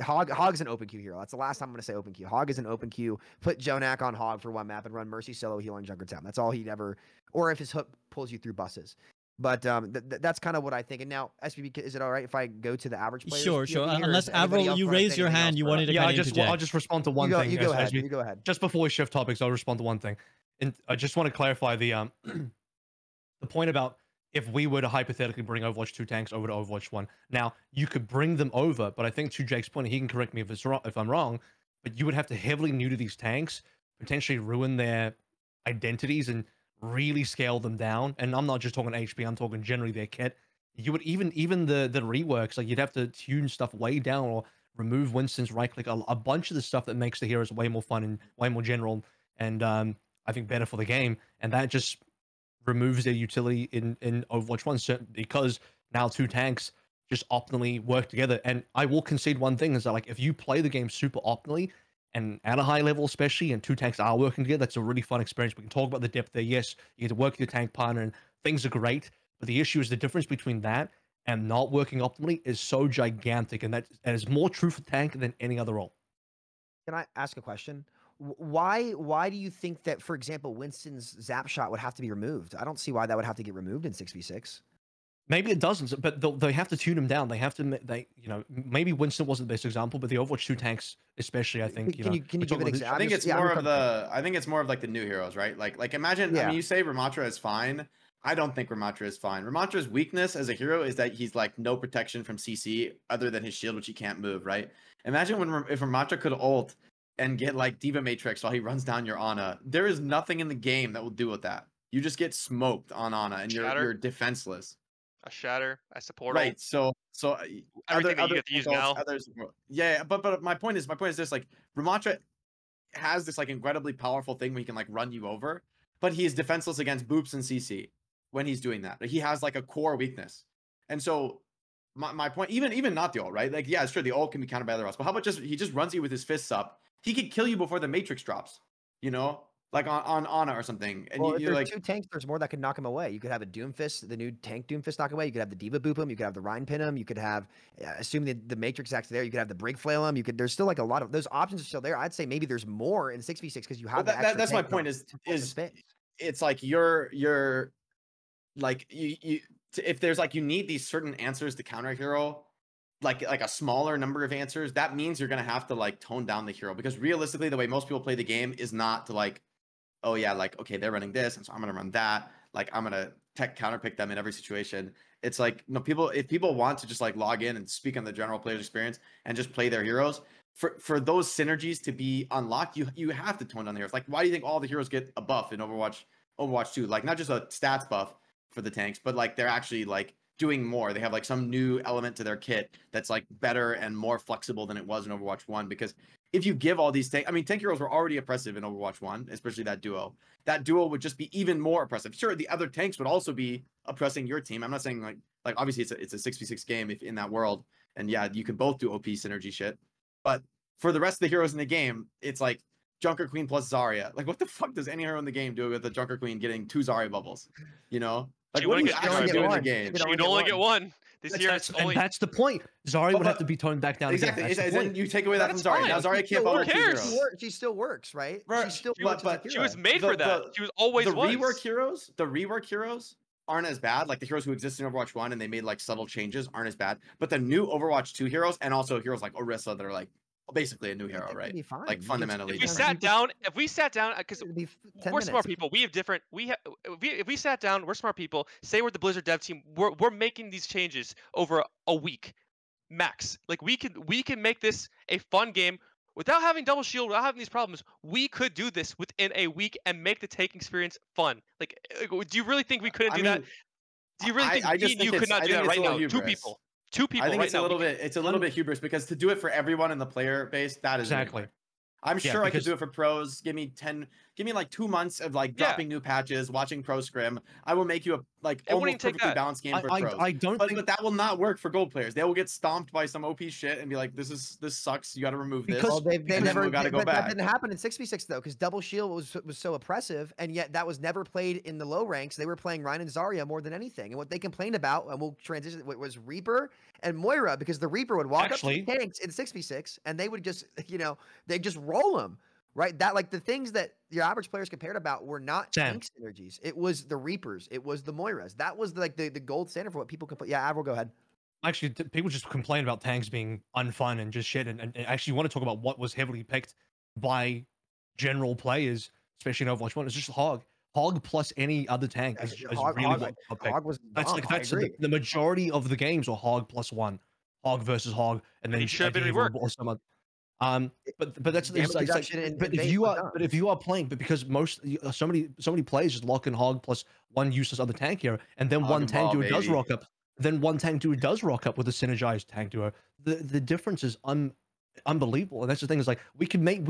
Hog's an open queue hero. That's the last time I'm going to say open queue. Hog is an open queue. Put Jonak on Hog for one map and run Mercy solo healing Junkertown. That's all he'd ever... Or if his hook pulls you through buses. But that's kind of what I think. And now, SBB, is it all right if I go to the average player? Sure. Unless, Avril, you raise your hand. You wanted to kind of interject. I'll just respond to one thing. You go ahead. Just before we shift topics, I'll respond to one thing. And I just want to clarify the point about if we were to hypothetically bring Overwatch 2 tanks over to Overwatch 1. Now, you could bring them over, but I think to Jake's point, he can correct me if I'm wrong, but you would have to heavily neuter these tanks, potentially ruin their identities, and really scale them down. And I'm not just talking HP, I'm talking generally their kit. You would even the reworks, like, you'd have to tune stuff way down or remove Winston's right click, a bunch of the stuff that makes the heroes way more fun and way more general, and I think better for the game. And that just removes their utility in Overwatch 1, because now 2 tanks just optimally work together. And I will concede one thing is that, like, if you play the game super optimally and at a high level, especially, and two tanks are working together, that's a really fun experience. We can talk about the depth there. Yes, you get to work with your tank partner and things are great, but the issue is the difference between that and not working optimally is so gigantic, and that is more true for tank than any other role. Can I ask a question? Why do you think that, for example, Winston's zap shot would have to be removed? I don't see why that would have to get removed in 6v6. Maybe it doesn't, but they have to tune him down. Maybe Winston wasn't the best example, but the Overwatch 2 tanks, especially, I think. Can you give an example? I think it's more of the. I think it's more of like the new heroes, right? Like imagine. Yeah. I mean, you say Ramatra is fine. I don't think Ramatra is fine. Ramatra's weakness as a hero is that he's like no protection from CC other than his shield, which he can't move. Right? Imagine if Ramatra could ult and get like Diva Matrix while he runs down your Ana. There is nothing in the game that will deal with that. You just get smoked on Ana, and you're defenseless. A shatter, a support. Right. So everything that you get to use now. But my point is this: like Ramatra has this like incredibly powerful thing where he can like run you over, but he is defenseless against boops and CC when he's doing that. He has like a core weakness, and so my point, even not the ult, right? Like, yeah, sure, the ult can be countered by other ults, but how about he just runs you with his fists up? He could kill you before the Matrix drops. You know. Like on Ana or something, and well, you're like two tanks. There's more that could knock him away. You could have a Doomfist, the new tank Doomfist, knock away. You could have the Diva boop him. You could have the Rhyne pin him. You could have, assuming the Matrix acts there, you could have the Brig flail him. You could. There's still like a lot of those options are still there. I'd say maybe there's more in 6v6 because you have. Well, that's my point. Is it's like you're like you if there's like you need these certain answers to counter hero. Like a smaller number of answers, that means you're gonna have to like tone down the hero, because realistically the way most people play the game is not to like, oh yeah, like okay, they're running this and so I'm gonna run that, like I'm gonna tech counterpick them in every situation. It's like, no, if people want to just like log in and speak on the general player's experience and just play their heroes, for those synergies to be unlocked, you have to tone down the heroes. Like, why do you think all the heroes get a buff in Overwatch 2? Like, not just a stats buff for the tanks, but like they're actually like doing more. They have like some new element to their kit that's like better and more flexible than it was in Overwatch 1, because if you give all these tank heroes were already oppressive in Overwatch 1, especially that duo would just be even more oppressive. Sure, the other tanks would also be oppressing your team. I'm not saying like obviously it's a 6v6 game if in that world, and yeah, you can both do OP synergy shit, but for the rest of the heroes in the game, it's like Junker Queen plus Zarya. Like, what the fuck does any hero in the game do with the Junker Queen getting 2 Zarya bubbles, you know? Like, you only get one. This year, that's the point. Zarya would have to be toned back down. Exactly. Then you take away that from Zarya. Now Zarya can't bother heroes. She still works, right? But she was made for that. She was always the rework heroes. The rework heroes aren't as bad. Like the heroes who exist in Overwatch 1 and they made like subtle changes aren't as bad. But the new Overwatch 2 heroes, and also heroes like Orisa that are like basically a new hero, right? Like fundamentally, if we sat down, because we're smart people, we have different. If we sat down, we're smart people. Say we're the Blizzard dev team. We're making these changes over a week, max. Like we can make this a fun game without having double shield, without having these problems. We could do this within a week and make the tank experience fun. Like, do you really think we couldn't do that? Do you really think you could not do that right now? Hubris. Two people. I think it's a little bit hubris, because to do it for everyone in the player base, that is exactly. Weird. I'm sure I could do it for pros. Give me like 2 months of like dropping new patches, watching pro scrim. I will make you a like almost perfectly balanced game for pros. But that will not work for gold players. They will get stomped by some OP shit and be like, this sucks. You got to remove this. Because they never got to go back. That didn't happen in 6v6 though, because double shield was so oppressive, and yet that was never played in the low ranks. They were playing Rhyne and Zarya more than anything, and what they complained about, and we'll transition, was Reaper and Moira, because the Reaper would walk up to the tanks in 6v6 and they would just, you know, they just roll them. Right, that like the things that your average players compared about were not tank synergies. It was the Reapers. It was the Moiras. That was like the gold standard for what people complain. Yeah, Avril, go ahead. Actually, people just complain about tanks being unfun and just shit. And actually, you want to talk about what was heavily picked by general players, especially in Overwatch 1. It's just Hog. Hog plus any other tank is really what Hog was. That's the majority of the games, or Hog plus one, Hog versus Hog, and then should have been reworked. But that's the if you are playing, but because so many players just lock in Hog plus one useless other tank hero, and then one tank duo does rock up with a synergized tank duo. The difference is unbelievable, and that's the thing, is like we could make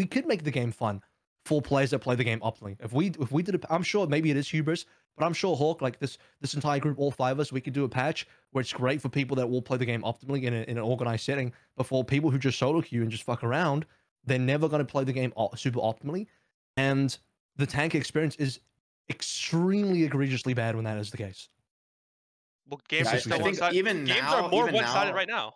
the game fun for players that play the game optimally. If we did it, I'm sure maybe it is hubris, But I'm sure, Hawk, like this entire group, all five of us, we could do a patch where it's great for people that will play the game optimally in an organized setting. But for people who just solo queue and just fuck around, they're never going to play the game super optimally. And the tank experience is extremely egregiously bad when that is the case. Well, games are still one-sided. Games are more one-sided right now,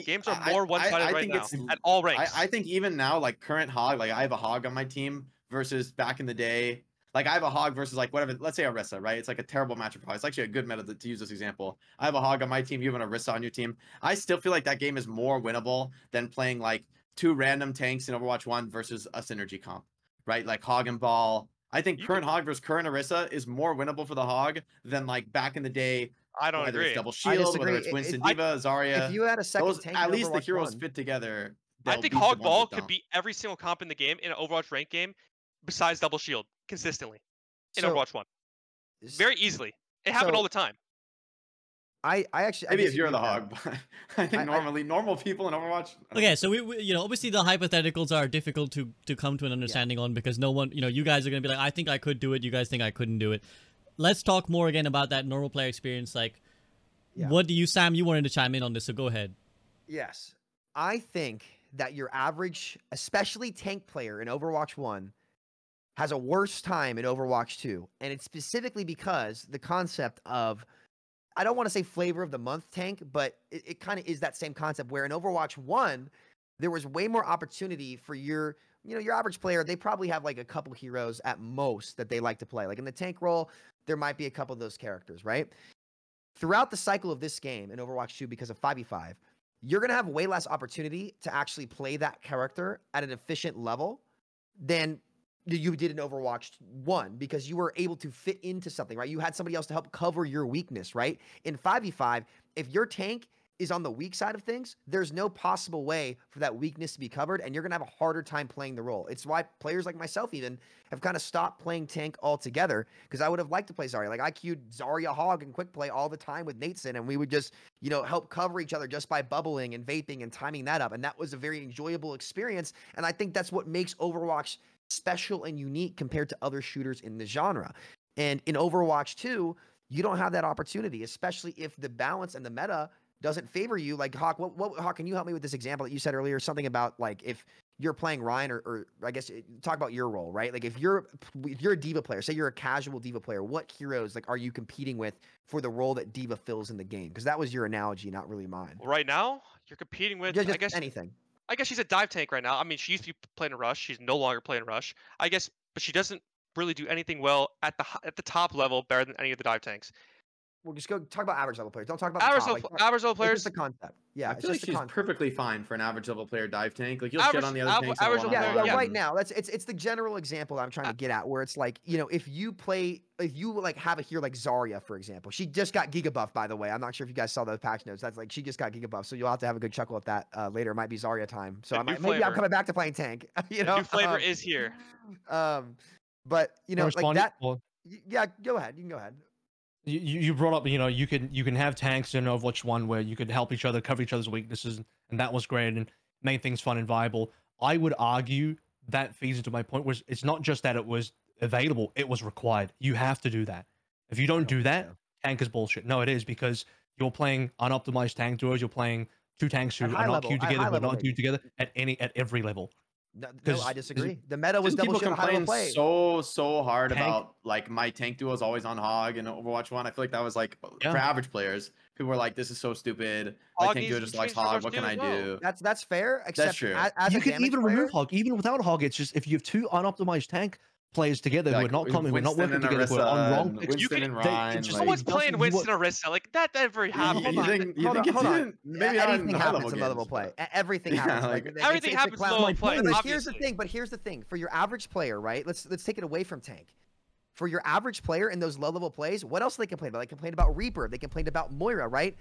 at all rates. I think even now, like current hog, like I have a hog on my team versus back in the day. Like I have a hog versus like whatever, let's say Orisa, right? It's like a terrible matchup. It's actually a good meta to use this example. I have a hog on my team, you have an Orisa on your team. I still feel like that game is more winnable than playing like two random tanks in Overwatch 1 versus a synergy comp, right? Like hog and ball. I think current hog versus current Orisa is more winnable for the hog than like back in the day. I don't agree. It's double shield, whether it's Winston, Diva, Zarya. If you had a second tank, at least the heroes fit together. I think hog ball could beat every single comp in the game in an Overwatch ranked game, besides double shield, consistently in Overwatch 1, very easily. It happened all the time. I actually maybe if you're the hog, I think normally normal people in Overwatch. Okay, so we you know, obviously the hypotheticals are difficult to come to an understanding on, because no one, you know, you guys are gonna be like, I think I could do it. You guys think I couldn't do it. Let's talk more again about that normal player experience. Like, what do you, Sam? You wanted to chime in on this, so go ahead. Yes, I think that your average, especially tank player in Overwatch 1, has a worse time in Overwatch 2. And it's specifically because the concept of, I don't want to say flavor of the month tank, but it kind of is that same concept where in Overwatch 1, there was way more opportunity for your, you know, your average player. They probably have like a couple heroes at most that they like to play. Like in the tank role, there might be a couple of those characters, right? Throughout the cycle of this game in Overwatch 2, because of 5v5, you're going to have way less opportunity to actually play that character at an efficient level than you did in Overwatch 1, because you were able to fit into something, right? You had somebody else to help cover your weakness, right? In 5v5, if your tank is on the weak side of things, there's no possible way for that weakness to be covered, and you're going to have a harder time playing the role. It's why players like myself even have kind of stopped playing tank altogether, because I would have liked to play Zarya. Like, I queued Zarya Hog and Quick Play all the time with Nateson, and we would just, you know, help cover each other just by bubbling and vaping and timing that up, and that was a very enjoyable experience, and I think that's what makes Overwatch special and unique compared to other shooters in the genre. And in Overwatch 2, you don't have that opportunity, especially if the balance and the meta doesn't favor you. Like, Hawk, Hawk, can you help me with this example that you said earlier? Something about, like, if you're playing Ryan, or I guess talk about your role, right? Like, if you're a D.Va player, say you're a casual D.Va player, what heroes, like, are you competing with for the role that D.Va fills in the game? Because that was your analogy, not really mine. Right now, you're competing with, just I guess, anything. I guess she's a dive tank right now. I mean, she used to be playing Rush. She's no longer playing Rush, I guess, but she doesn't really do anything well at the top level, better than any of the dive tanks. We'll just go talk about average level players. Don't talk about average level players. It's just a concept. Yeah, I feel like she's perfectly fine for an average level player dive tank. Like, you'll shit on the other tanks. Right now, it's the general example that I'm trying to get at, where it's like, you know, if you have a hero like Zarya, for example, she just got Giga Buff, by the way. I'm not sure if you guys saw those patch notes. That's like, she just got Giga Buff, so you'll have to have a good chuckle at that later. It might be Zarya time. So maybe I'm coming back to playing tank. You know, new flavor is here. But you know, like that. Yeah, go ahead. You can go ahead. You brought up, you know, you can have tanks in Overwatch 1 where you could help each other, cover each other's weaknesses, and that was great and made things fun and viable. I would argue that feeds into my point, was it's not just that it was available, it was required. You have to do that. If you don't do that, tank is bullshit. No, it is, because you're playing unoptimized tank duos, you're playing two tanks who are not queued together, but not queued together at every level. No, I disagree. The meta was double shield. People complain so hard about, like, my tank duo is always on hog and Overwatch 1. I feel like that was like for average players, people were like, "This is so stupid. My tank duo just likes hog. What can I do?" That's fair. Except that's true. As you can even remove hog, even without hog. It's just if you have two unoptimized tank players together, we're not coming, we're not working together. We're on wrong. Winston and Ryan. Someone's playing Winston and Orisa like that. Every happened. Hold on. Maybe everything happens in level play. Everything happens. Everything happens in level play. Here's the thing. For your average player, right? Let's take it away from tank. For your average player in those low level plays, what else do they complain about? They complained about Reaper. They complained about Moira, right?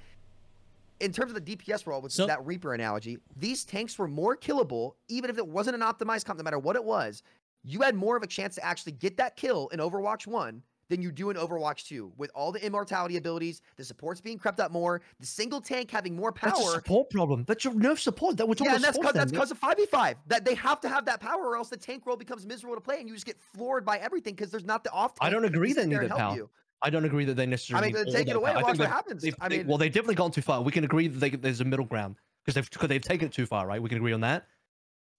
In terms of the DPS role, which is that Reaper analogy, these tanks were more killable, even if it wasn't an optimized comp, no matter what it was. You had more of a chance to actually get that kill in Overwatch 1 than you do in Overwatch 2, with all the immortality abilities, the supports being crept up more, the single tank having more power. That's a support problem. That's your nerf support. That we're talking about. Yeah, that's because of 5v5. That they have to have that power, or else the tank role becomes miserable to play, and you just get floored by everything because there's not the off. I don't agree that need power. I don't agree that they necessarily. I mean, take it away. And watch what happens. I mean, well, they've definitely gone too far. We can agree that there's a middle ground because they've taken it too far, right? We can agree on that.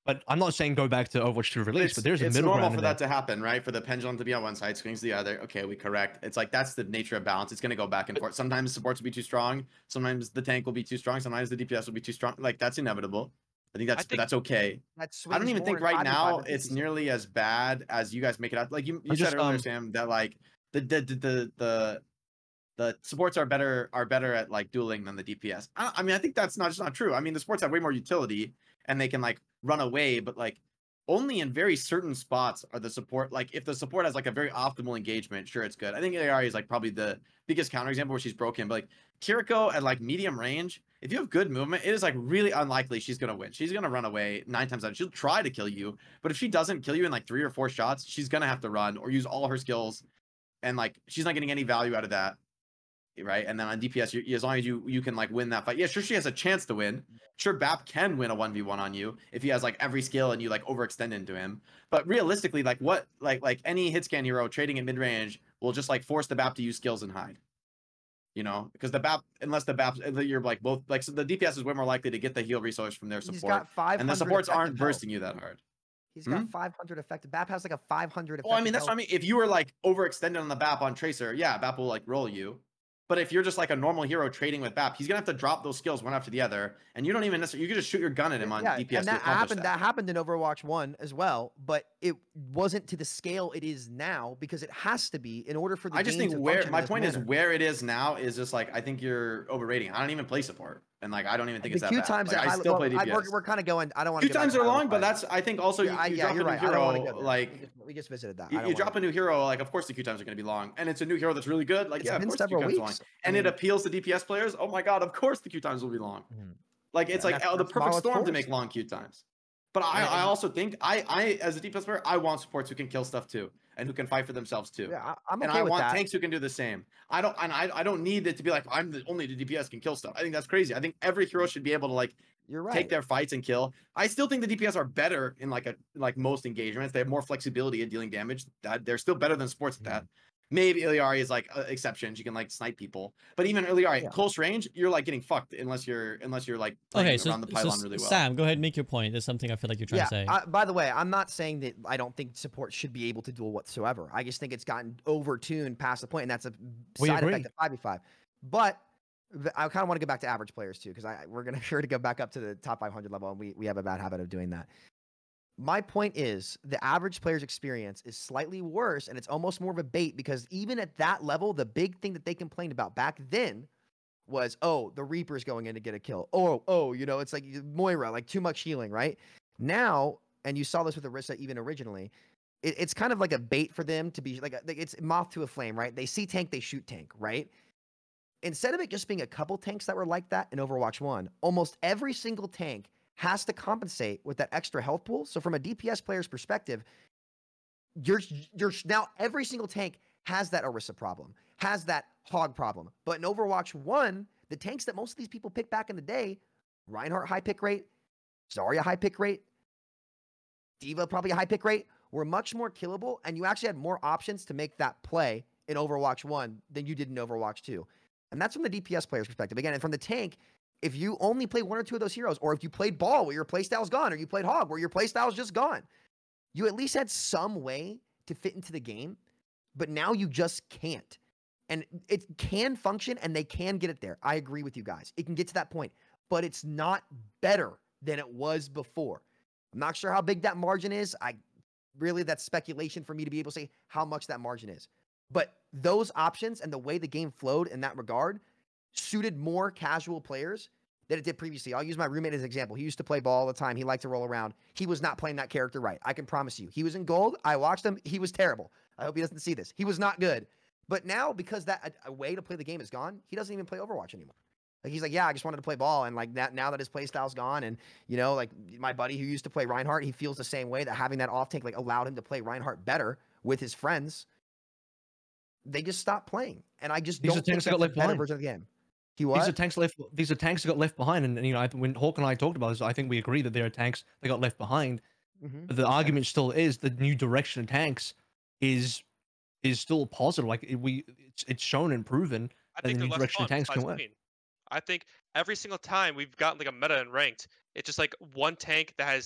But I'm not saying go back to Overwatch 2 release, but there's a middle ground. It's normal for that to happen, right? For the pendulum to be on one side, swings the other. Okay, we correct. It's like that's the nature of balance. It's going to go back and forth. Sometimes supports will be too strong. Sometimes the tank will be too strong. Sometimes the DPS will be too strong. Like, that's inevitable. I think that's okay. I don't even think right now it's nearly as bad as you guys make it out. Like, you said earlier, Sam, that, like, the supports are better at, like, dueling than the DPS. I mean, I think that's just not true. I mean, the supports have way more utility, and they can, like, run away, but, like, only in very certain spots are the support, like, if the support has, like, a very optimal engagement, sure, it's good. I think Ahri is, like, probably the biggest counterexample where she's broken, but, like, Kiriko at, like, medium range, if you have good movement, it is, like, really unlikely she's gonna win. She's gonna run away 9 times out. She'll try to kill you, but if she doesn't kill you in, like, 3 or 4 shots, she's gonna have to run or use all her skills, and, like, she's not getting any value out of that. Right, and then on DPS, as long as you can, like, win that fight, yeah, sure, she has a chance to win. Sure, Bap can win a 1v1 on you if he has, like, every skill and you, like, overextend into him. But realistically, like, what, like any hitscan hero trading at mid range will just, like, force the Bap to use skills and hide. You know, because the Bap, unless the Bap, you're, like, both, like, so the DPS is way more likely to get the heal resource from their support, and the supports aren't bursting you that hard. He's got 500 effective. Bap has, like, a 500. Well, I mean, that's what I mean. If you were, like, overextended on the Bap on Tracer, yeah, Bap will, like, roll you. But if you're just, like, a normal hero trading with Bap, he's gonna have to drop those skills one after the other, and you don't even necessarily, you can just shoot your gun at him on DPS. And that happened in Overwatch 1 as well, but it wasn't to the scale it is now because it has to be in order for the. I just think my point is where it is now is just, like, I think you're overrating. I don't even play support, and, like, I don't even think it's that bad. Times, like, I still play DPS. We're kind of going. I don't want to. 2 times are long, but that's, I think, also you drop a new hero. Like, we just visited that. You drop a new hero, like, of course the Q times are going to be long, and it's a new hero that's really good. Like, yeah, of course the Q times are long. And it appeals to DPS players. Oh my god, of course the Q times will be long. Like, it's like the perfect storm to make long Q times. But I also think I as a DPS player, I want supports who can kill stuff too and who can fight for themselves too. Yeah, I'm okay with that. And I want tanks who can do the same. I don't need it to be like I'm the only DPS can kill stuff. I think that's crazy. I think every hero should be able to, like, take their fights and kill. I still think the DPS are better in, like, most engagements. They have more flexibility in dealing damage. They're still better than supports at that. Maybe Ahri is, like, exceptions. You can, like, snipe people, but even Ahri, close range, you're, like, getting fucked unless you're like playing around the pylon really well. Sam, go ahead and make your point. There's something I feel like you're trying to say. By the way, I'm not saying that I don't think support should be able to duel whatsoever. I just think it's gotten overtuned past the point, and that's a side effect of 5v5. But I kind of want to go back to average players too, because we're gonna sure to go back up to the top 500 level, and we have a bad habit of doing that. My point is the average player's experience is slightly worse, and it's almost more of a bait because even at that level, the big thing that they complained about back then was, oh, the Reaper's going in to get a kill. Oh, you know, it's like Moira, like too much healing, right? Now, and you saw this with Orisa even originally, it's kind of like a bait for them to be, like, it's moth to a flame, right? They see tank, they shoot tank, right? Instead of it just being a couple tanks that were like that in Overwatch 1, almost every single tank has to compensate with that extra health pool. So from a DPS player's perspective, you're now every single tank has that Orisa problem, has that hog problem. But in Overwatch 1, the tanks that most of these people picked back in the day, Reinhardt high pick rate, Zarya high pick rate, D.Va probably a high pick rate, were much more killable, and you actually had more options to make that play in Overwatch 1 than you did in Overwatch 2. And that's from the DPS player's perspective. Again, and from the tank, if you only play 1 or 2 of those heroes, or if you played Ball where your playstyle's gone, or you played Hog where your playstyle's just gone, you at least had some way to fit into the game, but now you just can't. And it can function, and they can get it there. I agree with you guys. It can get to that point, but it's not better than it was before. I'm not sure how big that margin is. That's speculation for me to be able to say how much that margin is. But those options and the way the game flowed in that regard suited more casual players than it did previously. I'll use my roommate as an example. He used to play Ball all the time. He liked to roll around. He was not playing that character right. I can promise you. He was in Gold. I watched him. He was terrible. I hope he doesn't see this. He was not good. But now, because that a way to play the game is gone, he doesn't even play Overwatch anymore. Like, he's like, yeah, I just wanted to play Ball, and, like, that now that his playstyle's gone, and, you know, like, my buddy who used to play Reinhardt, he feels the same way, that having that off tank, like, allowed him to play Reinhardt better with his friends. they just stopped playing. And I just don't think that's a better version of the game. These are tanks that got left behind. And you know, when Hawk and I talked about this, I think we agree that there are tanks that got left behind. Mm-hmm. But the argument still is the new direction of tanks is still positive. Like it's shown and proven that the new direction of tanks can work. I think every single time we've gotten like a meta in ranked, it's just like one tank that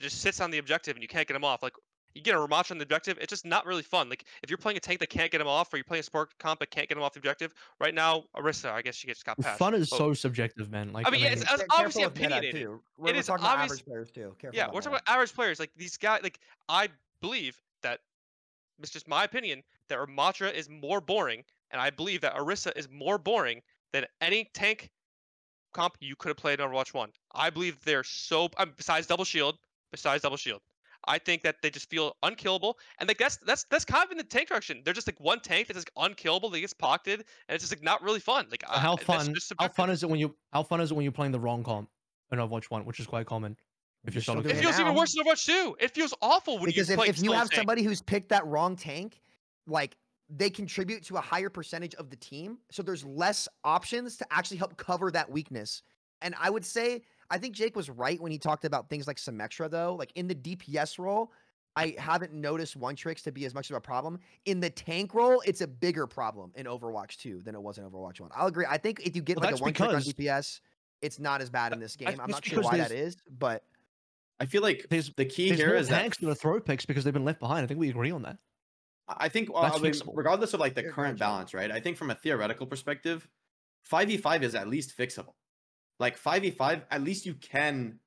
just sits on the objective and you can't get him off. Like you get a Ramacha on the objective, it's just not really fun. Like if you're playing a tank that can't get him off, or you're playing a support comp that can't get him off the objective. Right now, Orisa, I guess she just got passed. Fun is so subjective, man. Like I mean it's obviously opinionated. It is talking about average players too. Careful we're talking about average players. Like these guys, like I believe that it's just my opinion that Ramacha is more boring, and I believe that Orisa is more boring than any tank comp you could have played in Overwatch 1. I believe they're so... Besides Double Shield. I think that they just feel unkillable. And like that's kind of in the tank direction. They're just like one tank that's like unkillable. They gets pocketed, and it's just like not really fun. Like How fun is it when you're playing the wrong comp in Overwatch 1, which is quite common. It feels even worse than Overwatch 2. It feels awful when you play. Because if you have somebody who's picked that wrong tank, like... they contribute to a higher percentage of the team. So there's less options to actually help cover that weakness. And I would say, I think Jake was right when he talked about things like Symmetra, though. Like in the DPS role, I haven't noticed one-tricks to be as much of a problem. In the tank role, it's a bigger problem in Overwatch 2 than it was in Overwatch 1. I'll agree. I think if you get like a one-trick on DPS, it's not as bad in this game. I'm not sure why that is, but... I feel like the key here is tanks that are throw picks because they've been left behind. I think we agree on that. I think regardless of like the current balance, right? I think from a theoretical perspective, 5v5 is at least fixable. Like 5v5, at least you can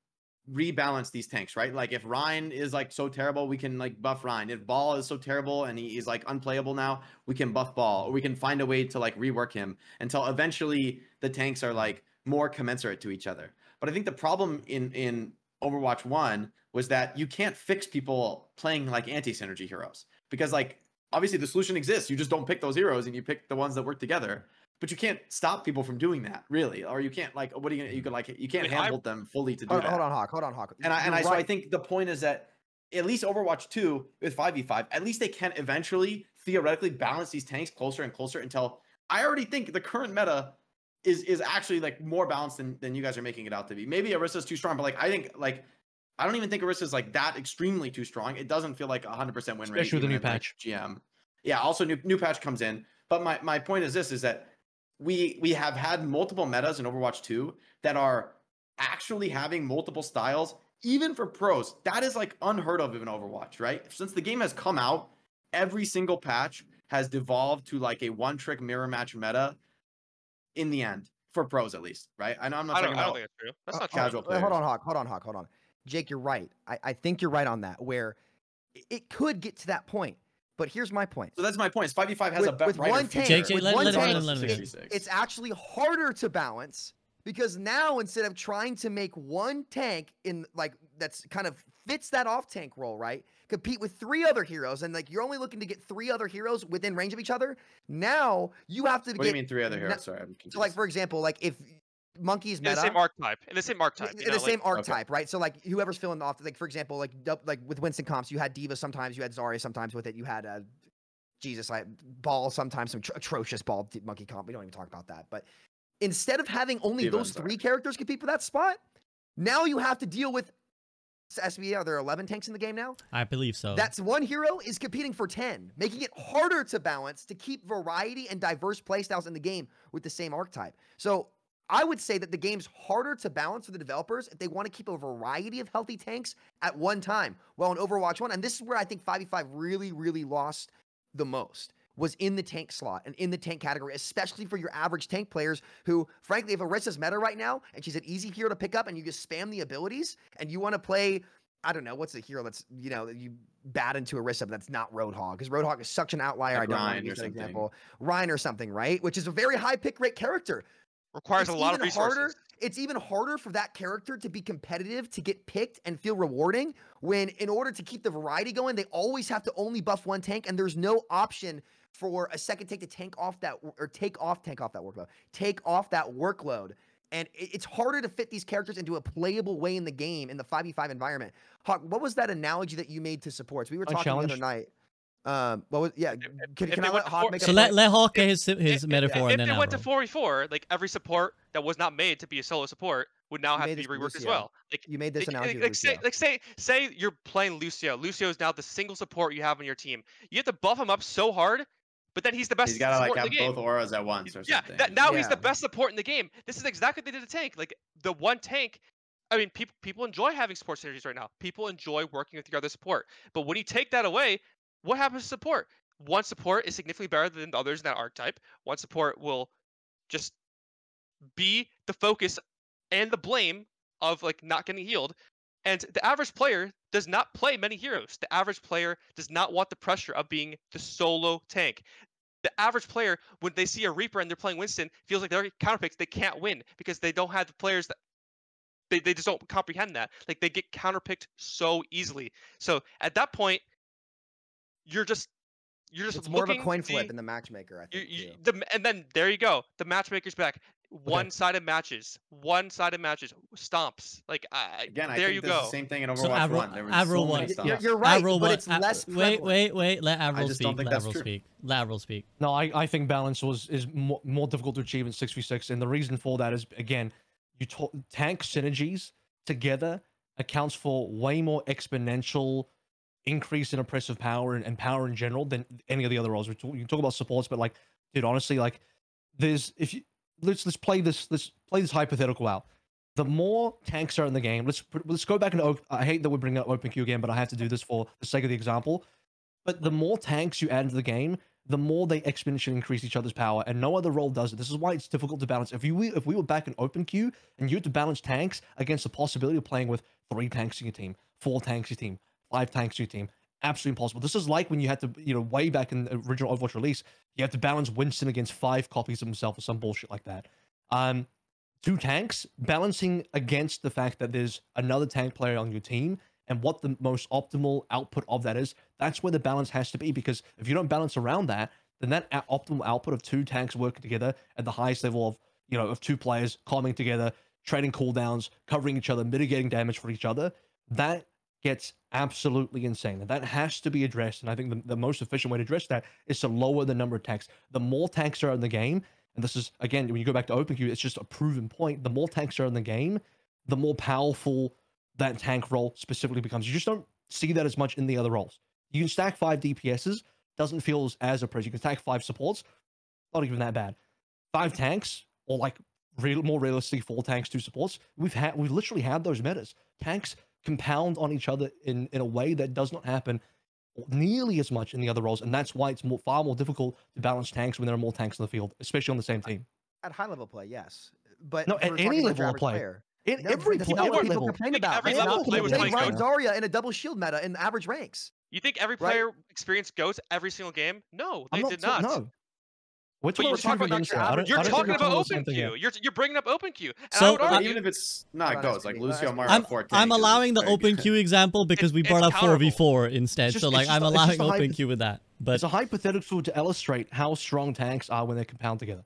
rebalance these tanks, right? Like if Ryan is like so terrible, we can like buff Ryan. If Ball is so terrible and he's like unplayable now, we can buff Ball, or we can find a way to like rework him until eventually the tanks are like more commensurate to each other. But I think the problem in Overwatch 1 was that you can't fix people playing like anti-synergy heroes, because like obviously the solution exists. You just don't pick those heroes and you pick the ones that work together, but you can't stop people from doing that, really. Or you can't like, what are you going to, you could like, you can't handle them fully to do that. Hold on, Hawk. So I think the point is that at least Overwatch 2 with 5v5, at least they can eventually theoretically balance these tanks closer and closer until I already think the current meta is actually like more balanced than you guys are making it out to be. Maybe Orisa's too strong, but like, I think like, I don't even think Orisa's like that extremely too strong. It doesn't feel like 100% win rate. Especially with the new patch. GM. Yeah, also new patch comes in. But my point is this, is that we have had multiple metas in Overwatch 2 that are actually having multiple styles, even for pros. That is like unheard of in Overwatch, right? Since the game has come out, every single patch has devolved to like a one-trick mirror match meta in the end, for pros at least, right? I know I'm not talking about... I don't think it's true. That's not casual players. Hold on, Hawk. Jake, you're right. I think you're right on that, where it could get to that point. But here's my point. So that's my point. 5v5 has a better with one tank, it's actually harder to balance, because now instead of trying to make one tank in like that's kind of fits that off tank role, right? Compete with three other heroes, and like you're only looking to get three other heroes within range of each other. Now you have to. What do you mean three other heroes? Sorry, I'm confused. So like for example, like if. Monkeys meta in the same archetype, right? So like whoever's filling off, like for example, like with Winston comps, you had Diva sometimes, you had Zarya sometimes with it, you had Ball sometimes, some atrocious Ball monkey comp. We don't even talk about that. But instead of having only those three characters compete for that spot, now you have to deal with SBA. Are there 11 tanks in the game now? I believe so. That's one hero is competing for 10, making it harder to balance to keep variety and diverse playstyles in the game with the same archetype. So I would say that the game's harder to balance for the developers if they want to keep a variety of healthy tanks at one time. Well, in Overwatch 1, and this is where I think 5v5 really, really lost the most, was in the tank slot and in the tank category, especially for your average tank players who, frankly, if Orisa's meta right now and she's an easy hero to pick up and you just spam the abilities and you want to play, I don't know, what's the hero that's, you know, you bat into Orisa, but that's not Roadhog, because Roadhog is such an outlier. Like I don't want to use an example. Ryan or something, right? Which is a very high pick rate character. Requires a lot of resources. It's even harder for that character to be competitive, to get picked, and feel rewarding when, in order to keep the variety going, they always have to only buff one tank, and there's no option for a second tank to take off that workload. And it's harder to fit these characters into a playable way in the game, in the 5v5 environment. Hawk, what was that analogy that you made to supports? We were talking the other night Let Hawk get his metaphor. If they went to 4v4, like every support that was not made to be a solo support would now have to be reworked as well. Like you made this analogy. Say you're playing Lucio. Lucio is now the single support you have on your team. You have to buff him up so hard, but then he's the best. He's got to like have both auras at once or something. Now he's the best support in the game. This is exactly what they did to Tank. Like the one Tank. I mean, people enjoy having support synergies right now. People enjoy working with your other support. But when you take that away, what happens to support? One support is significantly better than the others in that archetype. One support will just be the focus and the blame of like not getting healed. And the average player does not play many heroes. The average player does not want the pressure of being the solo tank. The average player, when they see a Reaper and they're playing Winston, feels like they're counterpicks. They can't win because they don't have the players that they just don't comprehend that. Like they get counterpicked so easily. So at that point, you're just it's more of a coin flip in the matchmaker, I think. And then there you go. The matchmaker's back. One-sided matches. Stomps. Like again, I think the same thing in Overwatch 1. There was Avril so many stomps. You're right, Avril but it's less prevalent. Wait. Let Avril speak. No, I think balance is more difficult to achieve in 6v6, and the reason for that is, again, tank synergies together accounts for way more exponential increase in oppressive power and power in general than any of the other roles. You can talk about supports, but like, dude, honestly, like, there's let's play this hypothetical out. The more tanks are in the game, let's go back into. I hate that we're bringing up OpenQ again, but I have to do this for the sake of the example. But the more tanks you add into the game, the more they exponentially increase each other's power, and no other role does it. This is why it's difficult to balance. If we were back in OpenQ and you had to balance tanks against the possibility of playing with 3 tanks in your team, 4 tanks in your team, 5 tanks to your team. Absolutely impossible. This is like when you had to, way back in the original Overwatch release, you had to balance Winston against 5 copies of himself or some bullshit like that. 2 tanks, balancing against the fact that there's another tank player on your team and what the most optimal output of that is, that's where the balance has to be, because if you don't balance around that, then that optimal output of 2 tanks working together at the highest level of, of 2 players calming together, trading cooldowns, covering each other, mitigating damage for each other, that gets absolutely insane. That has to be addressed, and I think the most efficient way to address that is to lower the number of tanks. The more tanks are in the game, and this is, again, when you go back to OpenQ, it's just a proven point, the more tanks are in the game, the more powerful that tank role specifically becomes. You just don't see that as much in the other roles. You can stack 5 DPSs, doesn't feel as oppressive. You can stack 5 supports, not even that bad. 5 tanks, or like more realistically 4 tanks, 2 supports, we've literally had those metas. Tanks compound on each other in a way that does not happen nearly as much in the other roles, and that's why it's far more difficult to balance tanks when there are more tanks in the field, especially on the same team. At high level play, yes, but no, at any level of play. Every level played Zarya in a double shield meta in average ranks. You think every player experience goes every single game? No, they did not. No. Which one you're talking about OpenQ. You're bringing up OpenQ. So even if it's not goes like Lucio Mara. I'm allowing the OpenQ example because we brought up 4v4 instead. So like I'm allowing OpenQ with that. But it's a hypothetical to illustrate how strong tanks are when they compound together.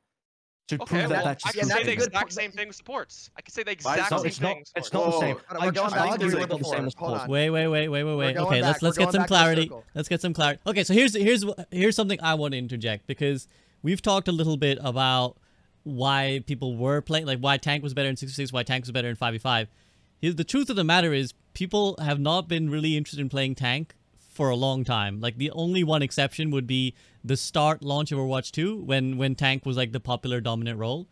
I can say the exact same thing with supports. I can say the exact same thing. It's not the same. I just argued with the same supports. Wait. Okay, let's get some clarity. Okay, so here's something I want to interject, because we've talked a little bit about why people were playing, like why Tank was better in 6v6, why Tank was better in 5v5. The truth of the matter is people have not been really interested in playing Tank for a long time. Like the only one exception would be the launch of Overwatch 2 when Tank was like the popular dominant role.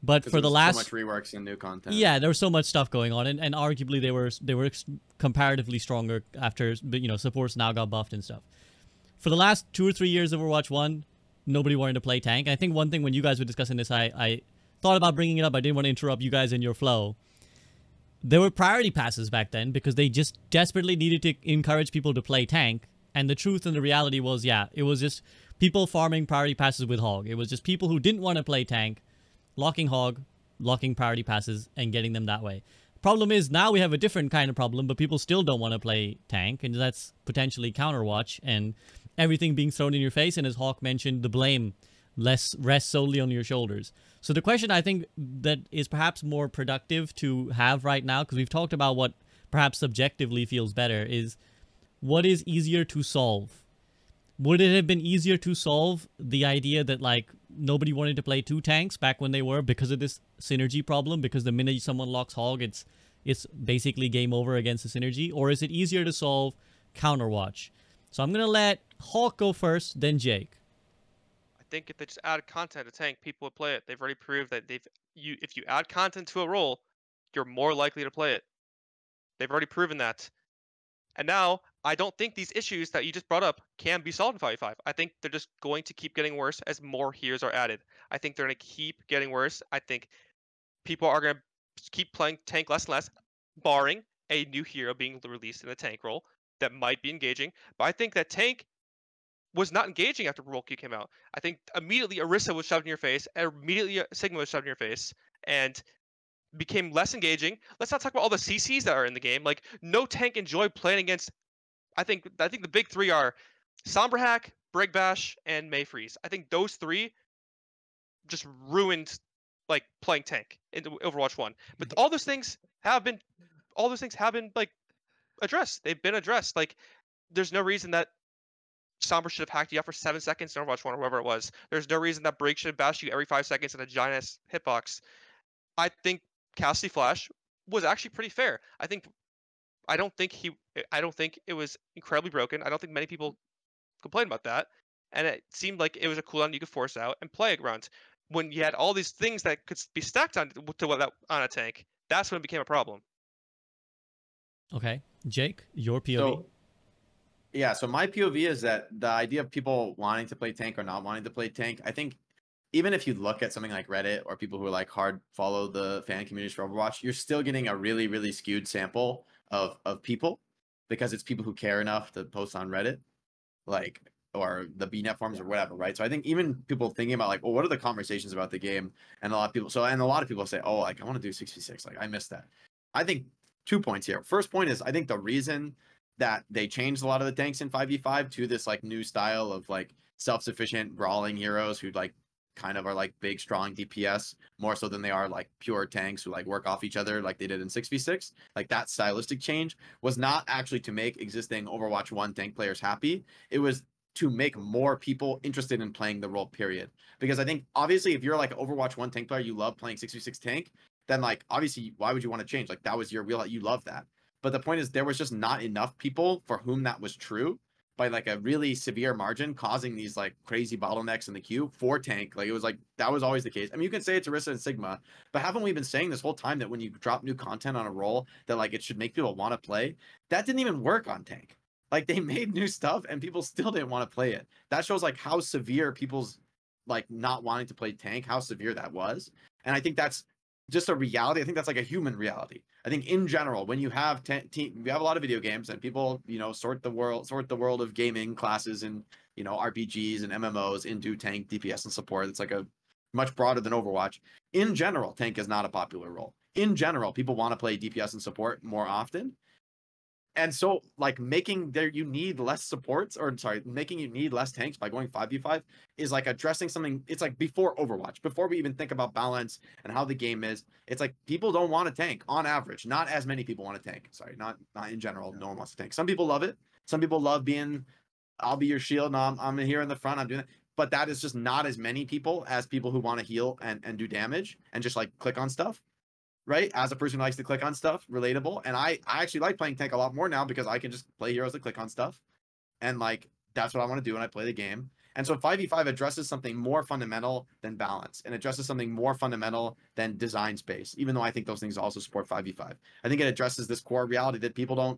But for the last... so much reworks and new content. Yeah, there was so much stuff going on, and arguably they were comparatively stronger after, supports now got buffed and stuff. For the last 2 or 3 years of Overwatch 1, nobody wanted to play tank. I think one thing when you guys were discussing this, I thought about bringing it up. I didn't want to interrupt you guys in your flow. There were priority passes back then because they just desperately needed to encourage people to play tank. And the truth and the reality was, it was just people farming priority passes with Hog. It was just people who didn't want to play tank, locking Hog, locking priority passes, and getting them that way. Problem is now we have a different kind of problem, but people still don't want to play tank, and that's potentially Counterwatch and everything being thrown in your face, and as Hawk mentioned, the blame rests solely on your shoulders. So the question I think that is perhaps more productive to have right now, because we've talked about what perhaps subjectively feels better, is what is easier to solve? Would it have been easier to solve the idea that, like, nobody wanted to play two tanks back when they were because of this synergy problem? Because the minute someone locks Hog, it's basically game over against the synergy. Or is it easier to solve Counterwatch? So I'm going to let Hawk go first, then Jake. I think if they just add content to tank, people would play it. They've already proved that if you add content to a role, you're more likely to play it. They've already proven that. And now, I don't think these issues that you just brought up can be solved in 5v5. I think they're just going to keep getting worse as more heroes are added. I think they're going to keep getting worse. I think people are going to keep playing tank less and less, barring a new hero being released in the tank role that might be engaging. But I think that tank was not engaging after Rorke came out. I think immediately Orisa was shoved in your face, immediately Sigma was shoved in your face, and became less engaging. Let's not talk about all the CCs that are in the game. Like, no tank enjoyed playing against. I think the big three are Sombra Hack, Brig Bash, and Mayfreeze. I think those three just ruined, like, playing tank in Overwatch 1. But all those things have been like addressed. They've been addressed. Like, there's no reason that Sombra should have hacked you out for 7 seconds in Overwatch 1 or whatever it was. There's no reason that Brig should have bashed you every 5 seconds in a giant ass hitbox. I think Cassie Flash was actually pretty fair. I don't think it was incredibly broken. I don't think many people complained about that. And it seemed like it was a cooldown you could force out and play around. When you had all these things that could be stacked on a tank, that's when it became a problem. Okay. Jake, your POV? So my POV is that the idea of people wanting to play tank or not wanting to play tank, I think even if you look at something like Reddit or people who are like hard follow the fan communities for Overwatch, you're still getting a really, really skewed sample of people, because it's people who care enough to post on Reddit, like, or the BNet forums or whatever, right? So I think even people thinking about, like, well, what are the conversations about the game? And a lot of people say, oh, like, I want to do 6v6. Like, I missed that. I think 2 points here. First point is, I think the reason that they changed a lot of the tanks in 5v5 to this, like, new style of, like, self-sufficient brawling heroes who, like, kind of are like big strong DPS more so than they are like pure tanks who like work off each other like they did in 6v6, like that stylistic change was not actually to make existing Overwatch 1 tank players happy. It was to make more people interested in playing the role, period. Because I think obviously if you're like an Overwatch 1 tank player, you love playing 6v6 tank, then like obviously why would you want to change? Like that was your real, you love that. But the point is there was just not enough people for whom that was true, by like a really severe margin, causing these like crazy bottlenecks in the queue for tank. Like it was like, that was always the case. I mean, you can say it's Orisa and Sigma, but haven't we been saying this whole time that when you drop new content on a role that like it should make people want to play? That didn't even work on tank. Like they made new stuff and people still didn't want to play it. That shows like how severe people's like not wanting to play tank, how severe that was. And I think that's just a reality. I think that's like a human reality. I think in general, when you have we have a lot of video games and people, you know, sort the world of gaming classes and, you know, RPGs and MMOs into tank, DPS, and support. It's like a much broader than Overwatch. In general, tank is not a popular role. In general, people want to play DPS and support more often. And so like making you need less tanks by going 5v5 is like addressing something. It's like before Overwatch, before we even think about balance and how the game is, it's like people don't want to tank on average. Not as many people want to tank. Sorry, not in general. No one wants to tank. Some people love it. Some people love being, I'll be your shield and I'm here in the front. I'm doing that. But that is just not as many people as people who want to heal and do damage and just like click on stuff. Right? As a person who likes to click on stuff, relatable. And I actually like playing tank a lot more now because I can just play heroes that click on stuff. And like, that's what I want to do when I play the game. And so 5v5 addresses something more fundamental than balance and addresses something more fundamental than design space, even though I think those things also support 5v5. I think it addresses this core reality that people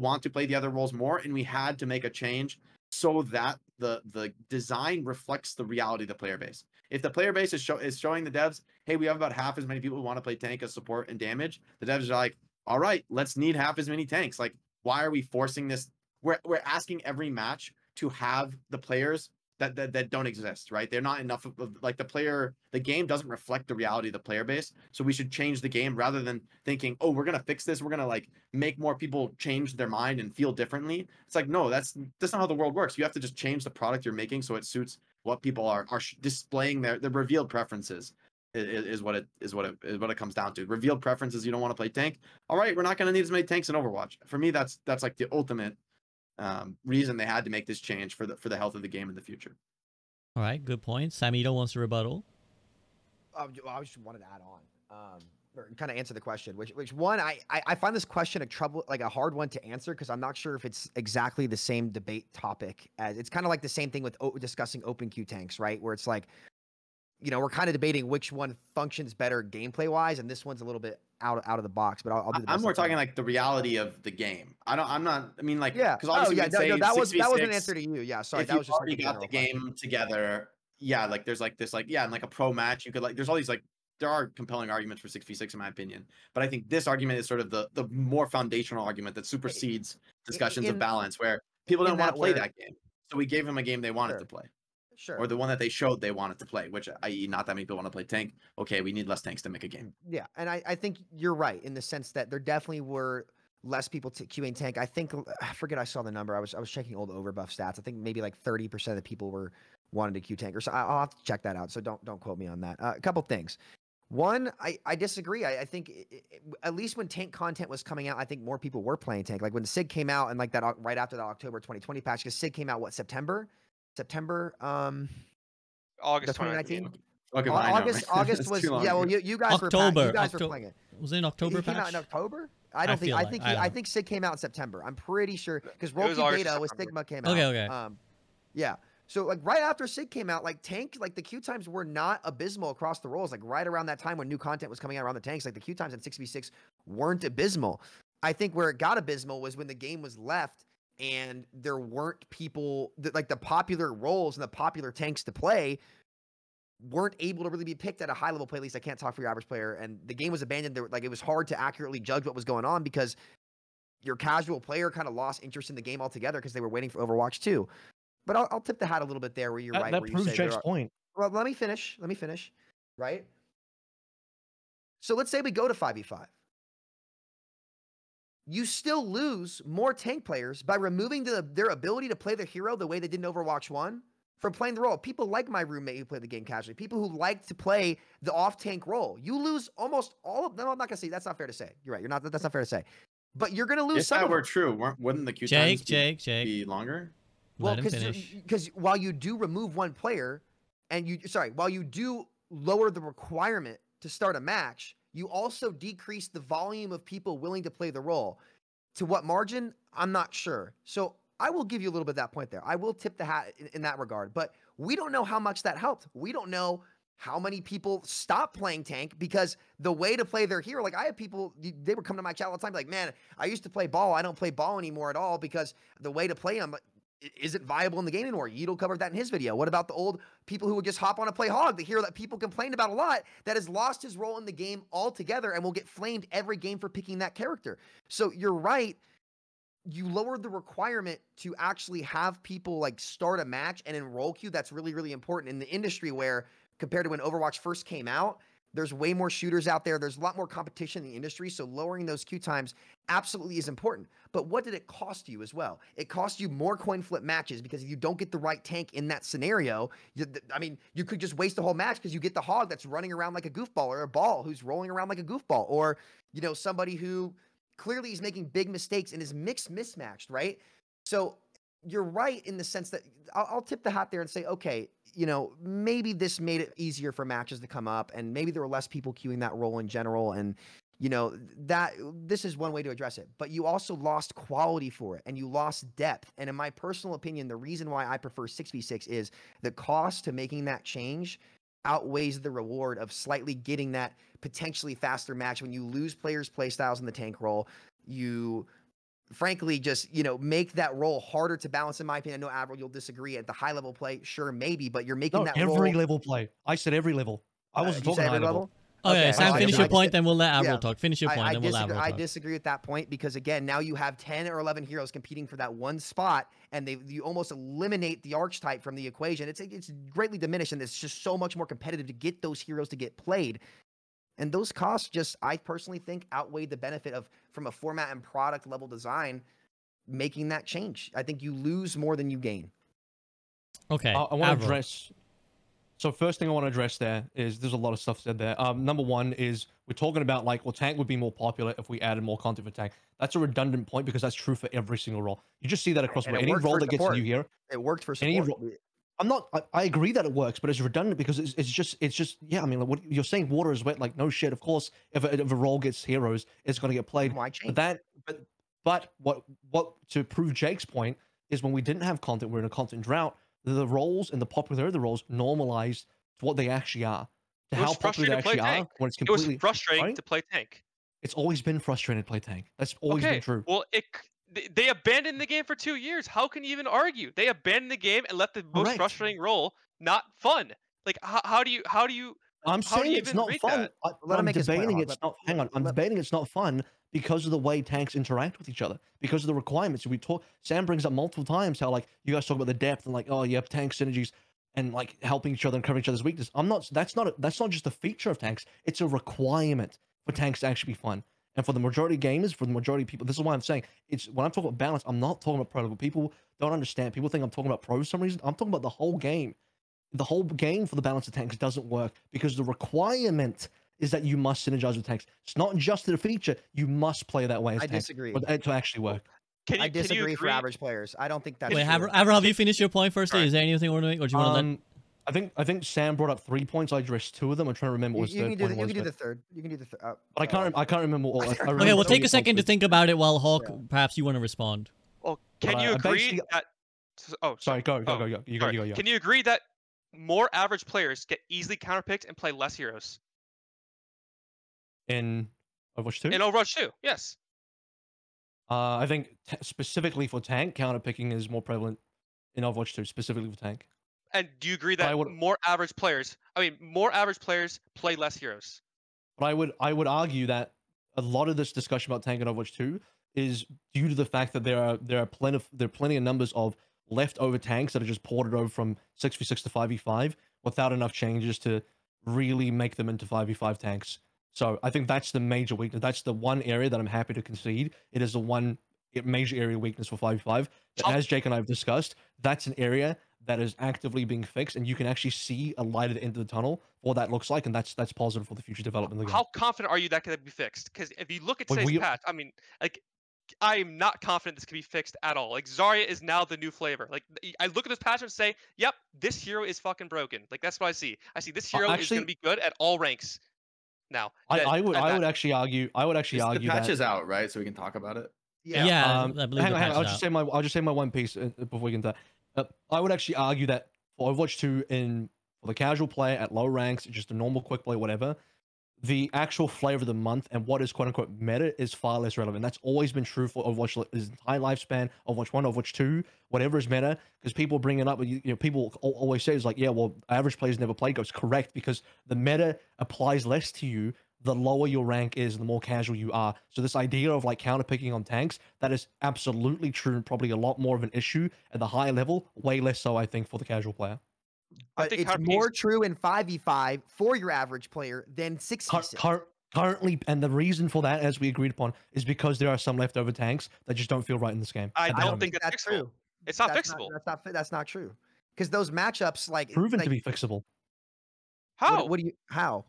want to play the other roles more. And we had to make a change so that the design reflects the reality of the player base. If the player base is showing the devs, hey, we have about half as many people who want to play tank as support and damage, the devs are like, all right, let's need half as many tanks. Like, why are we forcing this? We're asking every match to have the players that don't exist, right? They're not enough of like the game doesn't reflect the reality of the player base. So we should change the game rather than thinking, oh, we're going to fix this. We're going to like make more people change their mind and feel differently. It's like, no, that's not how the world works. You have to just change the product you're making so it suits what people are displaying their revealed preferences is what it comes down to. Revealed preferences. You don't want to play tank. All right, we're not going to need as many tanks in Overwatch. For me, that's like the ultimate reason they had to make this change for the health of the game in the future. All right, good point. Samito wants a rebuttal. I just wanted to add on, or kind of answer the question, which one, I find this question a hard one to answer, because I'm not sure if it's exactly the same debate topic as, it's kind of like the same thing with discussing open queue tanks, right? Where it's like, you know, we're kind of debating which one functions better gameplay wise, and this one's a little bit out of the box. But I'll do the best. I'm more talking like the reality of the game. Yeah, because obviously that was an answer to you. Yeah, sorry, that was just already got the game together. Yeah, like there's like this, like yeah, and like a pro match, you could like there's all these like there are compelling arguments for 6v6 in my opinion, but I think this argument is sort of the more foundational argument that supersedes discussions of balance, where people don't want to play that game, so we gave them a game they wanted to play. Sure. Or the one that they showed they wanted to play, which, i.e., not that many people want to play tank. Okay, we need less tanks to make a game. Yeah, and I think you're right in the sense that there definitely were less people queuing tank. I think, I forget, I saw the number. I was checking old Overbuff stats. I think maybe like 30% of the people wanted to queue tank. Or so I'll have to check that out. So don't quote me on that. A couple things. One, I disagree. I think at least when tank content was coming out, I think more people were playing tank. Like when Sig came out and like that right after the October 2020 patch, because Sig came out, what, September, August 2019. Okay, August was, yeah. Well, you guys were playing it. Was it in October? It came out in October. I think Sig came out in September. I'm pretty sure because Roll Data with Sigma came out. Okay. Yeah. So like right after Sig came out, like tank, like the queue times were not abysmal across the rolls. Like right around that time when new content was coming out around the tanks, like the queue times in 6v6 weren't abysmal. I think where it got abysmal was when the game was left. And there weren't people like the popular roles and the popular tanks to play weren't able to really be picked at a high level play. At least I can't talk for your average player. And the game was abandoned. It was hard to accurately judge what was going on because your casual player kind of lost interest in the game altogether because they were waiting for Overwatch 2. But I'll tip the hat a little bit there where you're right. That proves Jake's point. Well, let me finish. Right. So let's say we go to 5v5. You still lose more tank players by removing their ability to play their hero the way they did in Overwatch 1 from playing the role. People like my roommate who played the game casually. People who like to play the off-tank role. You lose almost all of them. I'm not going to say that's not fair to say. You're right. That's not fair to say. But you're going to lose some of them. If that were true, wouldn't the queue times be longer? Well, because while you do remove one player, and while you do lower the requirement to start a match, you also decrease the volume of people willing to play the role. To what margin? I'm not sure. So I will give you a little bit of that point there. I will tip the hat in that regard. But we don't know how much that helped. We don't know how many people stopped playing tank because the way to play their hero, like I have people, they were coming to my chat all the time like, man, I used to play ball. I don't play ball anymore at all because the way to play them isn't viable in the game anymore. Yeadle covered that in his video. What about the old people who would just hop on and play Hog, the hero that people complained about a lot, that has lost his role in the game altogether and will get flamed every game for picking that character? So you're right. You lowered the requirement to actually have people like start a match and enroll queue. That's really, really important in the industry where compared to when Overwatch first came out, there's way more shooters out there. There's a lot more competition in the industry. So lowering those queue times absolutely is important. But what did it cost you as well? It cost you more coin flip matches because if you don't get the right tank in that scenario, you could just waste the whole match because you get the Hog that's running around like a goofball or a Ball who's rolling around like a goofball or, somebody who clearly is making big mistakes and is mismatched, right? So you're right in the sense that I'll tip the hat there and say, okay, maybe this made it easier for matches to come up and maybe there were less people queuing that role in general. And, that this is one way to address it, but you also lost quality for it and you lost depth. And in my personal opinion, the reason why I prefer 6v6 is the cost to making that change outweighs the reward of slightly getting that potentially faster match. When you lose players' playstyles in the tank role, you frankly just make that role harder to balance, in my opinion. I know, Avril, you'll disagree. At the high level play, sure, maybe, but you're making that every role level play. I said every level. I wasn't talking about level. Okay, Sam, finish your point, then we'll let Avril talk. Finish your point, then we'll let Avril talk. I disagree with that point because, again, now you have 10 or 11 heroes competing for that one spot, and you almost eliminate the archetype from the equation. It's greatly diminished, and it's just so much more competitive to get those heroes to get played. And those costs just, I personally think, outweigh the benefit of, from a format and product level design, making that change. I think you lose more than you gain. Okay. I want to address... So first thing I want to address there is there's a lot of stuff said there. Number one is we're talking about like, well, tank would be more popular if we added more content for tank. That's a redundant point because that's true for every single role. You just see that across any role that gets you here. It worked for support. Any role, I agree that it works, but it's redundant because it's just yeah. I mean, like what you're saying, water is wet. Like no shit. Of course, if a role gets heroes, it's going to get played. Why change? But what to prove Jake's point is when we didn't have content, we're in a content drought. The roles and the popularity of the roles normalized to what they actually are, to how popular they actually are. When it's completely, it was frustrating to play tank. It's always been frustrating to play tank. That's always been true. Well, they abandoned the game for 2 years. How can you even argue? They abandoned the game and left the most frustrating role not fun. Like how do you? I'm saying it's not fun. I'm debating it's not. Hang on, I'm debating it's not fun because of the way tanks interact with each other, because of the requirements. Sam brings up multiple times how like you guys talk about the depth and like, oh, you have tank synergies and like helping each other and covering each other's weakness. That's not just a feature of tanks. It's a requirement for tanks to actually be fun. And for the majority of gamers, for the majority of people, this is why I'm saying it's when I'm talking about balance, I'm not talking about pro level. People don't understand. People think I'm talking about pro for some reason. I'm talking about the whole game. The whole game for the balance of tanks doesn't work because the requirement is that you must synergize with tanks. It's not just a feature. You must play that way as tanks disagree. For it to actually work. I disagree for average players. I don't think that's true. Avril, have you finished your point first? Right. Is there anything you want to make? Or do you want to I think Sam brought up 3 points. I addressed two of them. I'm trying to remember what the third point was. You can do the third. You can do the third. But I can't remember all. Okay, well, take a second to think about it while Hawk, perhaps you want to respond. Well, can you agree that... Oh, sorry. Go. You go. Can you agree that more average players get easily counterpicked and play less heroes? In Overwatch 2? In Overwatch 2, yes. I think specifically for tank, counterpicking is more prevalent in Overwatch 2, specifically for tank. And do you agree that more average players play less heroes? But I would argue that a lot of this discussion about tank in Overwatch 2 is due to the fact that there are plenty of numbers of leftover tanks that are just ported over from 6v6 to 5v5 without enough changes to really make them into 5v5 tanks. So I think that's the major weakness. That's the one area that I'm happy to concede. It is the one major area of weakness for 5v5. As Jake and I have discussed, that's an area that is actively being fixed, and you can actually see a light at the end of the tunnel for what that looks like, and that's positive for the future development of the game. How confident are you that can be fixed? Because if you look at today's patch, I mean, like, I am not confident this can be fixed at all. Like, Zarya is now the new flavor. Like, I look at this patch and say, yep, this hero is fucking broken. Like, that's what I see. I see this hero is going to be good at all ranks. Now I would actually argue the patch is out, right? So we can talk about it. Yeah. Hang on. I'll just say my one piece before we get into that. I would actually argue that for Overwatch 2, for the casual player at low ranks, just a normal quick play, whatever, the actual flavor of the month and what is quote unquote meta is far less relevant. That's always been true for Overwatch's entire lifespan, Overwatch 1, Overwatch 2, whatever is meta, because people bring it up, you know, people always say it's like, yeah, well, average players never play Ghost. Correct, because the meta applies less to you the lower your rank is, the more casual you are. So this idea of like counterpicking on tanks, that is absolutely true and probably a lot more of an issue at the higher level, way less so, I think, for the casual player. It's more true in 5v5 for your average player than 6v6. Currently, and the reason for that, as we agreed upon, is because there are some leftover tanks that just don't feel right in this game. I don't think that's true. It's not fixable. That's not true. Because those matchups, like, proven to be fixable. How? How?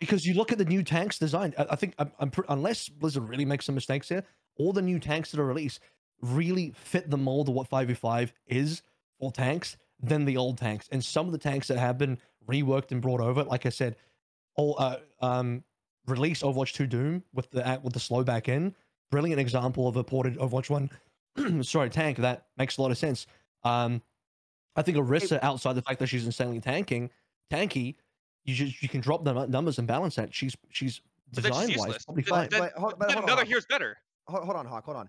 Because you look at the new tanks designed. I think unless Blizzard really makes some mistakes here, all the new tanks that are released really fit the mold of what 5v5 is for tanks than the old tanks. And some of the tanks that have been reworked and brought over, like I said, release Overwatch 2 Doom with the slow back end, brilliant example of a ported Overwatch 1 tank that makes a lot of sense. I think Orisa, outside the fact that she's insanely tanky, you can drop the numbers and balance that. She's design wise probably fine. Another here's better. Hold on, Hawk. Hold on.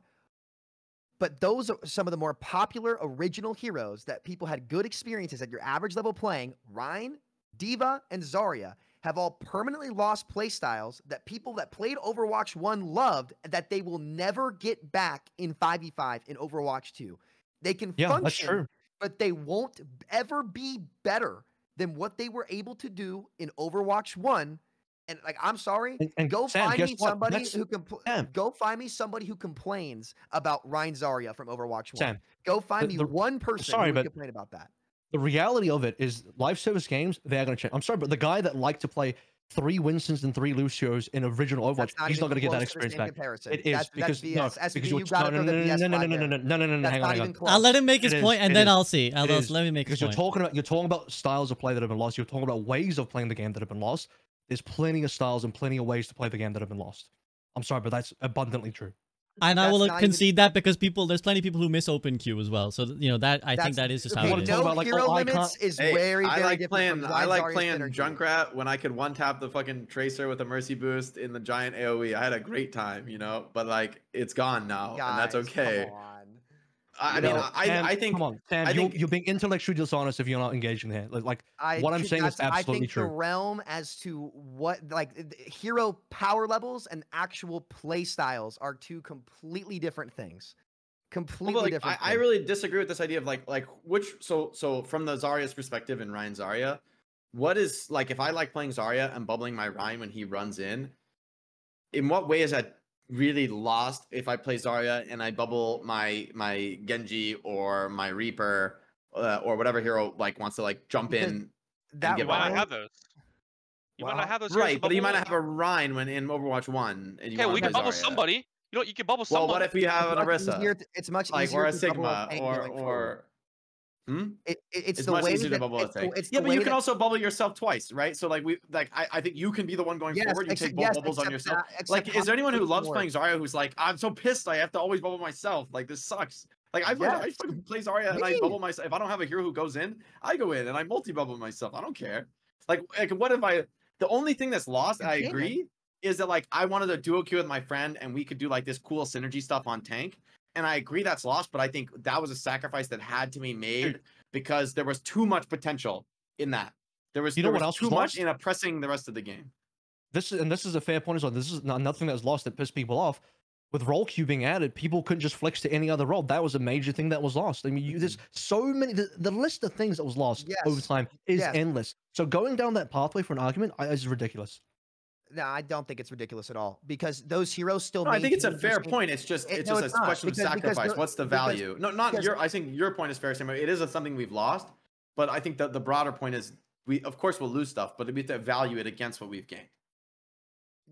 But those are some of the more popular original heroes that people had good experiences at your average level playing. Rhyne, D.Va, and Zarya have all permanently lost playstyles that people that played Overwatch 1 loved that they will never get back in 5v5 in Overwatch 2. They can function, but they won't ever be better than what they were able to do in Overwatch 1. And like, I'm sorry, go find me somebody who complains about Rhyne Zarya from Overwatch 1. Go find me one person who would complain about that. The reality of it is live service games, they're going to change. I'm sorry, but the guy that liked to play 3 Winstons and 3 Lucios in original Overwatch, he's not going to get that experience back. It is because you got to no, hang on. I'll let him make his point, and then I'll see. Let me make his point. Because you're talking about styles of play that have been lost. You're talking about ways of playing the game that have been lost. There's plenty of styles and plenty of ways to play the game that have been lost. I'm sorry, but that's abundantly true. And I will concede that because there's plenty of people who miss open queue as well. So you know that I think that is just how it is. No hero limits is very, very different. I like playing Junkrat when I could one tap the fucking Tracer with a Mercy boost in the giant AOE. I had a great time, you know. But like, it's gone now, and that's okay. Come on. I think you're being intellectually dishonest if you're not engaging here. What I'm saying is absolutely true. I think the realm as to what hero power levels and actual play styles are two completely different things. I really disagree with this idea of so from the Zarya's perspective in Ryan Zarya, what is if I like playing Zarya and bubbling my Ryan when he runs in what way is that really lost if I play Zarya and I bubble my Genji or my Reaper or whatever hero wants to jump in? That might not have those. You might not have those, right? But you might not have a Rhine when in Overwatch 1. And you we can bubble somebody. You can bubble somebody. Well, what if you have an Orisa? It's much easier. Or a Sigma or. Hmm? It's the much way easier to bubble a thing. Yeah, but you can also bubble yourself twice, right? So I think you can be the one going forward. You take both bubbles on yourself. Is there anyone who loves playing Zarya who's like, I'm so pissed, I have to always bubble myself. This sucks. I fucking play Zarya and I bubble myself. If I don't have a hero who goes in, I go in and I multi-bubble myself. I don't care. What if I? The only thing that's lost, I agree, is that I wanted a duo queue with my friend and we could do this cool synergy stuff on tank. And I agree that's lost, but I think that was a sacrifice that had to be made because there was too much potential in that. There was too much in oppressing the rest of the game. This is a fair point as well. This is not nothing that was lost that pissed people off. With role queue being added, people couldn't just flex to any other role. That was a major thing that was lost. I mean, there's so many. The list of things that was lost over time is endless. So going down that pathway for an argument is ridiculous. No, I don't think it's ridiculous at all because those heroes still. No, I think it's a fair point. It's just a question of sacrifice. What's the value? I think your point is fair. It is something we've lost, but I think that the broader point is we, of course, will lose stuff, but we have to value it against what we've gained.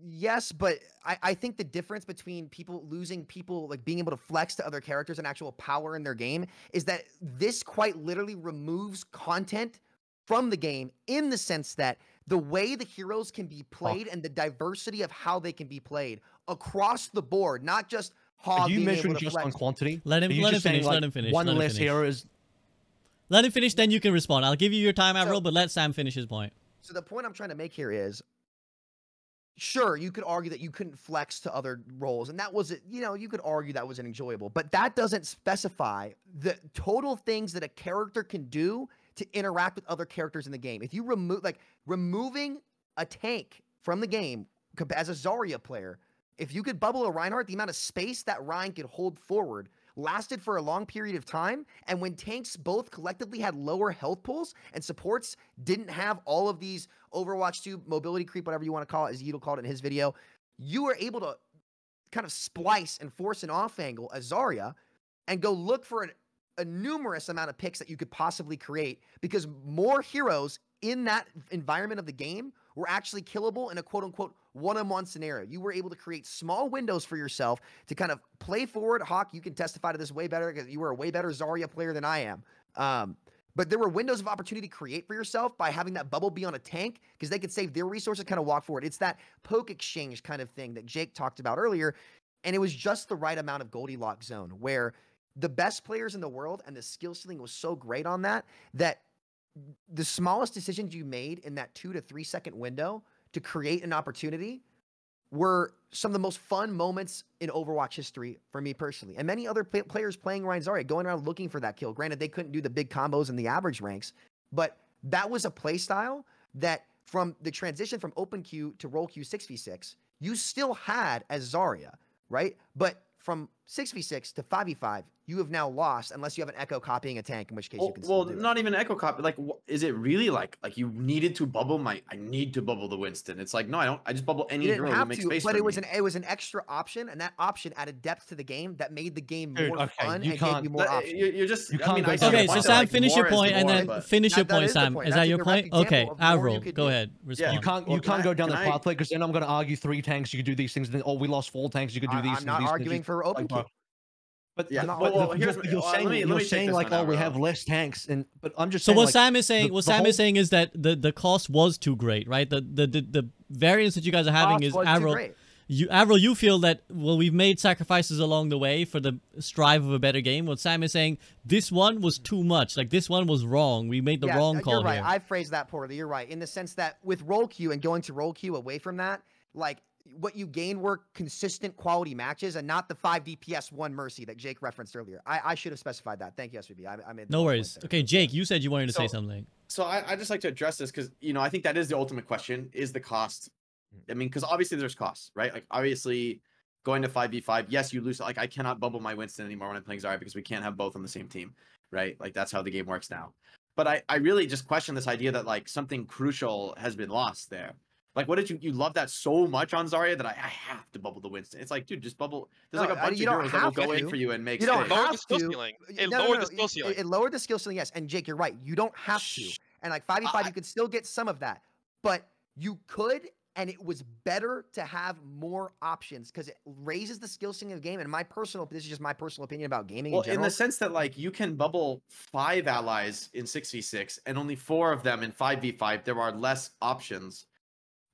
Yes, but I think the difference between people being able to flex to other characters and actual power in their game is that this quite literally removes content from the game in the sense that the way the heroes can be played and the diversity of how they can be played across the board, not just Hog. Are you measuring just on quantity? Let him finish. One less hero is. Let him finish, then you can respond. I'll give you your time, Avril, but let Sam finish his point. So the point I'm trying to make here is, sure, you could argue that you couldn't flex to other roles, and that was, you could argue that was enjoyable, but that doesn't specify the total things that a character can do to interact with other characters in the game. If you removing a tank from the game as a Zarya player, if you could bubble a Reinhardt, the amount of space that Ryan could hold forward lasted for a long period of time. And when tanks both collectively had lower health pools and supports didn't have all of these Overwatch 2 mobility creep, whatever you want to call it, as Yidel called it in his video, you were able to kind of splice and force an off angle as Zarya and go look for a numerous amount of picks that you could possibly create because more heroes in that environment of the game were actually killable in a quote-unquote one-on-one scenario. You were able to create small windows for yourself to kind of play forward. Hawk, you can testify to this way better because you were a way better Zarya player than I am. But there were windows of opportunity to create for yourself by having that bubble be on a tank because they could save their resources, kind of walk forward. It's that poke exchange kind of thing that Jake talked about earlier, and it was just the right amount of Goldilocks zone where the best players in the world and the skill ceiling was so great on that the smallest decisions you made in that 2 to 3 second window to create an opportunity were some of the most fun moments in Overwatch history for me personally. And many other players playing Ryan Zarya going around looking for that kill. Granted, they couldn't do the big combos in the average ranks, but that was a play style that from the transition from open queue to roll queue 6v6, you still had as Zarya, right? But from 6v6 to 5v5, you have now lost unless you have an echo copying a tank, in which case you can still do it. Well, not even echo copy. Like, is it really like you needed to bubble my, I need to bubble the Winston. It's like, no, I don't. I just bubble any girl who makes space for me. But it was an extra option, and that option added depth to the game that made the game more fun and gave you more options. You're just, I mean, okay, so Sam, finish your point, and then finish your point, Sam. Is that your point? Okay, Avril, go ahead. You can't go down the path play, because then I'm going to argue 3 tanks, you could do these things, and then, oh, we lost 4 tanks, you could do these things. I'm not arguing for open queue. But yeah, you're saying like, oh, we have less tanks, and but I'm just saying, so what Sam is saying, what Sam is saying is that the cost was too great, right? The variance that you guys are having is, Avril, you feel that, well, we've made sacrifices along the way for the strive of a better game. What Sam is saying, this one was too much. Like, this one was wrong. We made the wrong call. You're right. Here. I phrased that poorly. You're right, in the sense that with roll queue and going to roll queue away from that, like, what you gained were consistent quality matches and not the 5 DPS 1 Mercy that Jake referenced earlier. I should have specified that. Thank you, SVB. I made no worries. Okay, Jake, you said you wanted to say something. So I just like to address this because, you know, I think that is the ultimate question, is the cost. I mean, because obviously there's costs, right? Like, obviously going to 5v5, yes, you lose. Like, I cannot bubble my Winston anymore when I'm playing Zarya because we can't have both on the same team, right? Like, that's how the game works now. But I really just question this idea that, like, something crucial has been lost there. Like, what did you love that so much on Zarya that I have to bubble the Winston? It's like, dude, just bubble. There's like a bunch of heroes that will go in for you and make sense. It lowered the skill ceiling, yes. And Jake, you're right. You don't have to. And like 5v5, you could still get some of that. But you could, and it was better to have more options because it raises the skill ceiling of the game. And this is just my personal opinion about gaming in general. In the sense that, like, you can bubble 5 allies in 6v6 and only 4 of them in 5v5. There are less options.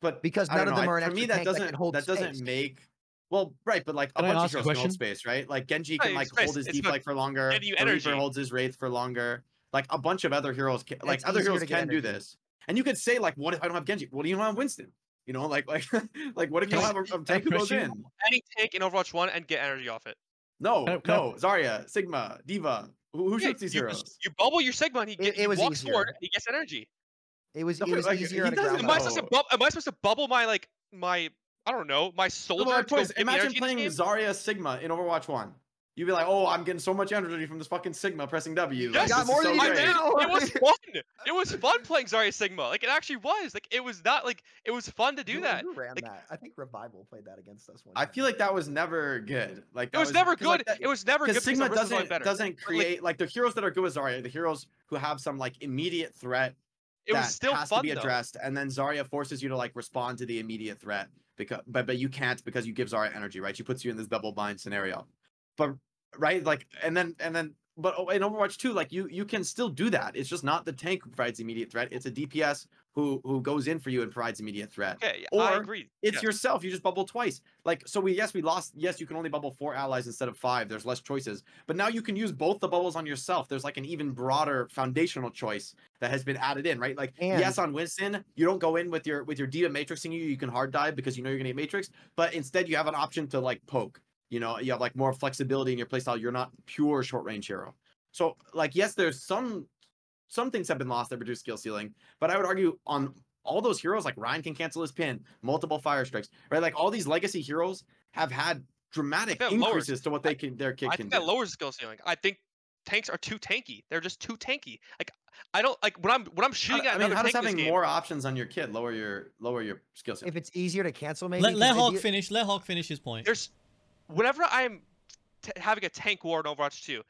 But because none of them are an extra tank that can hold space. That doesn't make, well, right, but like a bunch of girls can hold space, right? Like Genji can like hold his Deep Like for longer. Reaper holds his Wraith for longer. Like a bunch of other heroes, like other heroes can do this. And you could say like, what if I don't have Genji? Well, you don't have Winston. You know, like what if you don't have a tank who goes in? Any tank in Overwatch 1 and get energy off it. No, Zarya, Sigma, D.Va. Who shoots these heroes? You bubble your Sigma and he walks forward and he gets energy. It was like, easier. Am I supposed to bubble my I don't know, my soldier? Imagine playing Zarya Sigma in Overwatch 1. You'd be like, oh, I'm getting so much energy from this fucking Sigma pressing W. Yes, like, it was fun. It was fun playing Zarya Sigma. Like, it actually was. Like, it was not like it was fun to do that. You ran that. I think Revival played that against us one time. I feel like that was never good. Like that it was never good. Like, it was never good. Sigma doesn't create like the heroes that are good with Zarya. The heroes who have some like immediate threat. It was still fun, to be addressed, and then Zarya forces you to like respond to the immediate threat, because but you can't because you give Zarya energy, right? She puts you in this double bind scenario, but right, like and then but in Overwatch 2, like you can still do that. It's just not the tank who provides immediate threat; it's a DPS who goes in for you and provides immediate threat. Okay, yeah, I agree. It's yourself. You just bubble twice. Like so, we lost. Yes, you can only bubble 4 allies instead of 5. There's less choices, but now you can use both the bubbles on yourself. There's like an even broader foundational choice that has been added in, right? Like yes, on Winston, you don't go in with your D.Va matrixing you. You can hard dive because you know you're gonna get matrixed, but instead you have an option to like poke. You know, you have like more flexibility in your playstyle. You're not pure short range hero. So like, yes, there's some things have been lost that reduce skill ceiling, but I would argue on all those heroes, like Ryan can cancel his pin, multiple fire strikes, right? Like all these legacy heroes have had dramatic increases to what they can, their kid can do. I think that lowers skill ceiling. I think tanks are too tanky. They're just too tanky. Like I don't like when I'm shooting at another tank. How does having more options on your kid lower your skill ceiling? If it's easier to cancel, maybe let Hawk finish. Let Hawk finish his point. Whenever I'm having a tank war in Overwatch 2,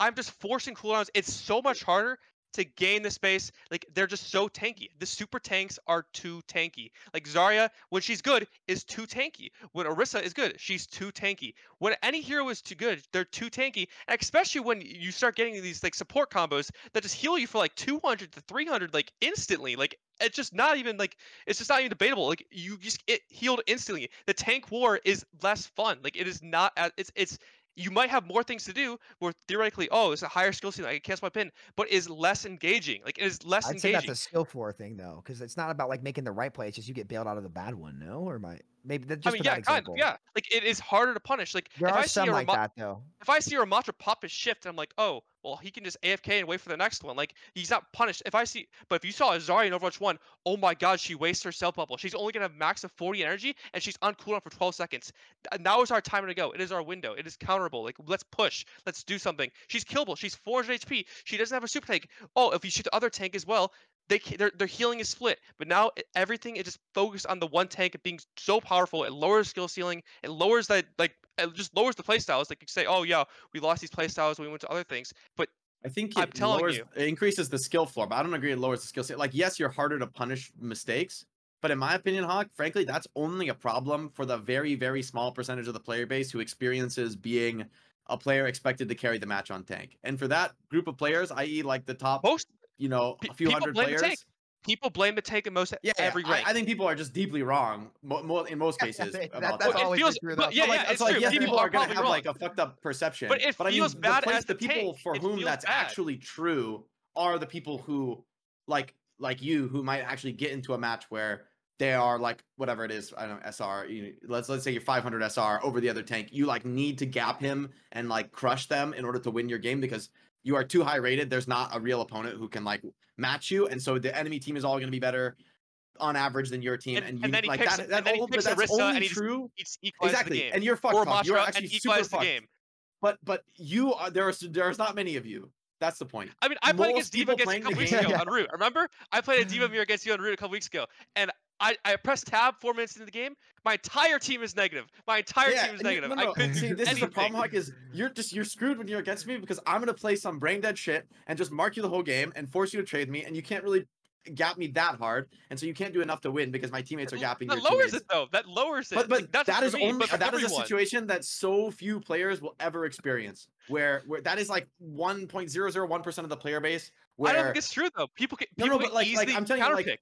I'm just forcing cooldowns. It's so much harder to gain the space. Like, they're just so tanky. The super tanks are too tanky. Like, Zarya, when she's good, is too tanky. When Orisa is good, she's too tanky. When any hero is too good, they're too tanky. And especially when you start getting these, like, support combos that just heal you for, like, 200 to 300, like, instantly. Like, it's just not even, like, it's just not even debatable. Like, you just get healed instantly. The tank war is less fun. Like, it is not as, it's, you might have more things to do where theoretically, oh, it's a higher skill ceiling, I can cancel my pin, but is less engaging. Like, it is less engaging. I'd say that's a skill floor thing, though, because it's not about, like, making the right play. It's just you get bailed out of the bad one, no? Or am I... Maybe that's just an example. Kind of, yeah. Like, it is harder to punish. Like, there are some like that, though. If I see Ramacha pop his shift, I'm like, oh, well, he can just AFK and wait for the next one. Like, he's not punished. But if you saw Azari in Overwatch 1, oh my god, she wastes her cell bubble. She's only going to have max of 40 energy, and she's on cooldown for 12 seconds. Now is our time to go. It is our window. It is counterable. Like, let's push. Let's do something. She's killable. She's 400 HP. She doesn't have a super tank. Oh, if you shoot the other tank as well, their healing is split, but now everything is just focused on the one tank being so powerful. It lowers skill ceiling. It lowers that, like, it just lowers the playstyles. Like, you say, oh yeah, we lost these playstyles. We went to other things, but I think it increases the skill floor. But I don't agree it lowers the skill ceiling. Like, yes, you're harder to punish mistakes, but in my opinion, Hawk, frankly, that's only a problem for the very, very small percentage of the player base who experiences being a player expected to carry the match on tank. And for that group of players, i.e., like the top most. You know, a few hundred players. People blame the tank in most every rank. I think people are just deeply wrong in most cases. That's always true. People are going to have like a fucked up perception. But it feels bad as the people for whom that's actually true are the people who, like you, who might actually get into a match where they are like whatever it is. I don't know, SR. You know, let's say you're 500 SR over the other tank. You like need to gap him and like crush them in order to win your game because you are too high rated. There's not a real opponent who can like match you, and so the enemy team is all going to be better on average than your team. And you and then like picks, that. That's only true. Exactly, and you're fucked. You're actually super fucked. But you are there's not many of you. That's the point. I mean, I played against D.Va a couple weeks ago on Root. Remember, I played a D.Va mirror against you on Root a couple weeks ago, and I pressed tab 4 minutes into the game. My entire team is negative. I couldn't see anything. Is the problem, Hawk, is you're screwed when you're against me because I'm going to play some brain dead shit and just mark you the whole game and force you to trade me, and you can't really gap me that hard, and so you can't do enough to win because my teammates are gapping your teammates. That lowers it, though. That lowers it. But that is a situation that so few players will ever experience, where that is like 1.001% of the player base. I don't think it's true, though. People can easily I'm telling you, like,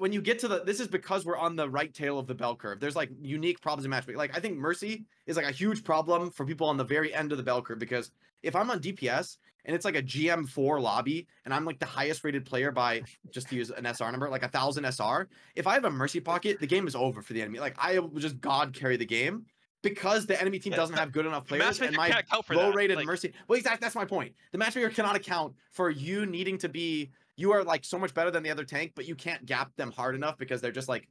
when you get to this is because we're on the right tail of the bell curve. There's like unique problems in matchmaking. Like, I think Mercy is like a huge problem for people on the very end of the bell curve, because if I'm on DPS and it's like a GM4 lobby and I'm like the highest rated player by, just to use an SR number, like 1,000 SR, if I have a Mercy pocket, the game is over for the enemy. Like, I will just God carry the game, because the enemy team doesn't have good enough players, and my low-rated Mercy... Well, exactly, that's my point. The matchmaker cannot account for you needing to be... You are, like, so much better than the other tank, but you can't gap them hard enough because they're just, like,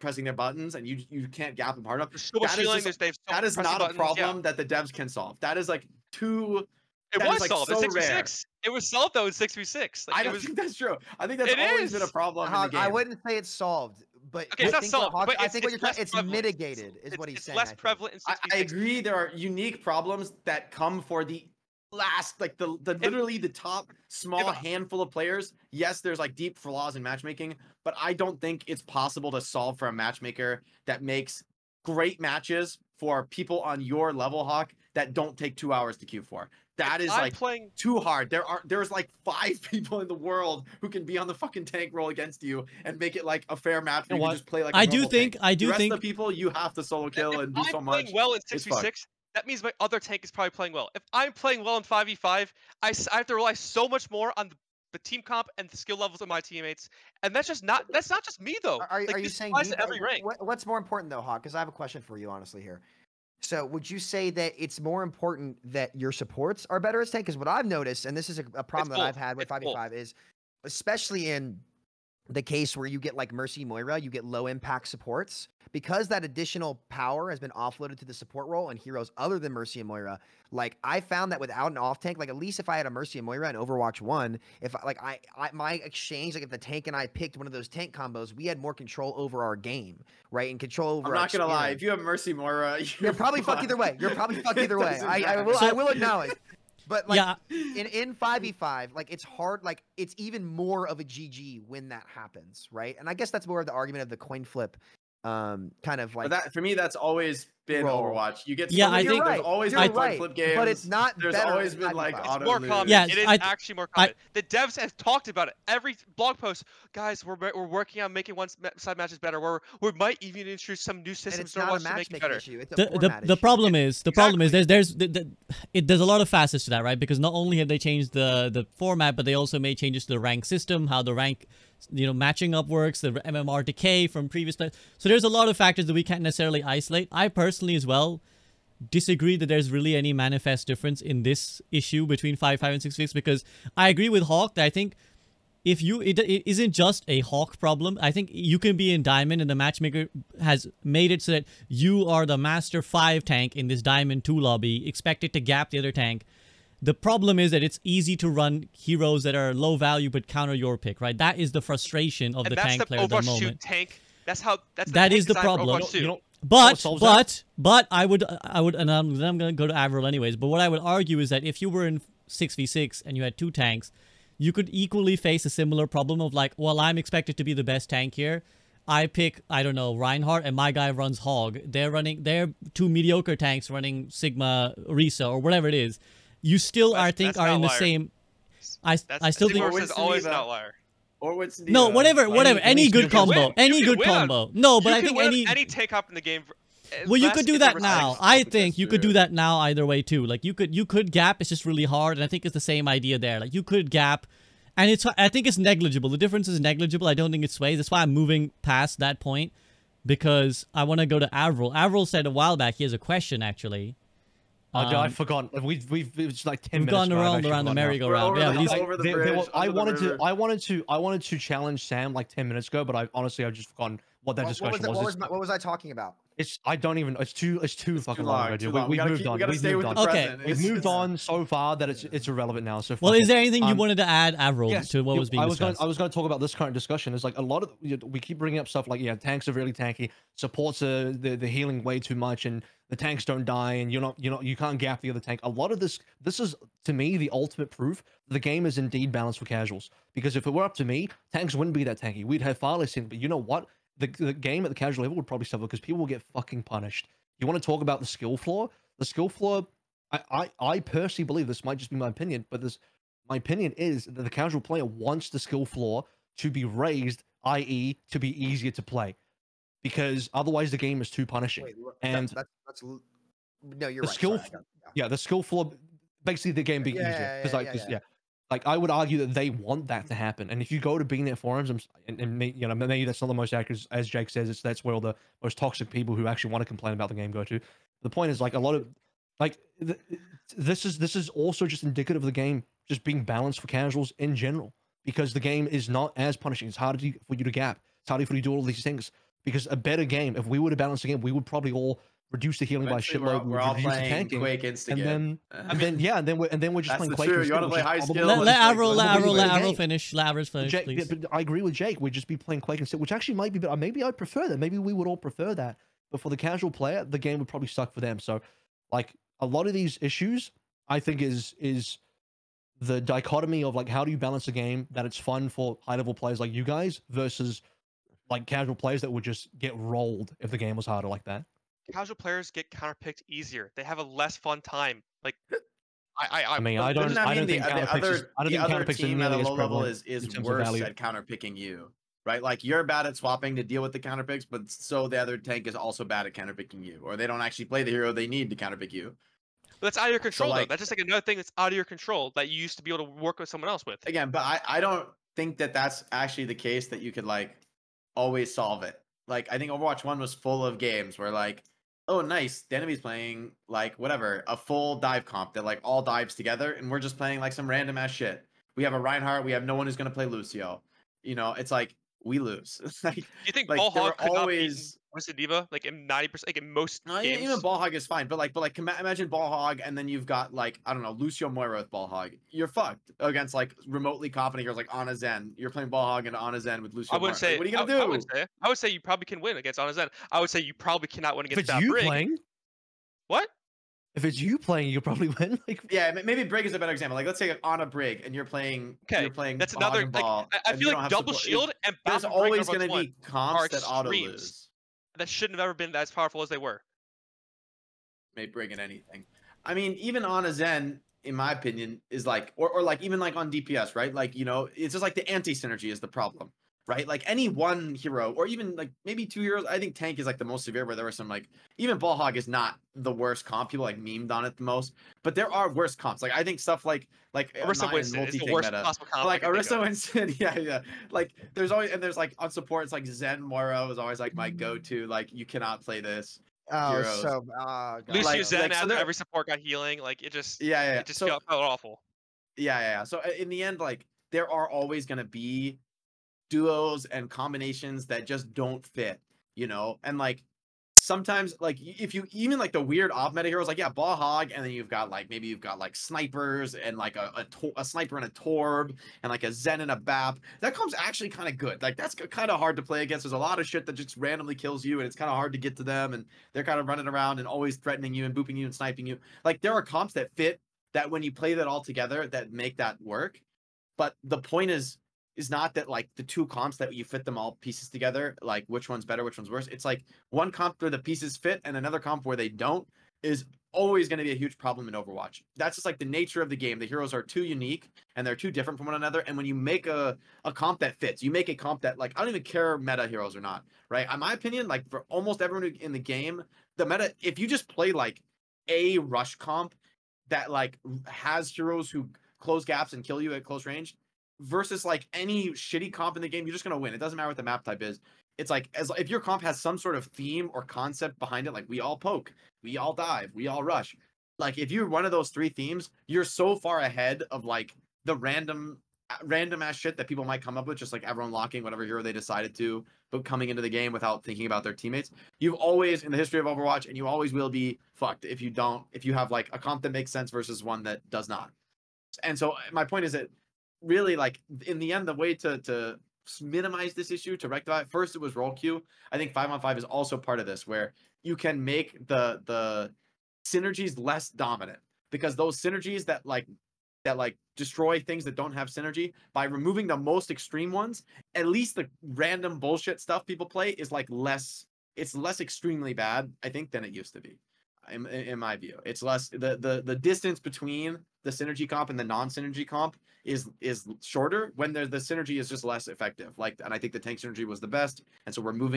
pressing their buttons, and you can't gap them hard enough. That is not a problem that the devs can solve. That is, like, too... It was solved in 6v6. It was solved, though, in 6v6. I don't think that's true. I think that's always been a problem in the game. I wouldn't say it's solved. But okay, I think it's mitigated, is what he's saying. It's less prevalent in 6v6. I agree there are unique problems that come for the last, like literally the top small handful of players. Yes, there's like deep flaws in matchmaking, but I don't think it's possible to solve for a matchmaker that makes great matches for people on your level, Hawk, that don't take 2 hours to queue for. That is like playing too hard. There's like 5 people in the world who can be on the fucking tank roll against you and make it like a fair match. You can just play like I do think the people you have to solo kill and do so much. I'm playing well in 6v6. That means my other tank is probably playing well. If I'm playing well in 5v5, I have to rely so much more on the team comp and the skill levels of my teammates, and that's not just me though. Are you saying every rank? What's more important though, Hawk? Because I have a question for you honestly here. So would you say that it's more important that your supports are better as tank? Because what I've noticed, and this is a problem that I've had with 5v5, is especially in the case where you get like Mercy Moira, you get low impact supports. Because that additional power has been offloaded to the support role and heroes other than Mercy and Moira, like I found that without an off tank, like at least if I had a Mercy and Moira in Overwatch 1, my exchange, like if the tank and I picked one of those tank combos, we had more control over our game, right? And control over. I'm not gonna lie, if you have Mercy Moira, you're probably fucked either way. You're probably fucked either way. I will acknowledge. But like in 5v5, like it's hard, like it's even more of a GG when that happens, right? And I guess that's more of the argument of the coin flip. Kind of like, but that for me, that's always been Overwatch. You get there's always been flip games, but it's not. There's always been like auto more common. Yes, it is actually more common. The devs have talked about it. Every blog post, guys, we're working on making one side matches better. We might even introduce some new systems to make it better. Issue. It's a the problem is there's a lot of facets to that, right? Because not only have they changed the format, but they also made changes to the rank system, how the rank matching up works, the MMR decay from previous players. So there's a lot of factors that we can't necessarily isolate. I personally as well disagree that there's really any manifest difference in this issue between 5.5 and 6.6, because I agree with Hawk that I think it isn't just a Hawk problem. I think you can be in Diamond and the matchmaker has made it so that you are the master 5 tank in this Diamond 2 lobby, expected to gap the other tank. The problem is that it's easy to run heroes that are low value but counter your pick, right? That is the frustration of the tank player at the moment. That is the problem. But I would, and I'm going to go to Avril anyways. But what I would argue is that if you were in 6v6 and you had 2 tanks, you could equally face a similar problem of like, well, I'm expected to be the best tank here. I pick, I don't know, Reinhardt, and my guy runs Hog. They're two mediocre tanks running Sigma, Orisa, or whatever it is. You still, I think, are in the same. I still think Orwin's always an outlier. No, whatever. Any good combo. Any good combo. No, but I think any take up in the game. Well, you could do that now. I think you could do that now either way too. Like you could gap. It's just really hard, and I think it's the same idea there. Like you could gap, and it's. I think it's negligible. The difference is negligible. I don't think it sways. That's why I'm moving past that point, because I want to go to Avril. Avril said a while back he has a question actually. I forgot. We've like 10 minutes. We've gone around the merry-go-round. Yeah, I wanted to challenge Sam like 10 minutes ago, but I've just forgotten what that discussion was. What was I talking about? I don't even. It's too fucking long. We've moved on. Okay, we've moved on so far that it's irrelevant now. So well, is there anything you wanted to add, Avril, to what was being discussed? I was going to talk about this current discussion. It's like a lot of we keep bringing up stuff like tanks are really tanky, supports the healing way too much, and the tanks don't die, and you can't gap the other tank. A lot of this is, to me, the ultimate proof the game is indeed balanced for casuals. Because if it were up to me, tanks wouldn't be that tanky. We'd have far less in. But you know what? The game at the casual level would probably suffer because people will get fucking punished. You want to talk about the skill flaw? The skill flaw, I personally believe, this might just be my opinion, but my opinion is that the casual player wants the skill flaw to be raised, i.e. to be easier to play. Because otherwise the game is too punishing. Wait, and that's no, you're right. The skill flaw, basically the game being easier. Because like I would argue that they want that to happen. And if you go to BNet forums, and maybe that's not the most accurate, as Jake says, that's where all the most toxic people who actually want to complain about the game go to. The point is, like, a lot of this is also just indicative of the game just being balanced for casuals in general, because the game is not as punishing. It's harder for you to gap. It's harder for you to do all these things. Because a better game, if we were to balance the game, we would probably all reduce the healing by shitload. We're all playing tanking, Quake Instigator. And then we're just playing Quake. You want to play high skill? Let Avril finish. Jake, please. But I agree with Jake. We'd just be playing Quake Instigator, which actually might be better. Maybe I'd prefer that. Maybe we would all prefer that. But for the casual player, the game would probably suck for them. So, like, a lot of these issues, I think, is the dichotomy of, like, how do you balance a game that it's fun for high-level players like you guys versus like casual players that would just get rolled if the game was harder like that. Casual players get counterpicked easier. They have a less fun time. Like, I don't think the other team at a low level is worse at counterpicking you, right? Like, you're bad at swapping to deal with the counterpicks, but so the other tank is also bad at counterpicking you, or they don't actually play the hero they need to counterpick you. But that's out of your control, so, like, though. That's just like another thing that's out of your control that you used to be able to work with someone else with. Again, but I don't think that that's actually the case that you could, like, always solve it. Like, I think Overwatch 1 was full of games where, like, oh, nice, the enemy's playing, like, whatever, a full dive comp that, like, all dives together, and we're just playing, like, some random ass shit. We have a Reinhardt, we have no one who's going to play Lucio. You know, it's like, we lose. Like, do you think like, Ballhog could always not be Diva? Like, in 90%, like, in most games? Even Ballhog is fine, but, like, imagine Ballhog, and then you've got, like, I don't know, Lucio Moira with Ballhog. You're fucked against, like, remotely competent heroes, like, Ana Zen. You're playing Ballhog and Ana Zen with Lucio Moira. What are you going to do? I would say you probably can win against Ana Zen. I would say you probably cannot win against that Brig. If it's you playing? What? If it's you playing, you'll probably win. Like, yeah, maybe Brig is a better example. Like, let's say on a Brig, and you're playing. That's another. Like, I feel like double shield and there's always going to be comps that auto lose. That shouldn't have ever been as powerful as they were. may bring in anything. I mean, even Ana Zen, in my opinion, is like, or like even like on DPS, right? Like, you know, it's just like the anti-synergy is the problem, right? Like any one hero or even like maybe two heroes. I think tank is like the most severe, where there were some like, even Ballhog is not the worst comp. People like memed on it the most, but there are worse comps. Like I think stuff like Orisa Winston is the worst possible comp. Like Orisa Winston, yeah. Like there's always, and there's like on support, it's like Zen Moro is always like my go-to. Like you cannot play this. Oh, so Lucio like, Zen after every support got healing. Like it just it just felt awful. Yeah. So in the end, like there are always gonna be duos and combinations that just don't fit, you know? And like sometimes, like if you even like the weird off meta heroes, like Ballhog, and then you've got like maybe you've got like snipers and like a sniper and a Torb and like a Zen and a Bap. That comes actually kind of good. Like that's kind of hard to play against. There's a lot of shit that just randomly kills you, and it's kind of hard to get to them, and they're kind of running around and always threatening you and booping you and sniping you. Like there are comps that fit that when you play that all together that make that work. But the point is not that like the two comps that you fit them all pieces together, like which one's better, which one's worse. It's like one comp where the pieces fit and another comp where they don't is always going to be a huge problem in Overwatch. That's just like the nature of the game. The heroes are too unique and they're too different from one another. And when you make a comp that fits, you make a comp that like, I don't even care meta heroes or not, right? In my opinion, like for almost everyone in the game, the meta, if you just play like a rush comp that like has heroes who close gaps and kill you at close range, versus like any shitty comp in the game, you're just gonna win. It doesn't matter what the map type is. It's like, as if your comp has some sort of theme or concept behind it, like we all poke, we all dive, we all rush. Like if you're one of those three themes, you're so far ahead of like the random ass shit that people might come up with, just like everyone locking whatever hero they decided to, but coming into the game without thinking about their teammates. You've always, in the history of Overwatch, and you always will be fucked if you have like a comp that makes sense versus one that does not. And so my point is that, really, like in the end, the way to minimize this issue, to rectify it, first it was roll queue. I think 5-on-5 is also part of this, where you can make the synergies less dominant, because those synergies that destroy things that don't have synergy, by removing the most extreme ones, at least the random bullshit stuff people play is like less extremely bad, I think, than it used to be. In my view, it's less the distance between the synergy comp and the non-synergy comp is shorter when the synergy is just less effective. Like, and I think the tank synergy was the best, and so removed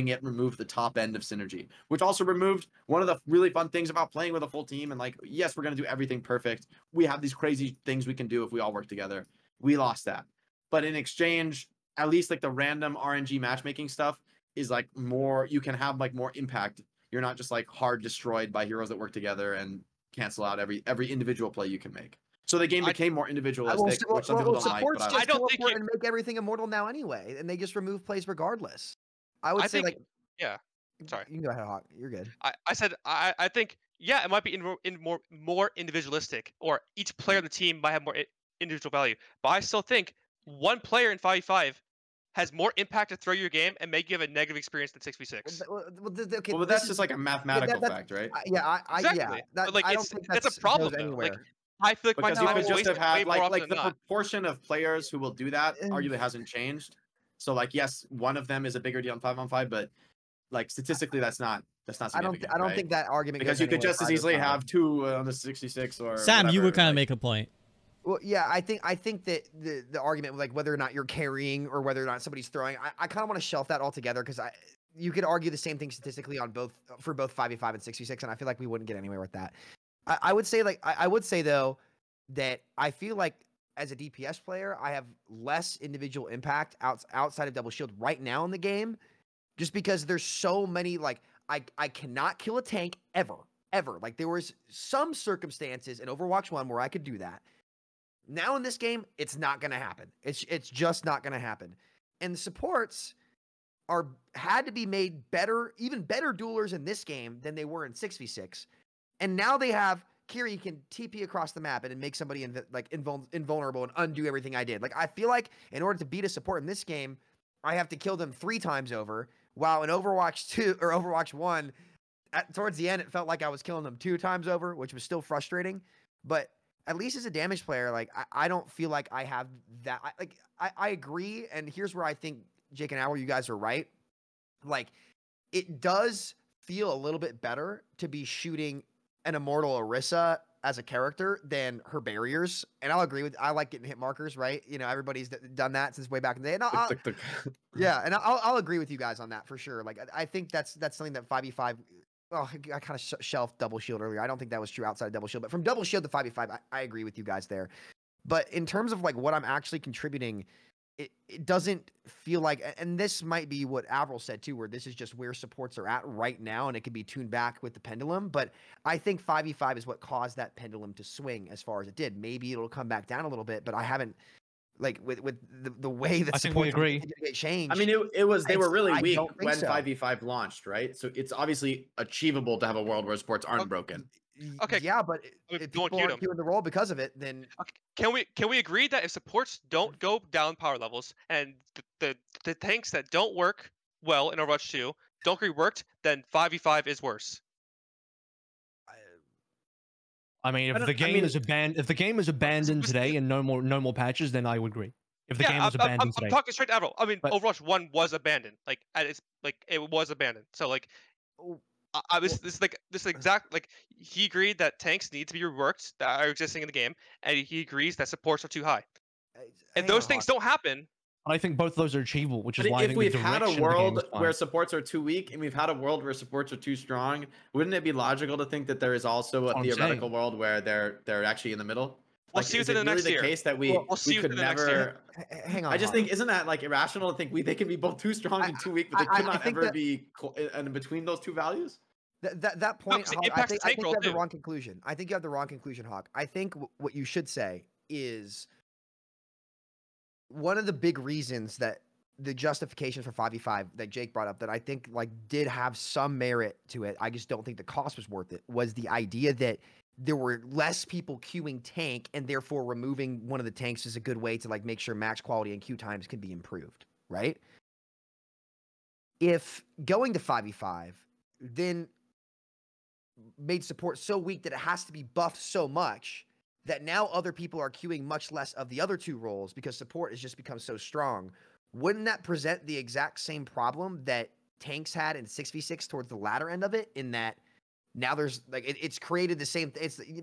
the top end of synergy, which also removed one of the really fun things about playing with a full team. And like, yes, we're gonna do everything perfect. We have these crazy things we can do if we all work together. We lost that, but in exchange, at least like the random RNG matchmaking stuff is like more. You can have like more impact. You're not just like hard destroyed by heroes that work together and cancel out every individual play you can make. So the game became more individualistic, which some people don't like. But I don't think and make everything immortal now anyway, and they just remove plays regardless. I would say, sorry, you can go ahead, Hawk. You're good. I said I think it might be more individualistic, or each player on the team might have more individual value. But I still think one player in 5v5 has more impact to throw your game and make you have a negative experience than 6v6. Well, but that's just like a mathematical fact, right? Exactly. That's a problem. Like, I feel like because you could just have had like the proportion of players who will do that arguably hasn't changed. So like, yes, one of them is a bigger deal on 5v5, but like statistically, that's not. I don't think that argument because you could just as easily have two on the 66 or. Sam, whatever, you would kind of make a point. Well, yeah, I think that the argument, like whether or not you're carrying or whether or not somebody's throwing, I kind of want to shelf that altogether, because you could argue the same thing statistically on both 5v5 and 6v6, and I feel like we wouldn't get anywhere with that. I would say though that I feel like as a DPS player, I have less individual impact outside of double shield right now in the game, just because there's so many like I cannot kill a tank ever. Like there was some circumstances in Overwatch 1 where I could do that. Now in this game, it's not going to happen. It's just not going to happen. And the supports had to be made better, even better duelers in this game than they were in 6v6. And now they have Kiri can TP across the map and make somebody invulnerable and undo everything I did. Like I feel like in order to beat a support in this game, I have to kill them 3 times over. While in Overwatch 2 or Overwatch 1, towards the end, it felt like I was killing them 2 times over, which was still frustrating, but at least as a damage player, like, I don't feel like I have that. I agree, and here's where I think Jake and Al, you guys are right. Like, it does feel a little bit better to be shooting an immortal Orisa as a character than her barriers. And I'll agree with, I like getting hit markers, right? You know, everybody's done that since way back in the day. And yeah. And I'll agree with you guys on that for sure. Like, I think that's something that 5v5, well, I kind of shelved Double Shield earlier. I don't think that was true outside of Double Shield, but from Double Shield to 5v5, I agree with you guys there. But in terms of like what I'm actually contributing, it doesn't feel like, and this might be what Avril said too, where this is just where supports are at right now, and it can be tuned back with the pendulum. But I think 5v5 is what caused that pendulum to swing as far as it did. Maybe it'll come back down a little bit, but I haven't, like, with the way that I think we agree changed. I mean, it was, they were really weak when 5v5 launched, right? So it's obviously achievable to have a world where supports aren't broken. Okay. Yeah, but if people aren't doing the role because of it, then okay. Can we agree that if supports don't go down power levels and the tanks that don't work well in Overwatch 2 don't get reworked, then 5v5 is worse? I mean, if the game is abandoned today and no more patches, then I would agree. If the game is abandoned today, I'm talking straight to Avril. I mean, Overwatch 1 was abandoned. Like it was abandoned. So like. He agreed that tanks need to be reworked that are existing in the game, and he agrees that supports are too high. And those things don't happen. I think both of those are achievable, which is why. If we've had a world where supports are too weak, and we've had a world where supports are too strong, wouldn't it be logical to think that there is also a theoretical world where they're actually in the middle? We'll see within the next year. Is it really the case that we could never? Hang on. I just think, isn't that like irrational to think they can be both too strong and too weak, but they could not ever be in between those two values? That point, I think you have the wrong conclusion. I think you have the wrong conclusion, Hawk. I think what you should say is one of the big reasons that the justification for 5v5 that Jake brought up that I think like did have some merit to it, I just don't think the cost was worth it, was the idea that there were less people queuing tank, and therefore removing one of the tanks is a good way to like make sure match quality and queue times can be improved, right? If going to 5v5 then made support so weak that it has to be buffed so much that now other people are queuing much less of the other two roles because support has just become so strong, wouldn't that present the exact same problem that tanks had in 6v6 towards the latter end of it, in that now there's like it's created the same.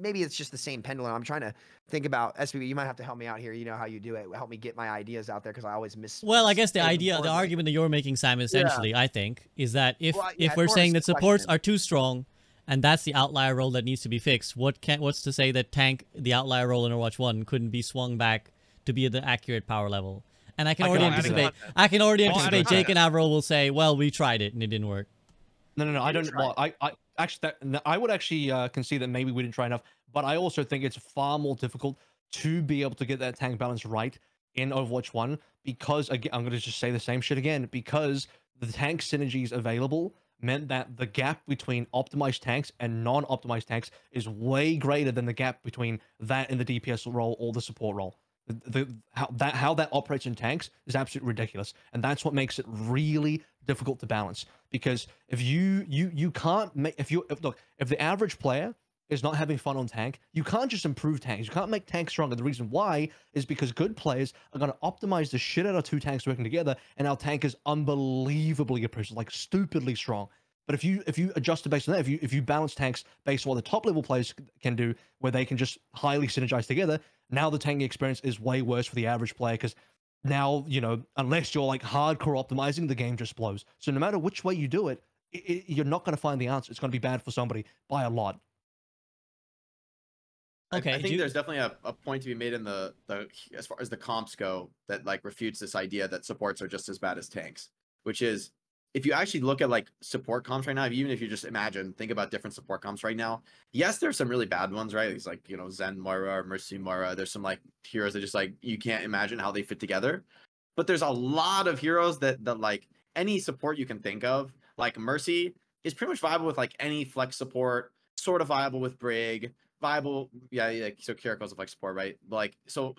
Maybe it's just the same pendulum. I'm trying to think about SPB. You might have to help me out here. You know how you do it. Help me get my ideas out there because I always miss. Well, I guess the argument that you're making, Simon, essentially, I think, is that if we're saying that supports are too strong, and that's the outlier role that needs to be fixed, what's to say that tank, the outlier role in Overwatch 1, couldn't be swung back to be at the accurate power level? And I can already anticipate Jake and Avril will say, "Well, we tried it and it didn't work." No, I don't. Well, I would actually concede that maybe we didn't try enough, but I also think it's far more difficult to be able to get that tank balance right in Overwatch 1 because, again, I'm going to just say the same shit again, because the tank synergies available meant that the gap between optimized tanks and non-optimized tanks is way greater than the gap between that in the DPS role or the support role. How that operates in tanks is absolutely ridiculous, and that's what makes it really difficult to balance. Because if you can't make if the average player is not having fun on tank, you can't just improve tanks. You can't make tanks stronger. The reason why is because good players are going to optimize the shit out of two tanks working together, and our tank is unbelievably oppressive, like stupidly strong. But if you adjust it based on that, if you balance tanks based on what the top level players can do, where they can just highly synergize together, now the tanking experience is way worse for the average player, because now, you know, unless you're like hardcore optimizing, the game just blows. So no matter which way you do it, you're not going to find the answer. It's going to be bad for somebody by a lot. Okay, I think there's definitely a point to be made in the as far as the comps go that like refutes this idea that supports are just as bad as tanks, which is, if you actually look at like support comps right now, even if you just think about different support comps right now, yes, there's some really bad ones, right? It's like, you know, Zen Moira, Mercy Moira. There's some like heroes that just like, you can't imagine how they fit together. But there's a lot of heroes that like any support you can think of, like Mercy is pretty much viable with like any flex support, sort of viable with Brig, viable. Yeah. So Kiriko's a flex support, right? Like, so,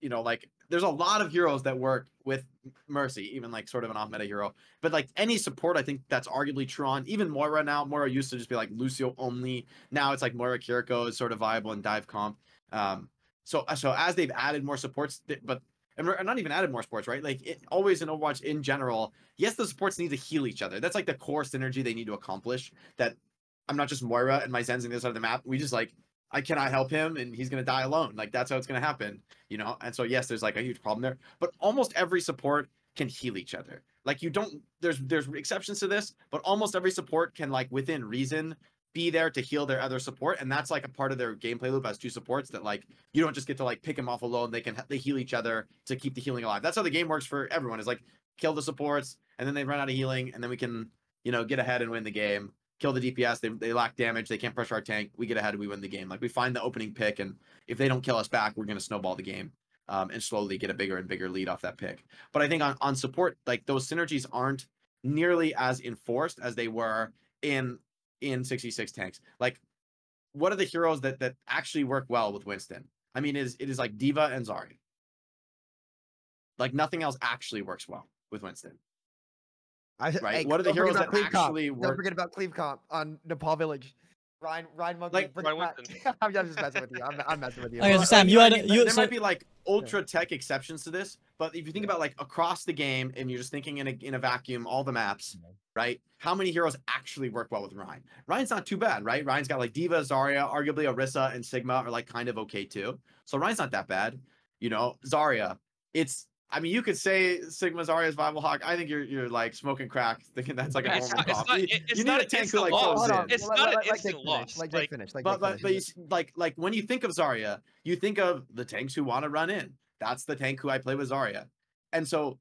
you know, like, there's a lot of heroes that work with Mercy, even like sort of an off-meta hero. But like any support, I think that's arguably true on even Moira now. Moira used to just be like Lucio only. Now it's like Moira Kiriko is sort of viable in dive comp. So as they've added more supports, and not even added more supports, right? Like always in Overwatch in general, yes, the supports need to heal each other. That's like the core synergy they need to accomplish that I'm not just Moira and my Zen's on the other side of the map. We just like, I cannot help him and he's going to die alone. Like, that's how it's going to happen, you know? And so, yes, there's like a huge problem there, but almost every support can heal each other. Like, you don't, there's exceptions to this, but almost every support can, like, within reason, be there to heal their other support. And that's like a part of their gameplay loop as two supports that, like, you don't just get to like pick them off alone. They heal each other to keep the healing alive. That's how the game works for everyone, is like, kill the supports and then they run out of healing and then we can, you know, get ahead and win the game. Kill the DPS, they lack damage, they can't pressure our tank, we get ahead and we win the game. Like, we find the opening pick, and if they don't kill us back, we're going to snowball the game and slowly get a bigger and bigger lead off that pick. But I think on support, like, those synergies aren't nearly as enforced as they were in 66 tanks. Like, what are the heroes that actually work well with Winston? I mean, it is like D.Va and Zari. Like, nothing else actually works well with Winston. Right. What are the heroes that actually work? Don't forget about Cleave Comp on Nepal Village. Ryan Monkey. Like, I'm just messing with you. I'm messing with you. Okay, Sam, you had there might be like ultra tech exceptions to this, but if you think about like across the game, and you're just thinking in a vacuum, all the maps, right? How many heroes actually work well with Ryan? Ryan's not too bad, right? Ryan's got like D.Va, Zarya, arguably Orisa and Sigma are like kind of okay too. So Ryan's not that bad, you know. Zarya, I mean, you could say Sigma Zarya's Viable Hawk. I think you're like smoking crack, thinking that's like a normal coffee. You need a tank who like goes in. It's not an instant loss. But when you think of Zarya, you think of the tanks who want to run in. That's the tank who I play with Zarya. And so,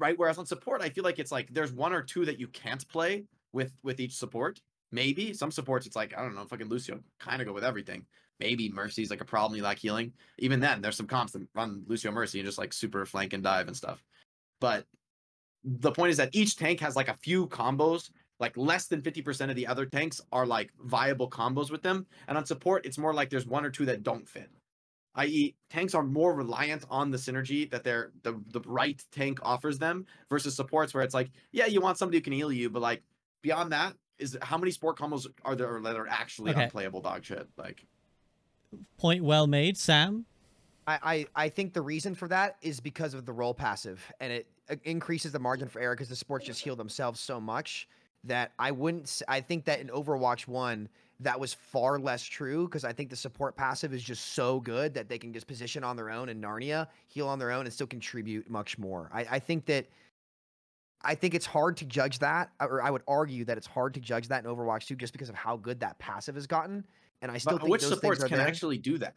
right, whereas on support, I feel like it's like there's one or two that you can't play with each support. Maybe some supports, it's like, I don't know, fucking Lucio kind of go with everything. Maybe Mercy's like a problem, you lack healing. Even then, there's some comps that run Lucio Mercy and just like super flank and dive and stuff. But the point is that each tank has like a few combos, like less than 50% of the other tanks are like viable combos with them. And on support, it's more like there's one or two that don't fit. I.e., tanks are more reliant on the synergy that the right tank offers them versus supports where it's like, yeah, you want somebody who can heal you, but like beyond that, is how many sport combos are there that are actually unplayable dog shit? Like, point well made, Sam. I think the reason for that is because of the role passive, and it increases the margin for error because the sports just heal themselves so much that I think that in Overwatch 1 that was far less true, because I think the support passive is just so good that they can just position on their own and Narnia, heal on their own, and still contribute much more. I think it's hard to judge that, or I would argue that it's hard to judge that in Overwatch 2 just because of how good that passive has gotten. And I still think which supports can actually do that?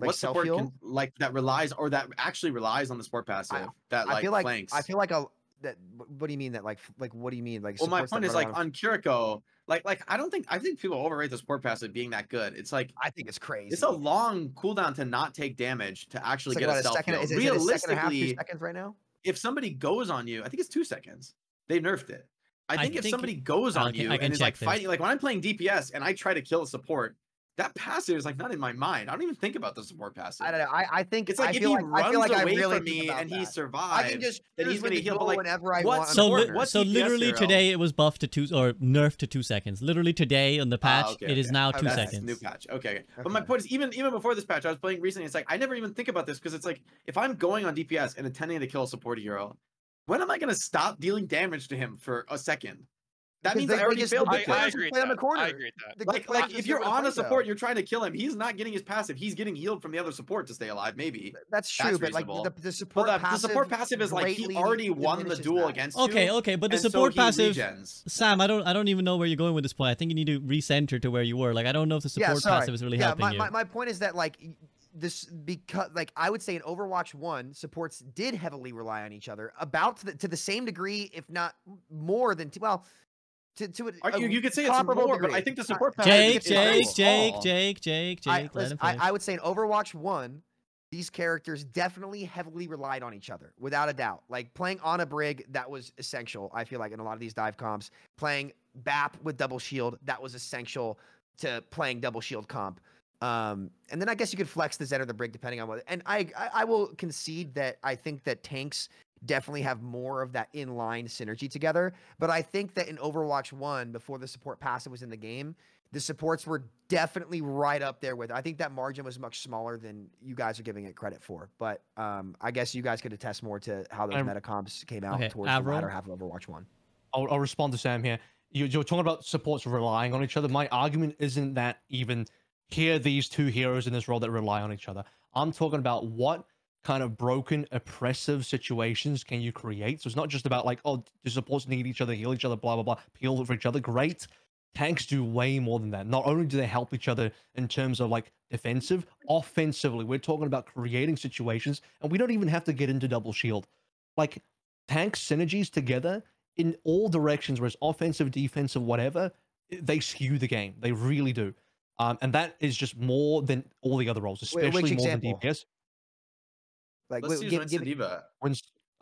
Like, what support can, like, that relies, or that actually relies on the support passive that like flanks? I feel like what do you mean that like what do you mean like? Well, my point is like on Kiriko, like I think people overrate the support passive being that good. It's like, I think it's crazy. It's a long cooldown to not take damage to actually get a self heal. Realistically, 2 seconds right now. If somebody goes on you, I think it's 2 seconds. They nerfed it. I think if somebody goes on you and is like fighting, like when I'm playing DPS and I try to kill a support, that passive is like not in my mind. I don't even think about the support passive. I don't know. I think it's like I if he runs away from me and he survives, then he's going to heal. Like, whenever I want. So literally today it was buffed to 2 or nerfed to 2 seconds. Literally today on the patch, it is now 2 seconds. New patch. Okay. But my point is, even before this patch, I was playing recently. It's like I never even think about this, because it's like if I'm going on DPS and attempting to kill a support hero, when am I going to stop dealing damage to him for a second? That means I already failed. I agree with that. Like if you're on a support, you're trying to kill him, he's not getting his passive. He's getting healed from the other support to stay alive, maybe. That's true, but like the support passive is like he already won the duel against you. Okay, but the support passive, Sam, I don't even know where you're going with this point. I think you need to recenter to where you were. Like, I don't know if the support passive is really helping you. My point is that like this, because like I would say in Overwatch 1 supports did heavily rely on each other to the same degree, if not more than you could say it's more, but I think the support passive. Jake. I would say in Overwatch 1, these characters definitely heavily relied on each other, without a doubt. Like playing Ana Brig, that was essential. I feel like in a lot of these dive comps, playing BAP with double shield, that was essential to playing double shield comp. And then I guess you could flex the Zen or the Brig depending on what. And I will concede that I think that tanks definitely have more of that inline synergy together. But I think that in Overwatch 1, before the support passive was in the game, the supports were definitely right up there with it. I think that margin was much smaller than you guys are giving it credit for. But I guess you guys could attest more to how those meta comps came out towards the latter half of Overwatch 1. I'll respond to Sam here. you're talking about supports relying on each other. My argument isn't that even here these two heroes in this role that rely on each other. I'm talking about what kind of broken, oppressive situations can you create? So it's not just about like, oh, the supports need each other, heal each other, blah, blah, blah, peel for each other. Great. Tanks do way more than that. Not only do they help each other in terms of like defensive, offensively, we're talking about creating situations, and we don't even have to get into double shield. Like tank synergies together in all directions, whereas offensive, defensive, whatever, they skew the game. They really do. And that is just more than all the other roles, especially more example? Than DPS. Like, let's use Winston Diva.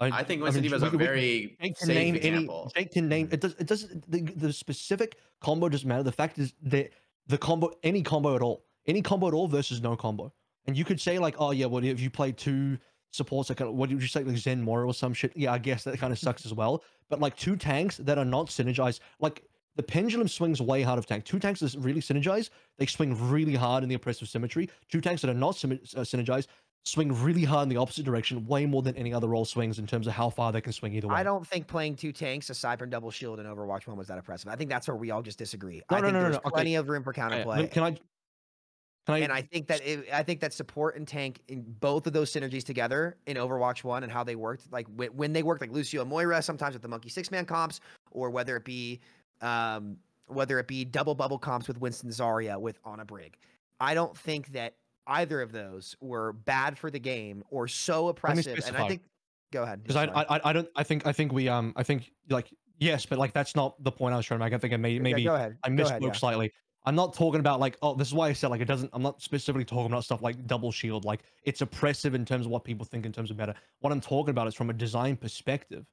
I think Winston Diva is a very safe example. Jake can name it. The specific combo doesn't matter. The fact is that the combo, any combo at all versus no combo. And you could say like, oh yeah, well if you play two supports, like what did you say, like Zen Mora or some shit? Yeah, I guess that kind of sucks as well. But like two tanks that are not synergized, like the pendulum swings way hard of tank. Two tanks that really synergize, they swing really hard in the oppressive symmetry. Two tanks that are not synergized swing really hard in the opposite direction, way more than any other role swings in terms of how far they can swing either way. I don't think playing two tanks aside from double shield in Overwatch 1 was that oppressive. I think that's where we all just disagree. No, plenty of room for counterplay. And I think that support and tank in both of those synergies together in Overwatch 1 and how they worked, like when they worked, like Lucio and Moira, sometimes with the Monkey Six-Man comps, or whether it be double bubble comps with Winston Zarya with Ana Brig. I don't think that either of those were bad for the game or so oppressive. And I think, go ahead. Because I think like, yes, but like, that's not the point I was trying to make. I think maybe I misspoke slightly. I'm not talking about like, oh, this is why I said like, I'm not specifically talking about stuff like double shield. Like it's oppressive in terms of what people think in terms of meta. What I'm talking about is from a design perspective,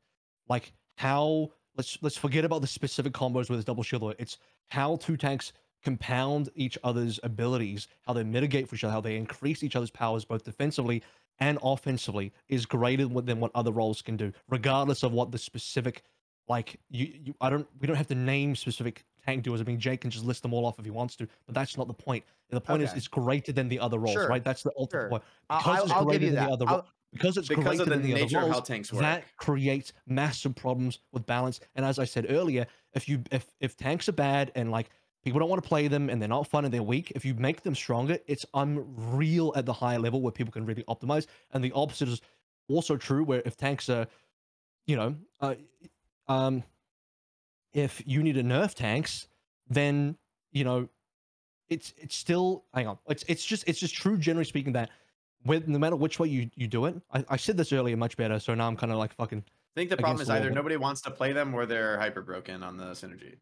like how, let's forget about the specific combos with double shield. It's how two tanks compound each other's abilities, how they mitigate for each other, how they increase each other's powers both defensively and offensively is greater than what other roles can do, regardless of what the specific, like we don't have to name specific tank duos. I mean, Jake can just list them all off if he wants to, but that's not the point. The point is it's greater than the other roles, right? That's the ultimate point. I'll give you that. Because of the nature of how tanks work, that creates massive problems with balance. And as I said earlier, if tanks are bad and like people don't want to play them and they're not fun and they're weak, if you make them stronger, it's unreal at the higher level where people can really optimize. And the opposite is also true, where if tanks are, if you need to nerf tanks, then it's still, hang on, it's just true generally speaking that with no matter which way you do it, I said this earlier much better, so now I'm kind of like fucking. I think the problem is either nobody wants to play them or they're hyper broken on the synergy.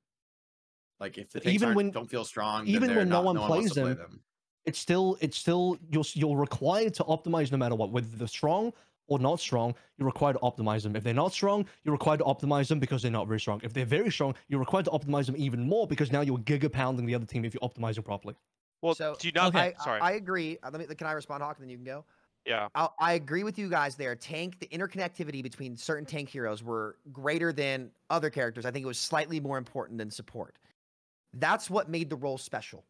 Like if the tanks don't feel strong, even when no one plays them, it's still you're required to optimize no matter what. Whether they're strong or not strong, you're required to optimize them. If they're not strong, you're required to optimize them because they're not very strong. If they're very strong, you're required to optimize them even more because now you're giga pounding the other team if you optimize them properly. Well, so do you not? Sorry, I agree. Can I respond, Hawk, and then you can go? Yeah, I agree with you guys there. The interconnectivity between certain tank heroes were greater than other characters. I think it was slightly more important than support. That's what made the role special.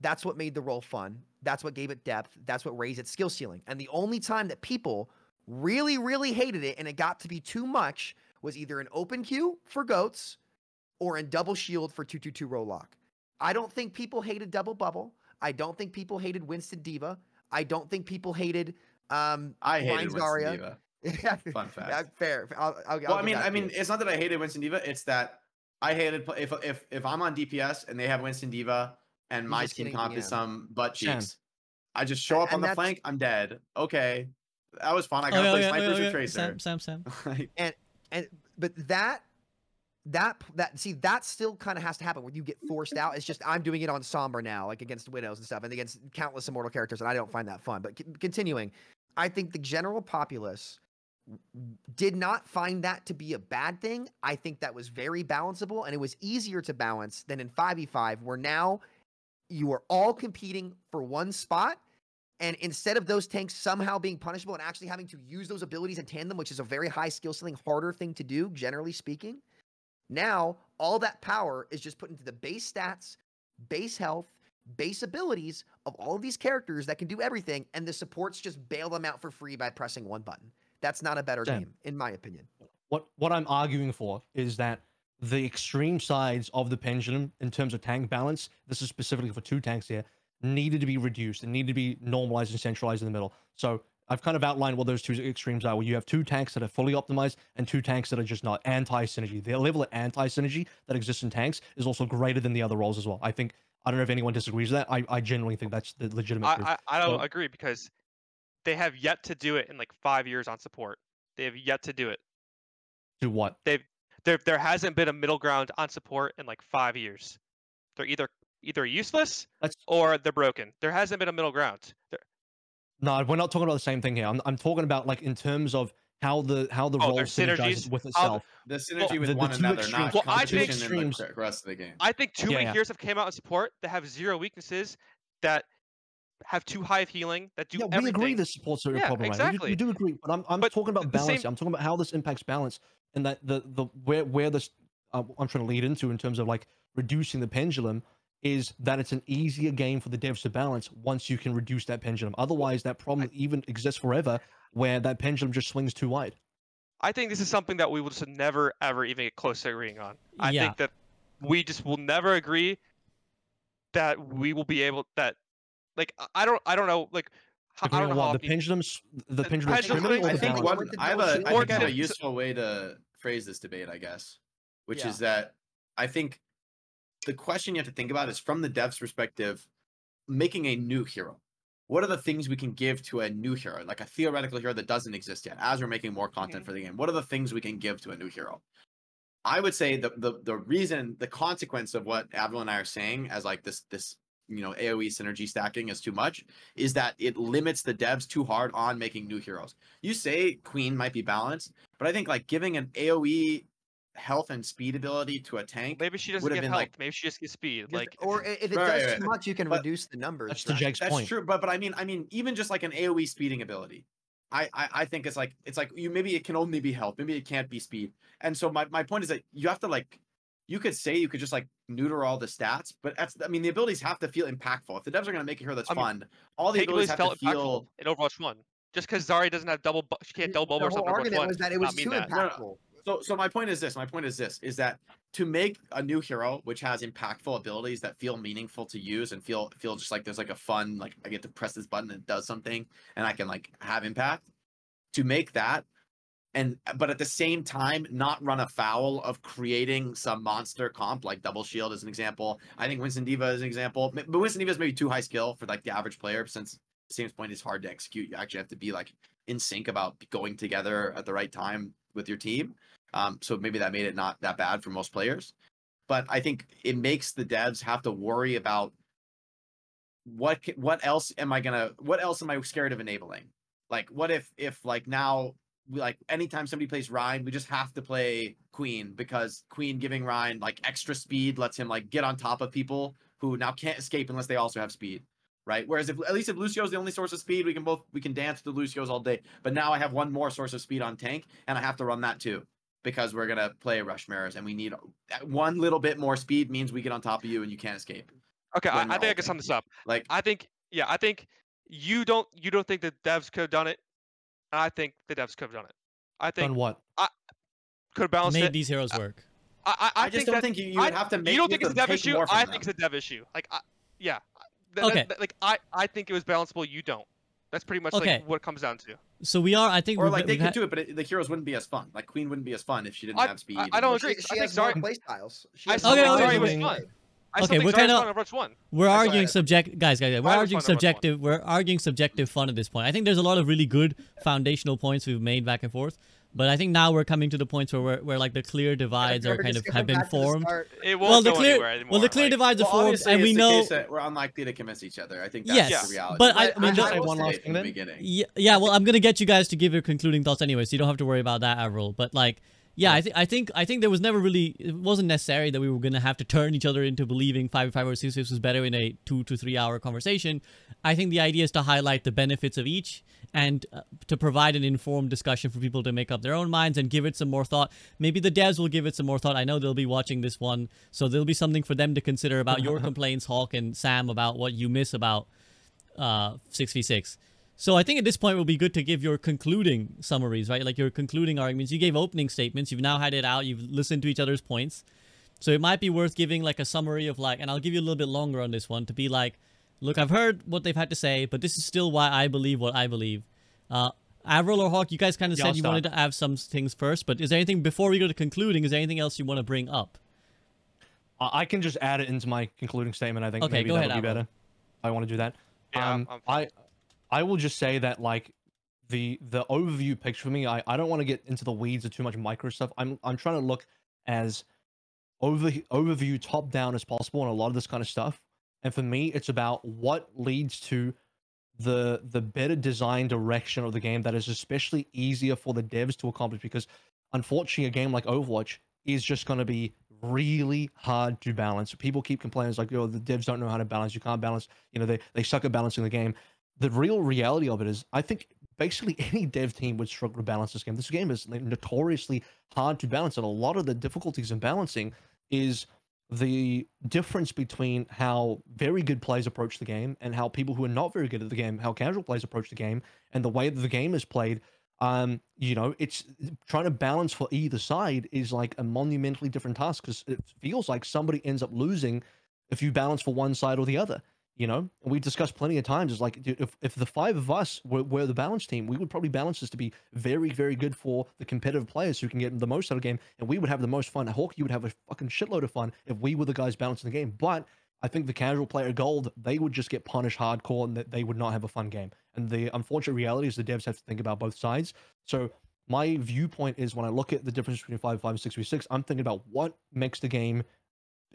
That's what made the role fun. That's what gave it depth. That's what raised its skill ceiling. And the only time that people really, really hated it and it got to be too much was either in open queue for goats or in double shield for 2-2-2 row lock. I don't think people hated double bubble. I don't think people hated Winston Diva. I don't think people hated I hated Winston Diva. Fun fact. Yeah, fair. I mean, it's not that I hated Winston Diva. It's that I hated if I'm on DPS and they have Winston Diva and my skin comp is some butt cheeks. I just show up on the flank, I'm dead. Okay, that was fun. I gotta play snipers or tracer. Sam. But that see, that still kind of has to happen when you get forced out. It's just I'm doing it on Sombra now, like against Widows and stuff, and against countless immortal characters, and I don't find that fun. But continuing, I think the general populace did not find that to be a bad thing. I think that was very balanceable, and it was easier to balance than in 5v5, where now you are all competing for one spot, and instead of those tanks somehow being punishable and actually having to use those abilities in tandem, which is a very high skill ceiling, harder thing to do, generally speaking, now all that power is just put into the base stats, base health, base abilities of all of these characters that can do everything, and the supports just bail them out for free by pressing one button. That's not a better game, in my opinion. What I'm arguing for is that the extreme sides of the pendulum in terms of tank balance, this is specifically for two tanks here, needed to be reduced and needed to be normalized and centralized in the middle. So I've kind of outlined what those two extremes are, where you have two tanks that are fully optimized and two tanks that are just not. Anti-synergy. The level of anti-synergy that exists in tanks is also greater than the other roles as well. I think, I don't know if anyone disagrees with that. I genuinely think that's the legitimate truth. I don't agree, because they have yet to do it in like 5 years on support. They have yet to do it. Do what? There hasn't been a middle ground on support in like 5 years. They're either useless or they're broken. There hasn't been a middle ground. No, we're not talking about the same thing here. I'm talking about like in terms of how the role synergizes with itself. The synergy with one another, not competition in the rest of the game. I think too many heroes have came out in support that have zero weaknesses, that have too high of healing, that do everything. We agree the supports are a problem, exactly. Right? You do agree, but I'm talking about balance. I'm talking about how this impacts balance, and that where this I'm trying to lead into in terms of like reducing the pendulum is that it's an easier game for the devs to balance once you can reduce that pendulum. Otherwise, that problem even exists forever, where that pendulum just swings too wide. I think this is something that we will just never, ever even get close to agreeing on. I think that we just will never agree that we will be able that. Like, I don't know. Like, I don't know how the pendulums. The pendulum. I think I have a useful way to phrase this debate, I guess, which is that I think the question you have to think about is, from the dev's perspective, making a new hero. What are the things we can give to a new hero, like a theoretical hero that doesn't exist yet, as we're making more content for the game? What are the things we can give to a new hero? I would say the reason, the consequence of what Avril and I are saying as like this AoE synergy stacking is too much, is that it limits the devs too hard on making new heroes. You say Queen might be balanced, but I think like giving an AoE health and speed ability to a tank. Maybe she doesn't get health. Like, maybe she just gets speed. Like, or if it does too much, you can reduce the numbers. That's to Jake's point. That's true. But I mean, even just like an AOE speeding ability, I think it's like you, maybe it can only be health, maybe it can't be speed. And so my point is that you have to like, you could say you could just like neuter all the stats, but the abilities have to feel impactful. If the devs are going to make a hero that's fun, all the abilities have to feel in Overwatch 1. Just because Zarya doesn't have she can't double bubble or something. The argument was that it was too impactful. So my point is that to make a new hero which has impactful abilities that feel meaningful to use and feel just like there's like a fun, like I get to press this button and it does something and I can like have impact, to make that, but at the same time not run afoul of creating some monster comp, like Double Shield is an example. I think Winston Diva is an example, but Winston Diva is maybe too high skill for like the average player, since Sam's point is hard to execute. You actually have to be like in sync about going together at the right time with your team. So maybe that made it not that bad for most players, but I think it makes the devs have to worry about what else am I scared of enabling? Like, what if like now we like anytime somebody plays Rhyne, we just have to play Queen, because Queen giving Rhyne like extra speed lets him like get on top of people who now can't escape unless they also have speed. Right. Whereas at least if Lucio's the only source of speed, we can dance to Lucio's all day. But now I have one more source of speed on tank, and I have to run that too, because we're gonna play rush mirrors, and we need one little bit more speed means we get on top of you and you can't escape. Okay, I think I can sum this up. Like, I think you don't think the devs could have done it. I think the devs could have done it. I think done what? I could have balanced it. Made these heroes work. I just don't think you would have to make. You don't think it's a dev issue? I think it's a dev issue. Like, okay. Like I think it was balanceable. You don't. That's pretty much like what it comes down to. So we are. I think. Or like they could do it, but the heroes wouldn't be as fun. Like Queen wouldn't be as fun if she didn't have speed. I don't agree. She has more playstyles. Zarya was fun. Okay, we're kind of arguing subjective, guys. We're arguing subjective fun at this point. I think there's a lot of really good foundational points we've made back and forth, but I think now we're coming to the points where like the clear divides are kind of have been formed. It won't go anywhere anymore. Well, the clear divides are formed, and we know that we're unlikely to convince each other. I think that's the reality. But I mean, just one last thing then. Yeah. Well, I'm gonna get you guys to give your concluding thoughts anyway, so you don't have to worry about that, Avril. But like. Yeah, I think there was never really, it wasn't necessary that we were going to have to turn each other into believing 5v5 or 6v6 was better in a 2 to 3 hour conversation. I think the idea is to highlight the benefits of each and to provide an informed discussion for people to make up their own minds and give it some more thought. Maybe the devs will give it some more thought. I know they'll be watching this one, so there'll be something for them to consider about your complaints, Hawk and Sam, about what you miss about 6v6. So I think at this point it will be good to give your concluding summaries, right? Like your concluding arguments. You gave opening statements. You've now had it out. You've listened to each other's points. So it might be worth giving like a summary of like, and I'll give you a little bit longer on this one to be like, look, I've heard what they've had to say, but this is still why I believe what I believe. Avril or Hawk, you guys kind of said you wanted to have some things first, but is there anything, before we go to concluding, is there anything else you want to bring up? I can just add it into my concluding statement. I think maybe that would be better. I want to do that. Yeah, I will just say that like the overview picture for me, I don't want to get into the weeds or too much micro stuff. I'm trying to look as overview top down as possible on a lot of this kind of stuff. And for me, it's about what leads to the better design direction of the game that is especially easier for the devs to accomplish, because unfortunately a game like Overwatch is just going to be really hard to balance. People keep complaining, it's like, oh, the devs don't know how to balance, you can't balance, you know, they suck at balancing the game. The real reality of it is, I think basically any dev team would struggle to balance this game. This game is notoriously hard to balance, and a lot of the difficulties in balancing is the difference between how very good players approach the game and how people who are not very good at the game, how casual players approach the game, and the way that the game is played. You know, it's trying to balance for either side is like a monumentally different task, because it feels like somebody ends up losing if you balance for one side or the other. You know, we discussed plenty of times, it's like, dude, if the five of us were the balance team, we would probably balance this to be very, very good for the competitive players who can get the most out of the game, and we would have the most fun. Hawk, you would have a fucking shitload of fun if we were the guys balancing the game. But I think the casual player gold, they would just get punished hardcore, and they would not have a fun game. And the unfortunate reality is the devs have to think about both sides. So my viewpoint is, when I look at the difference between 5v5 and 6v6, I'm thinking about what makes the game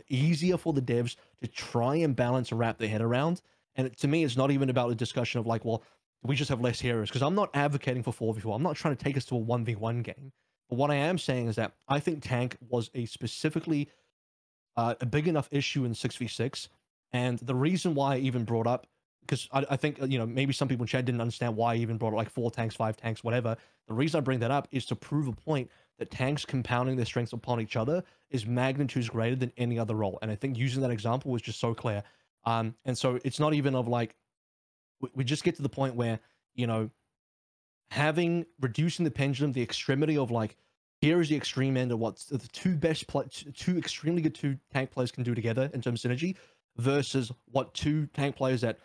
easier for the devs to try and balance and wrap their head around. And to me, it's not even about a discussion of like, well, we just have less heroes, because I'm not advocating for 4v4. I'm not trying to take us to a 1v1 game. But what I am saying is that I think tank was a specifically a big enough issue in 6v6. And the reason why I even brought up, because I think, you know, maybe some people in chat didn't understand why I even brought up like 4 tanks, 5 tanks, whatever. The reason I bring that up is to prove a point that tanks compounding their strengths upon each other is magnitudes greater than any other role. And I think using that example was just so clear. And so it's not even of like, we just get to the point where, you know, reducing the pendulum, the extremity of like, here is the extreme end of what the two extremely good tank players can do together in terms of synergy, versus what two tank players that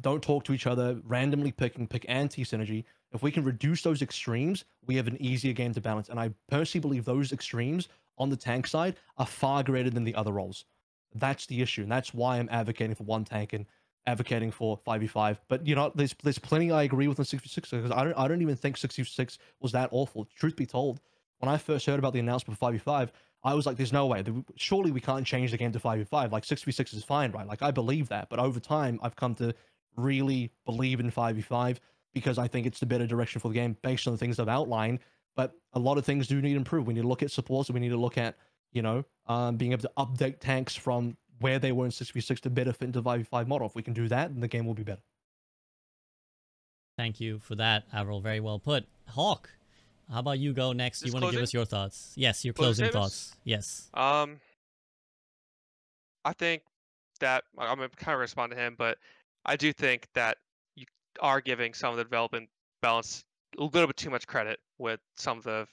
don't talk to each other, randomly pick anti-synergy. If we can reduce those extremes, we have an easier game to balance. And I personally believe those extremes on the tank side are far greater than the other roles. That's the issue. And that's why I'm advocating for one tank and advocating for 5v5. But, you know, there's plenty I agree with in 6v6, because I don't even think 6v6 was that awful. Truth be told, when I first heard about the announcement for 5v5, I was like, there's no way. Surely we can't change the game to 5v5. Like, 6v6 is fine, right? Like, I believe that. But over time, I've come to really believe in 5v5 because I think it's the better direction for the game based on the things I've outlined. But a lot of things do need to improve. We need to look at supports, and we need to look at, you know, being able to update tanks from where they were in 6v6 to better fit into the 5v5 model. If we can do that, then the game will be better. Thank you for that, Avril. Very well put. Hawk, how about you go next? You want to give us your thoughts? Yes, your closing thoughts. Yes. I think that I'm going to kind of respond to him, but I do think that you are giving some of the development balance a little bit too much credit with some of the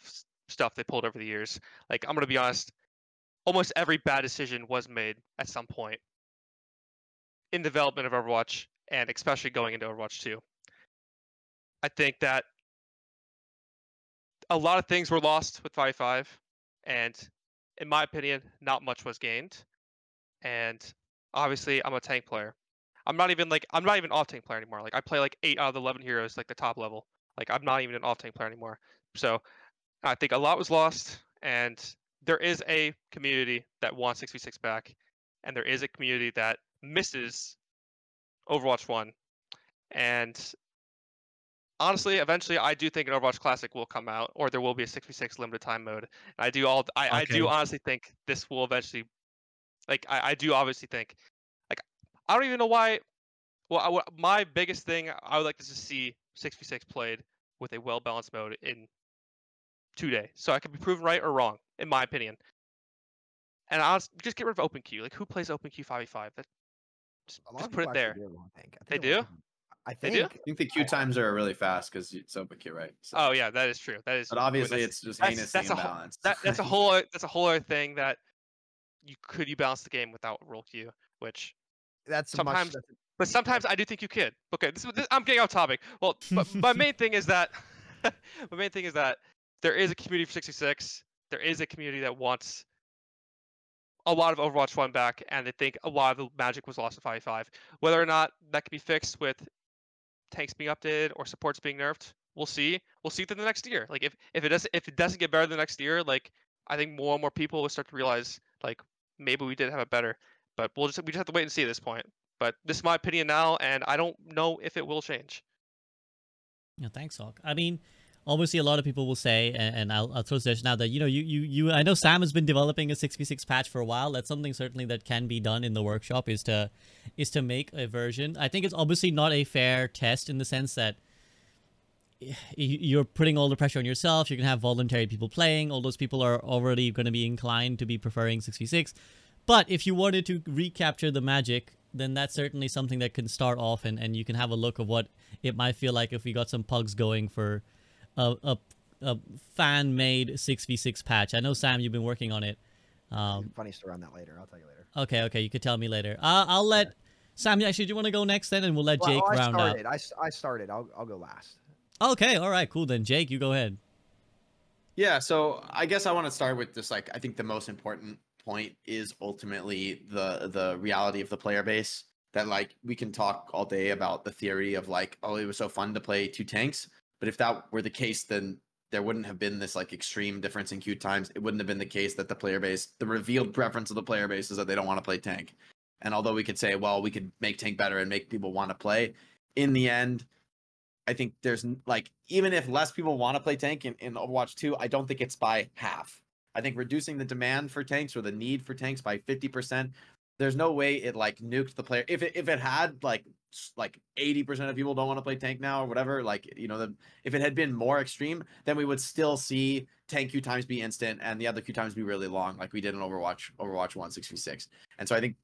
stuff they pulled over the years. Like, I'm going to be honest, almost every bad decision was made at some point in development of Overwatch, and especially going into Overwatch 2. I think that a lot of things were lost with 5v5, and in my opinion, not much was gained. And obviously, I'm a tank player. I'm not even an off-tank player anymore. Like, I play like 8 out of the 11 heroes, like the top level. Like, I'm not even an off-tank player anymore. So I think a lot was lost, and there is a community that wants 6v6 back, and there is a community that misses Overwatch 1. And honestly, eventually, I do think an Overwatch Classic will come out, or there will be a 6v6 limited time mode. And I do honestly think this will eventually, like, I do obviously think, I don't even know why. Well, my biggest thing I would like is to see 6v6 played with a well-balanced mode in 2 days. So I could be proven right or wrong, in my opinion. And I'll just get rid of open queue. Like, who plays open queue 5v5? Just put it there. They do? I think the queue times are really fast because it's open queue, right? So. Oh yeah, that is true. That is. But obviously, it's just heinously imbalanced. That's a whole other thing that you balance the game without roll queue, which sometimes I do think you could. Okay, this I'm getting off topic. Well, but my main thing is that there is a community for 66. There is a community that wants a lot of Overwatch 1 back, and they think a lot of the magic was lost in 5v5. Whether or not that can be fixed with tanks being updated or supports being nerfed, we'll see. We'll see it in the next year. Like if it doesn't get better the next year, like I think more and more people will start to realize like maybe we did have it better. But we just have to wait and see at this point. But this is my opinion now, and I don't know if it will change. Yeah, thanks, Hawk. I mean, obviously, a lot of people will say, and I'll throw suggestion out that, I know Sam has been developing a 6v6 patch for a while. That's something certainly that can be done in the workshop is to make a version. I think it's obviously not a fair test in the sense that you're putting all the pressure on yourself. You're going to have voluntary people playing. All those people are already going to be inclined to be preferring 6v6. But if you wanted to recapture the magic, then that's certainly something that can start off and you can have a look of what it might feel like if we got some pugs going for a fan-made 6v6 patch. I know, Sam, you've been working on it. Funny story on that later. I'll tell you later. Okay. You could tell me later. I'll let Sam, actually, do you want to go next then? And we'll let Jake round out. I started. I'll go last. Okay. All right. Cool. Then, Jake, you go ahead. Yeah. So I guess I want to start with just like, I think the most important point is ultimately the reality of the player base. That like, we can talk all day about the theory of like, oh, it was so fun to play two tanks. But if that were the case, then there wouldn't have been this like extreme difference in queue times. It wouldn't have been the case that the revealed preference of the player base is that they don't want to play tank. And although we could say, well, we could make tank better and make people want to play, in the end, I think there's like, even if less people want to play tank in Overwatch 2, I don't think it's by half. I think reducing the demand for tanks or the need for tanks by 50%, there's no way it like nuked the player. If it had like 80% of people don't want to play tank now or whatever, like, if it had been more extreme, then we would still see tank queue times be instant and the other queue times be really long, like we did in Overwatch 1 6v6. And so I think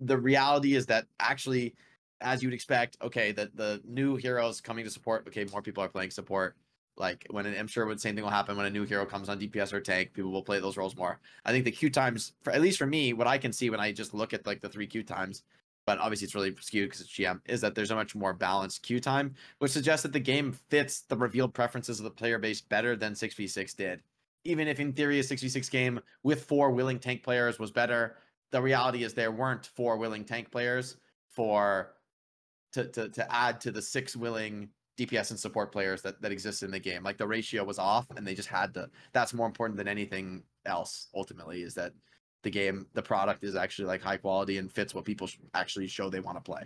the reality is that actually, as you'd expect, okay, that the new heroes coming to support, okay, more people are playing support. Like same thing will happen when a new hero comes on DPS or tank, people will play those roles more. I think the queue times, at least for me, what I can see when I just look at like the three queue times, but obviously it's really skewed because it's GM, is that there's a much more balanced queue time, which suggests that the game fits the revealed preferences of the player base better than 6v6 did. Even if in theory a 6v6 game with four willing tank players was better, the reality is there weren't four willing tank players to add to the six willing DPS and support players that exist in the game. Like the ratio was off and they just had to, that's more important than anything else ultimately, is that the game, the product is actually like high quality and fits what people actually show they want to play.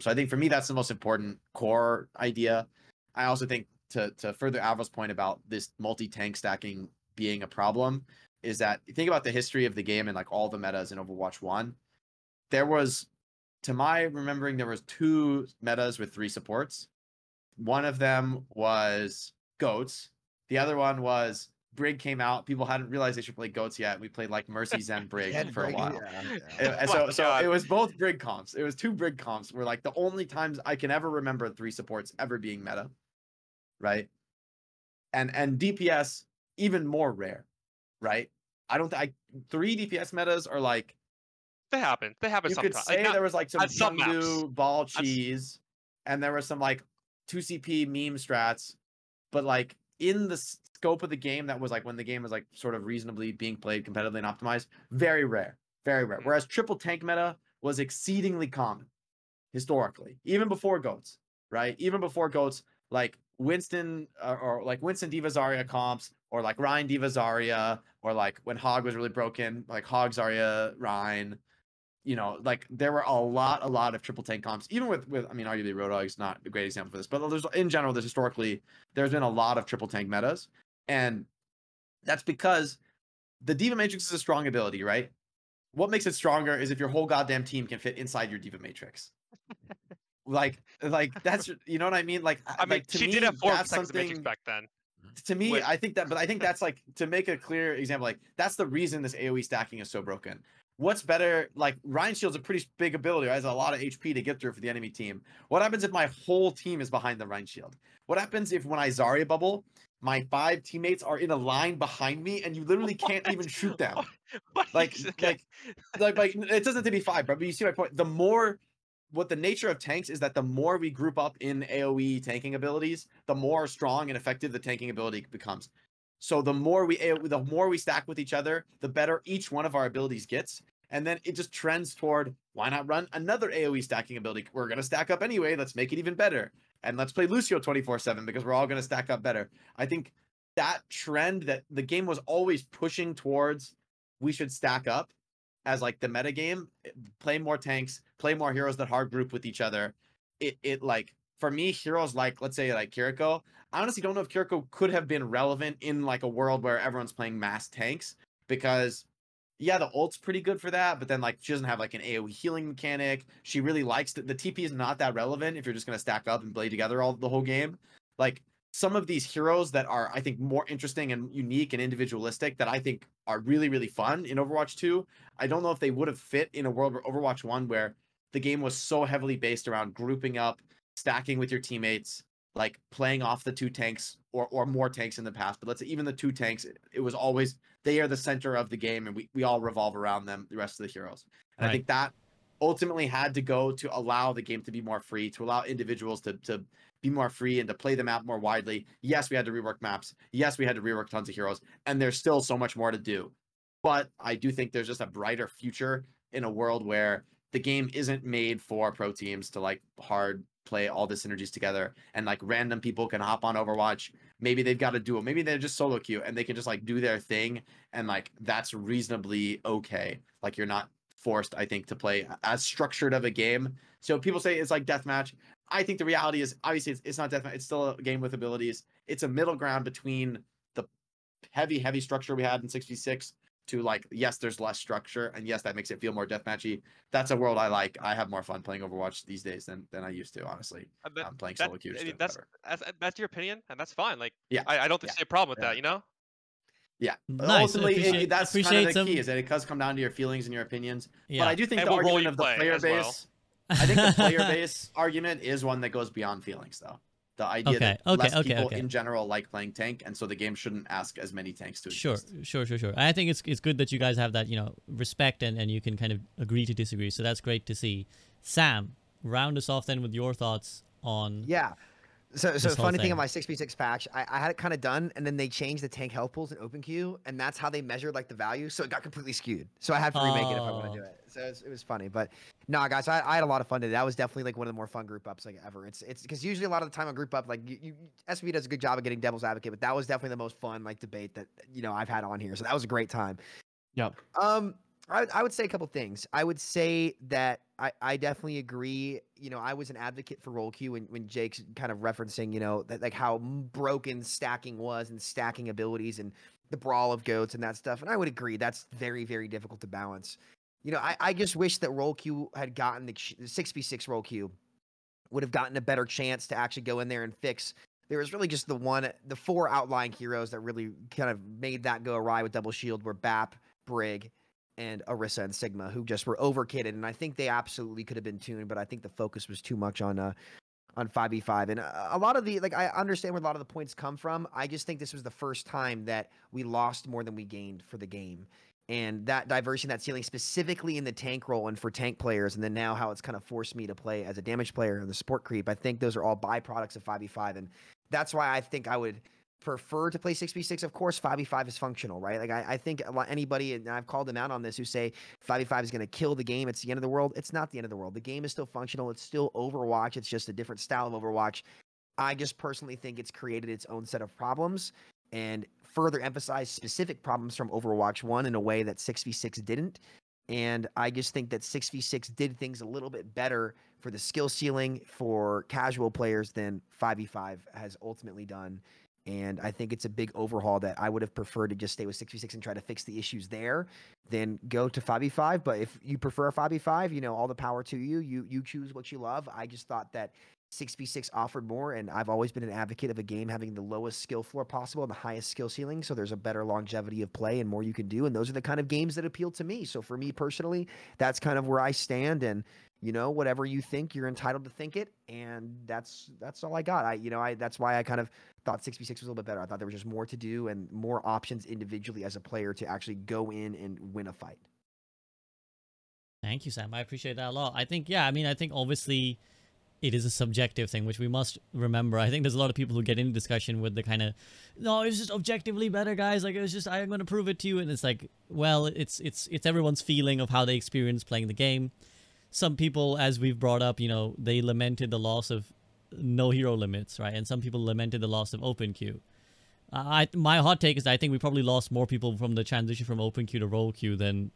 So I think for me, that's the most important core idea. I also think to further Avral's point about this multi-tank stacking being a problem is that you think about the history of the game and like all the metas in Overwatch 1. There was, to my remembering, there was two metas with three supports. One of them was GOATs. The other one was Brig came out. People hadn't realized they should play GOATs yet. We played like Mercy, Zen, Brig for a while. Yeah. And so it was both Brig comps. It was two Brig comps were like the only times I can ever remember three supports ever being meta, right? And DPS even more rare, right? Three DPS metas are like they happen. They happen. You sometimes. Could say like, there was like some Jungdu ball cheese, and there was some like 2CP meme strats, but like in the scope of the game that was like when the game was like sort of reasonably being played competitively and optimized, very rare. Whereas triple tank meta was exceedingly common historically, even before GOATs, right? Even before GOATs, like Winston or like Winston Diva Zarya comps or like Rhyne Diva Zarya or like when Hog was really broken, like Hog Zarya Rhyne. Like there were a lot of triple tank comps, even with I mean, arguably Road Dogg's not a great example for this, but in general, historically, there's been a lot of triple tank metas. And that's because the Diva Matrix is a strong ability, right? What makes it stronger is if your whole goddamn team can fit inside your Diva Matrix. like that's, you know what I mean? Like, I mean, like, she did have 4 seconds of Matrix back then. To me, I think that's like, to make a clear example, like that's the reason this AoE stacking is so broken. what's better? Like, Ryan Shield's a pretty big ability, right? Has a lot of HP to get through for the enemy team. What happens if my whole team is behind the Ryan Shield? What happens if when I Zarya bubble, my 5 teammates are in a line behind me and you literally can't even shoot them? Like, it doesn't have to be 5, but you see my point. The more, what the nature of tanks is that the more we group up in AoE tanking abilities, the more strong and effective the tanking ability becomes. So the more we stack with each other, the better each one of our abilities gets. And then it just trends toward, why not run another AoE stacking ability? We're going to stack up anyway. Let's make it even better. And let's play Lucio 24/7 because we're all going to stack up better. I think that trend that the game was always pushing towards, we should stack up as like the meta game, play more tanks, play more heroes that hard group with each other. It like, for me, heroes like, let's say, like Kiriko, I honestly don't know if Kiriko could have been relevant in like a world where everyone's playing mass tanks, because yeah, the ult's pretty good for that, but then like she doesn't have like an AoE healing mechanic. She really likes the TP is not that relevant if you're just going to stack up and play together the whole game. Like, some of these heroes that are, I think, more interesting and unique and individualistic that I think are really, really fun in Overwatch 2, I don't know if they would have fit in a world where Overwatch 1, where the game was so heavily based around grouping up, stacking with your teammates, like playing off the 2 tanks or more tanks in the past. But let's say even the 2 tanks, it was always, they are the center of the game and we all revolve around them, the rest of the heroes. And right. I think that ultimately had to go to allow the game to be more free, to allow individuals to be more free and to play the map more widely. Yes, we had to rework maps. Yes, we had to rework tons of heroes. And there's still so much more to do. But I do think there's just a brighter future in a world where the game isn't made for pro teams to like hard play all the synergies together, and like random people can hop on Overwatch. Maybe they've got a duo, maybe they're just solo queue and they can just like do their thing, and like that's reasonably okay. Like, you're not forced, I think, to play as structured of a game. So people say it's like deathmatch. I think the reality is, obviously, it's not deathmatch. It's still a game with abilities. It's a middle ground between the heavy structure we had in 6v6 to like, yes, there's less structure, and yes, that makes it feel more deathmatchy. That's a world I like. I have more fun playing Overwatch these days than I used to, honestly. I'm playing solo queues. I mean, that's your opinion, and that's fine. Like, yeah, I don't see a problem with that, you know? Yeah. Nice. Ultimately, that's kind of the key, is that it does come down to your feelings and your opinions. Yeah. But I do think the argument of the player base, I think the player base argument is one that goes beyond feelings, though. The idea that less people in general like playing tank, and so the game shouldn't ask as many tanks to exist. Sure. I think it's good that you guys have that, you know, respect, and you can kind of agree to disagree. So that's great to see. Sam, round us off then with your thoughts on... Yeah. So funny thing in my 6v6 patch, I had it kind of done, and then they changed the tank health pools in open queue, and that's how they measured like the value. So it got completely skewed. So I have to remake it if I want to do it. So it was funny, but nah, guys, I had a lot of fun today. That was definitely like one of the more fun group ups like ever. It's because usually a lot of the time I group up, like SB does a good job of getting devil's advocate, but that was definitely the most fun like debate that, you know, I've had on here. So that was a great time. Yep. I would say a couple things. I would say that I definitely agree. You know, I was an advocate for roll queue when Jake's kind of referencing, you know, that, like how broken stacking was and stacking abilities and the brawl of goats and that stuff. And I would agree that's very, very difficult to balance. You know, I just wish that roll queue had gotten the 6v6 roll queue would have gotten a better chance to actually go in there and fix. There was really just the 4 outlying heroes that really kind of made that go awry with double shield were Bap, Brig, and Orisa and Sigma, who just were overkitted, and I think they absolutely could have been tuned, but I think the focus was too much on 5v5, and a lot of the, like, I understand where a lot of the points come from. I just think this was the first time that we lost more than we gained for the game, and that diversity, that ceiling, specifically in the tank role and for tank players, and then now how it's kind of forced me to play as a damage player and the support creep, I think those are all byproducts of 5v5, and that's why I think I would prefer to play 6v6. Of course, 5v5 is functional, right? Like, I think anybody, and I've called them out on this, who say 5v5 is going to kill the game, it's the end of the world. It's not the end of the world. The game is still functional. It's still Overwatch. It's just a different style of Overwatch. I just personally think it's created its own set of problems and further emphasized specific problems from Overwatch 1 in a way that 6v6 didn't. And I just think that 6v6 did things a little bit better for the skill ceiling for casual players than 5v5 has ultimately done. And I think it's a big overhaul that I would have preferred to just stay with 6v6 and try to fix the issues there, then go to 5v5. But if you prefer 5v5, you know, all the power to you. You choose what you love. I just thought that 6v6 offered more, and I've always been an advocate of a game having the lowest skill floor possible and the highest skill ceiling, so there's a better longevity of play and more you can do, and those are the kind of games that appeal to me. So for me personally, that's kind of where I stand, and you know, whatever you think, you're entitled to think it, and that's all I got. That's why I kind of thought 6v6 was a little bit better. I thought there was just more to do and more options individually as a player to actually go in and win a fight. Thank you, Sam. I appreciate that a lot. I think obviously it is a subjective thing, which we must remember. I think there's a lot of people who get into discussion with the kind of, no, it's just objectively better, guys. Like, it was just, I'm going to prove it to you. And it's like, well, it's everyone's feeling of how they experience playing the game. Some people, as we've brought up, you know, they lamented the loss of no hero limits, right? And some people lamented the loss of open queue. My hot take is that I think we probably lost more people from the transition from open queue to roll queue than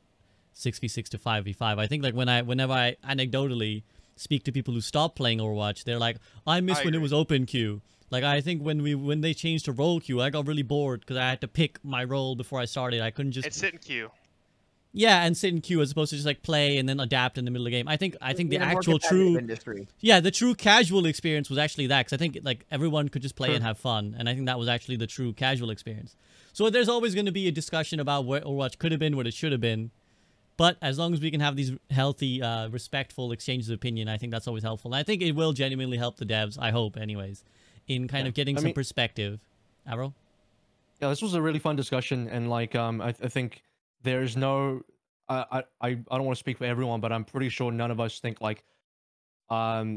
6v6 to 5v5. I think, like, whenever I anecdotally speak to people who stopped playing Overwatch, they're like, I miss when it was open queue. Like, I think when they changed to roll queue, I got really bored because I had to pick my role before I started. I couldn't just... And sit in queue. Yeah, and sit in queue as opposed to just, like, play and then adapt in the middle of the game. I think the actual true... industry. Yeah, the true casual experience was actually that, because I think, like, everyone could just play and have fun, and I think that was actually the true casual experience. So there's always going to be a discussion about what Overwatch could have been, what it should have been. But as long as we can have these healthy, respectful exchanges of opinion, I think that's always helpful. And I think it will genuinely help the devs, I hope, anyways, in kind of getting some perspective. Avril? Yeah, this was a really fun discussion. And, like, I think there's no... I don't want to speak for everyone, but I'm pretty sure none of us think, like, that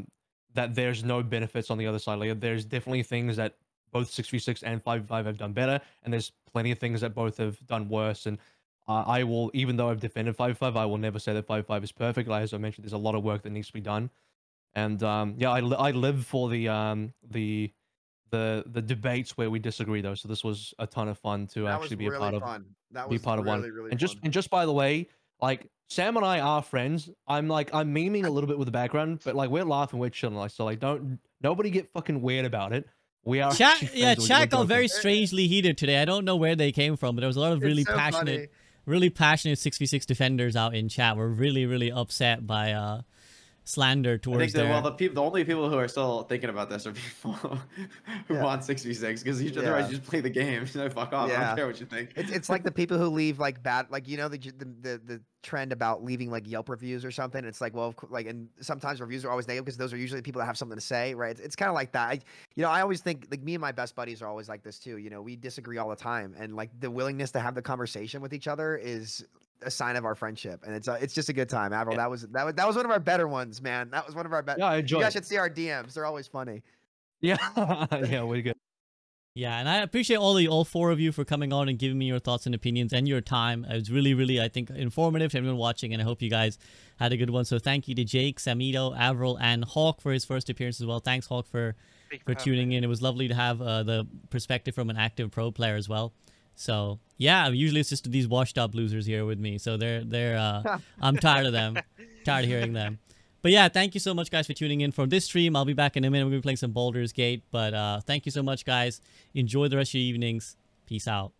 there's no benefits on the other side. Like, there's definitely things that both 6v6 and 5v5 have done better, and there's plenty of things that both have done worse. And... I will, even though I've defended 5v5, I will never say that 5v5 is perfect. Like, as I mentioned, there's a lot of work that needs to be done, and I live for the debates where we disagree, though. So this was a ton of fun to actually be a part of. That was really fun. Be part of one. And just by the way, like, Sam and I are friends. I'm memeing a little bit with the background, but like, we're laughing, we're chilling. Like, so like, don't nobody get fucking weird about it. We are chat got very strangely heated today. I don't know where they came from, but there was a lot of really passionate. Funny. Really passionate 6v6 defenders out in chat were really, really upset by slander towards. I think the only people who are still thinking about this are people who want 6v6 because otherwise you just play the game. So fuck off. I don't care what you think. It's like the people who leave like bad, like, you know, the trend about leaving like Yelp reviews or something. It's like, well, like, and sometimes reviews are always negative because those are usually the people that have something to say, right? It's kind of like that. I always think, like, me and my best buddies are always like this too. You know, we disagree all the time, and like the willingness to have the conversation with each other is a sign of our friendship, and it's just a good time. Avril, that was one of our better ones, man. That was one of our better. Yeah, you guys should see our DMs; they're always funny. Yeah, yeah, we're good. Yeah, and I appreciate all four of you for coming on and giving me your thoughts and opinions and your time. It was really, really, I think, informative to everyone watching, and I hope you guys had a good one. So thank you to Jake, Samito, Avril, and Hawk for his first appearance as well. Thanks, Hawk, for tuning in. It was lovely to have the perspective from an active pro player as well. So yeah, usually it's just these washed-up losers here with me. So they're I'm tired of them, tired of hearing them. But yeah, thank you so much, guys, for tuning in for this stream. I'll be back in a minute. We're going to be playing some Baldur's Gate. But thank you so much, guys. Enjoy the rest of your evenings. Peace out.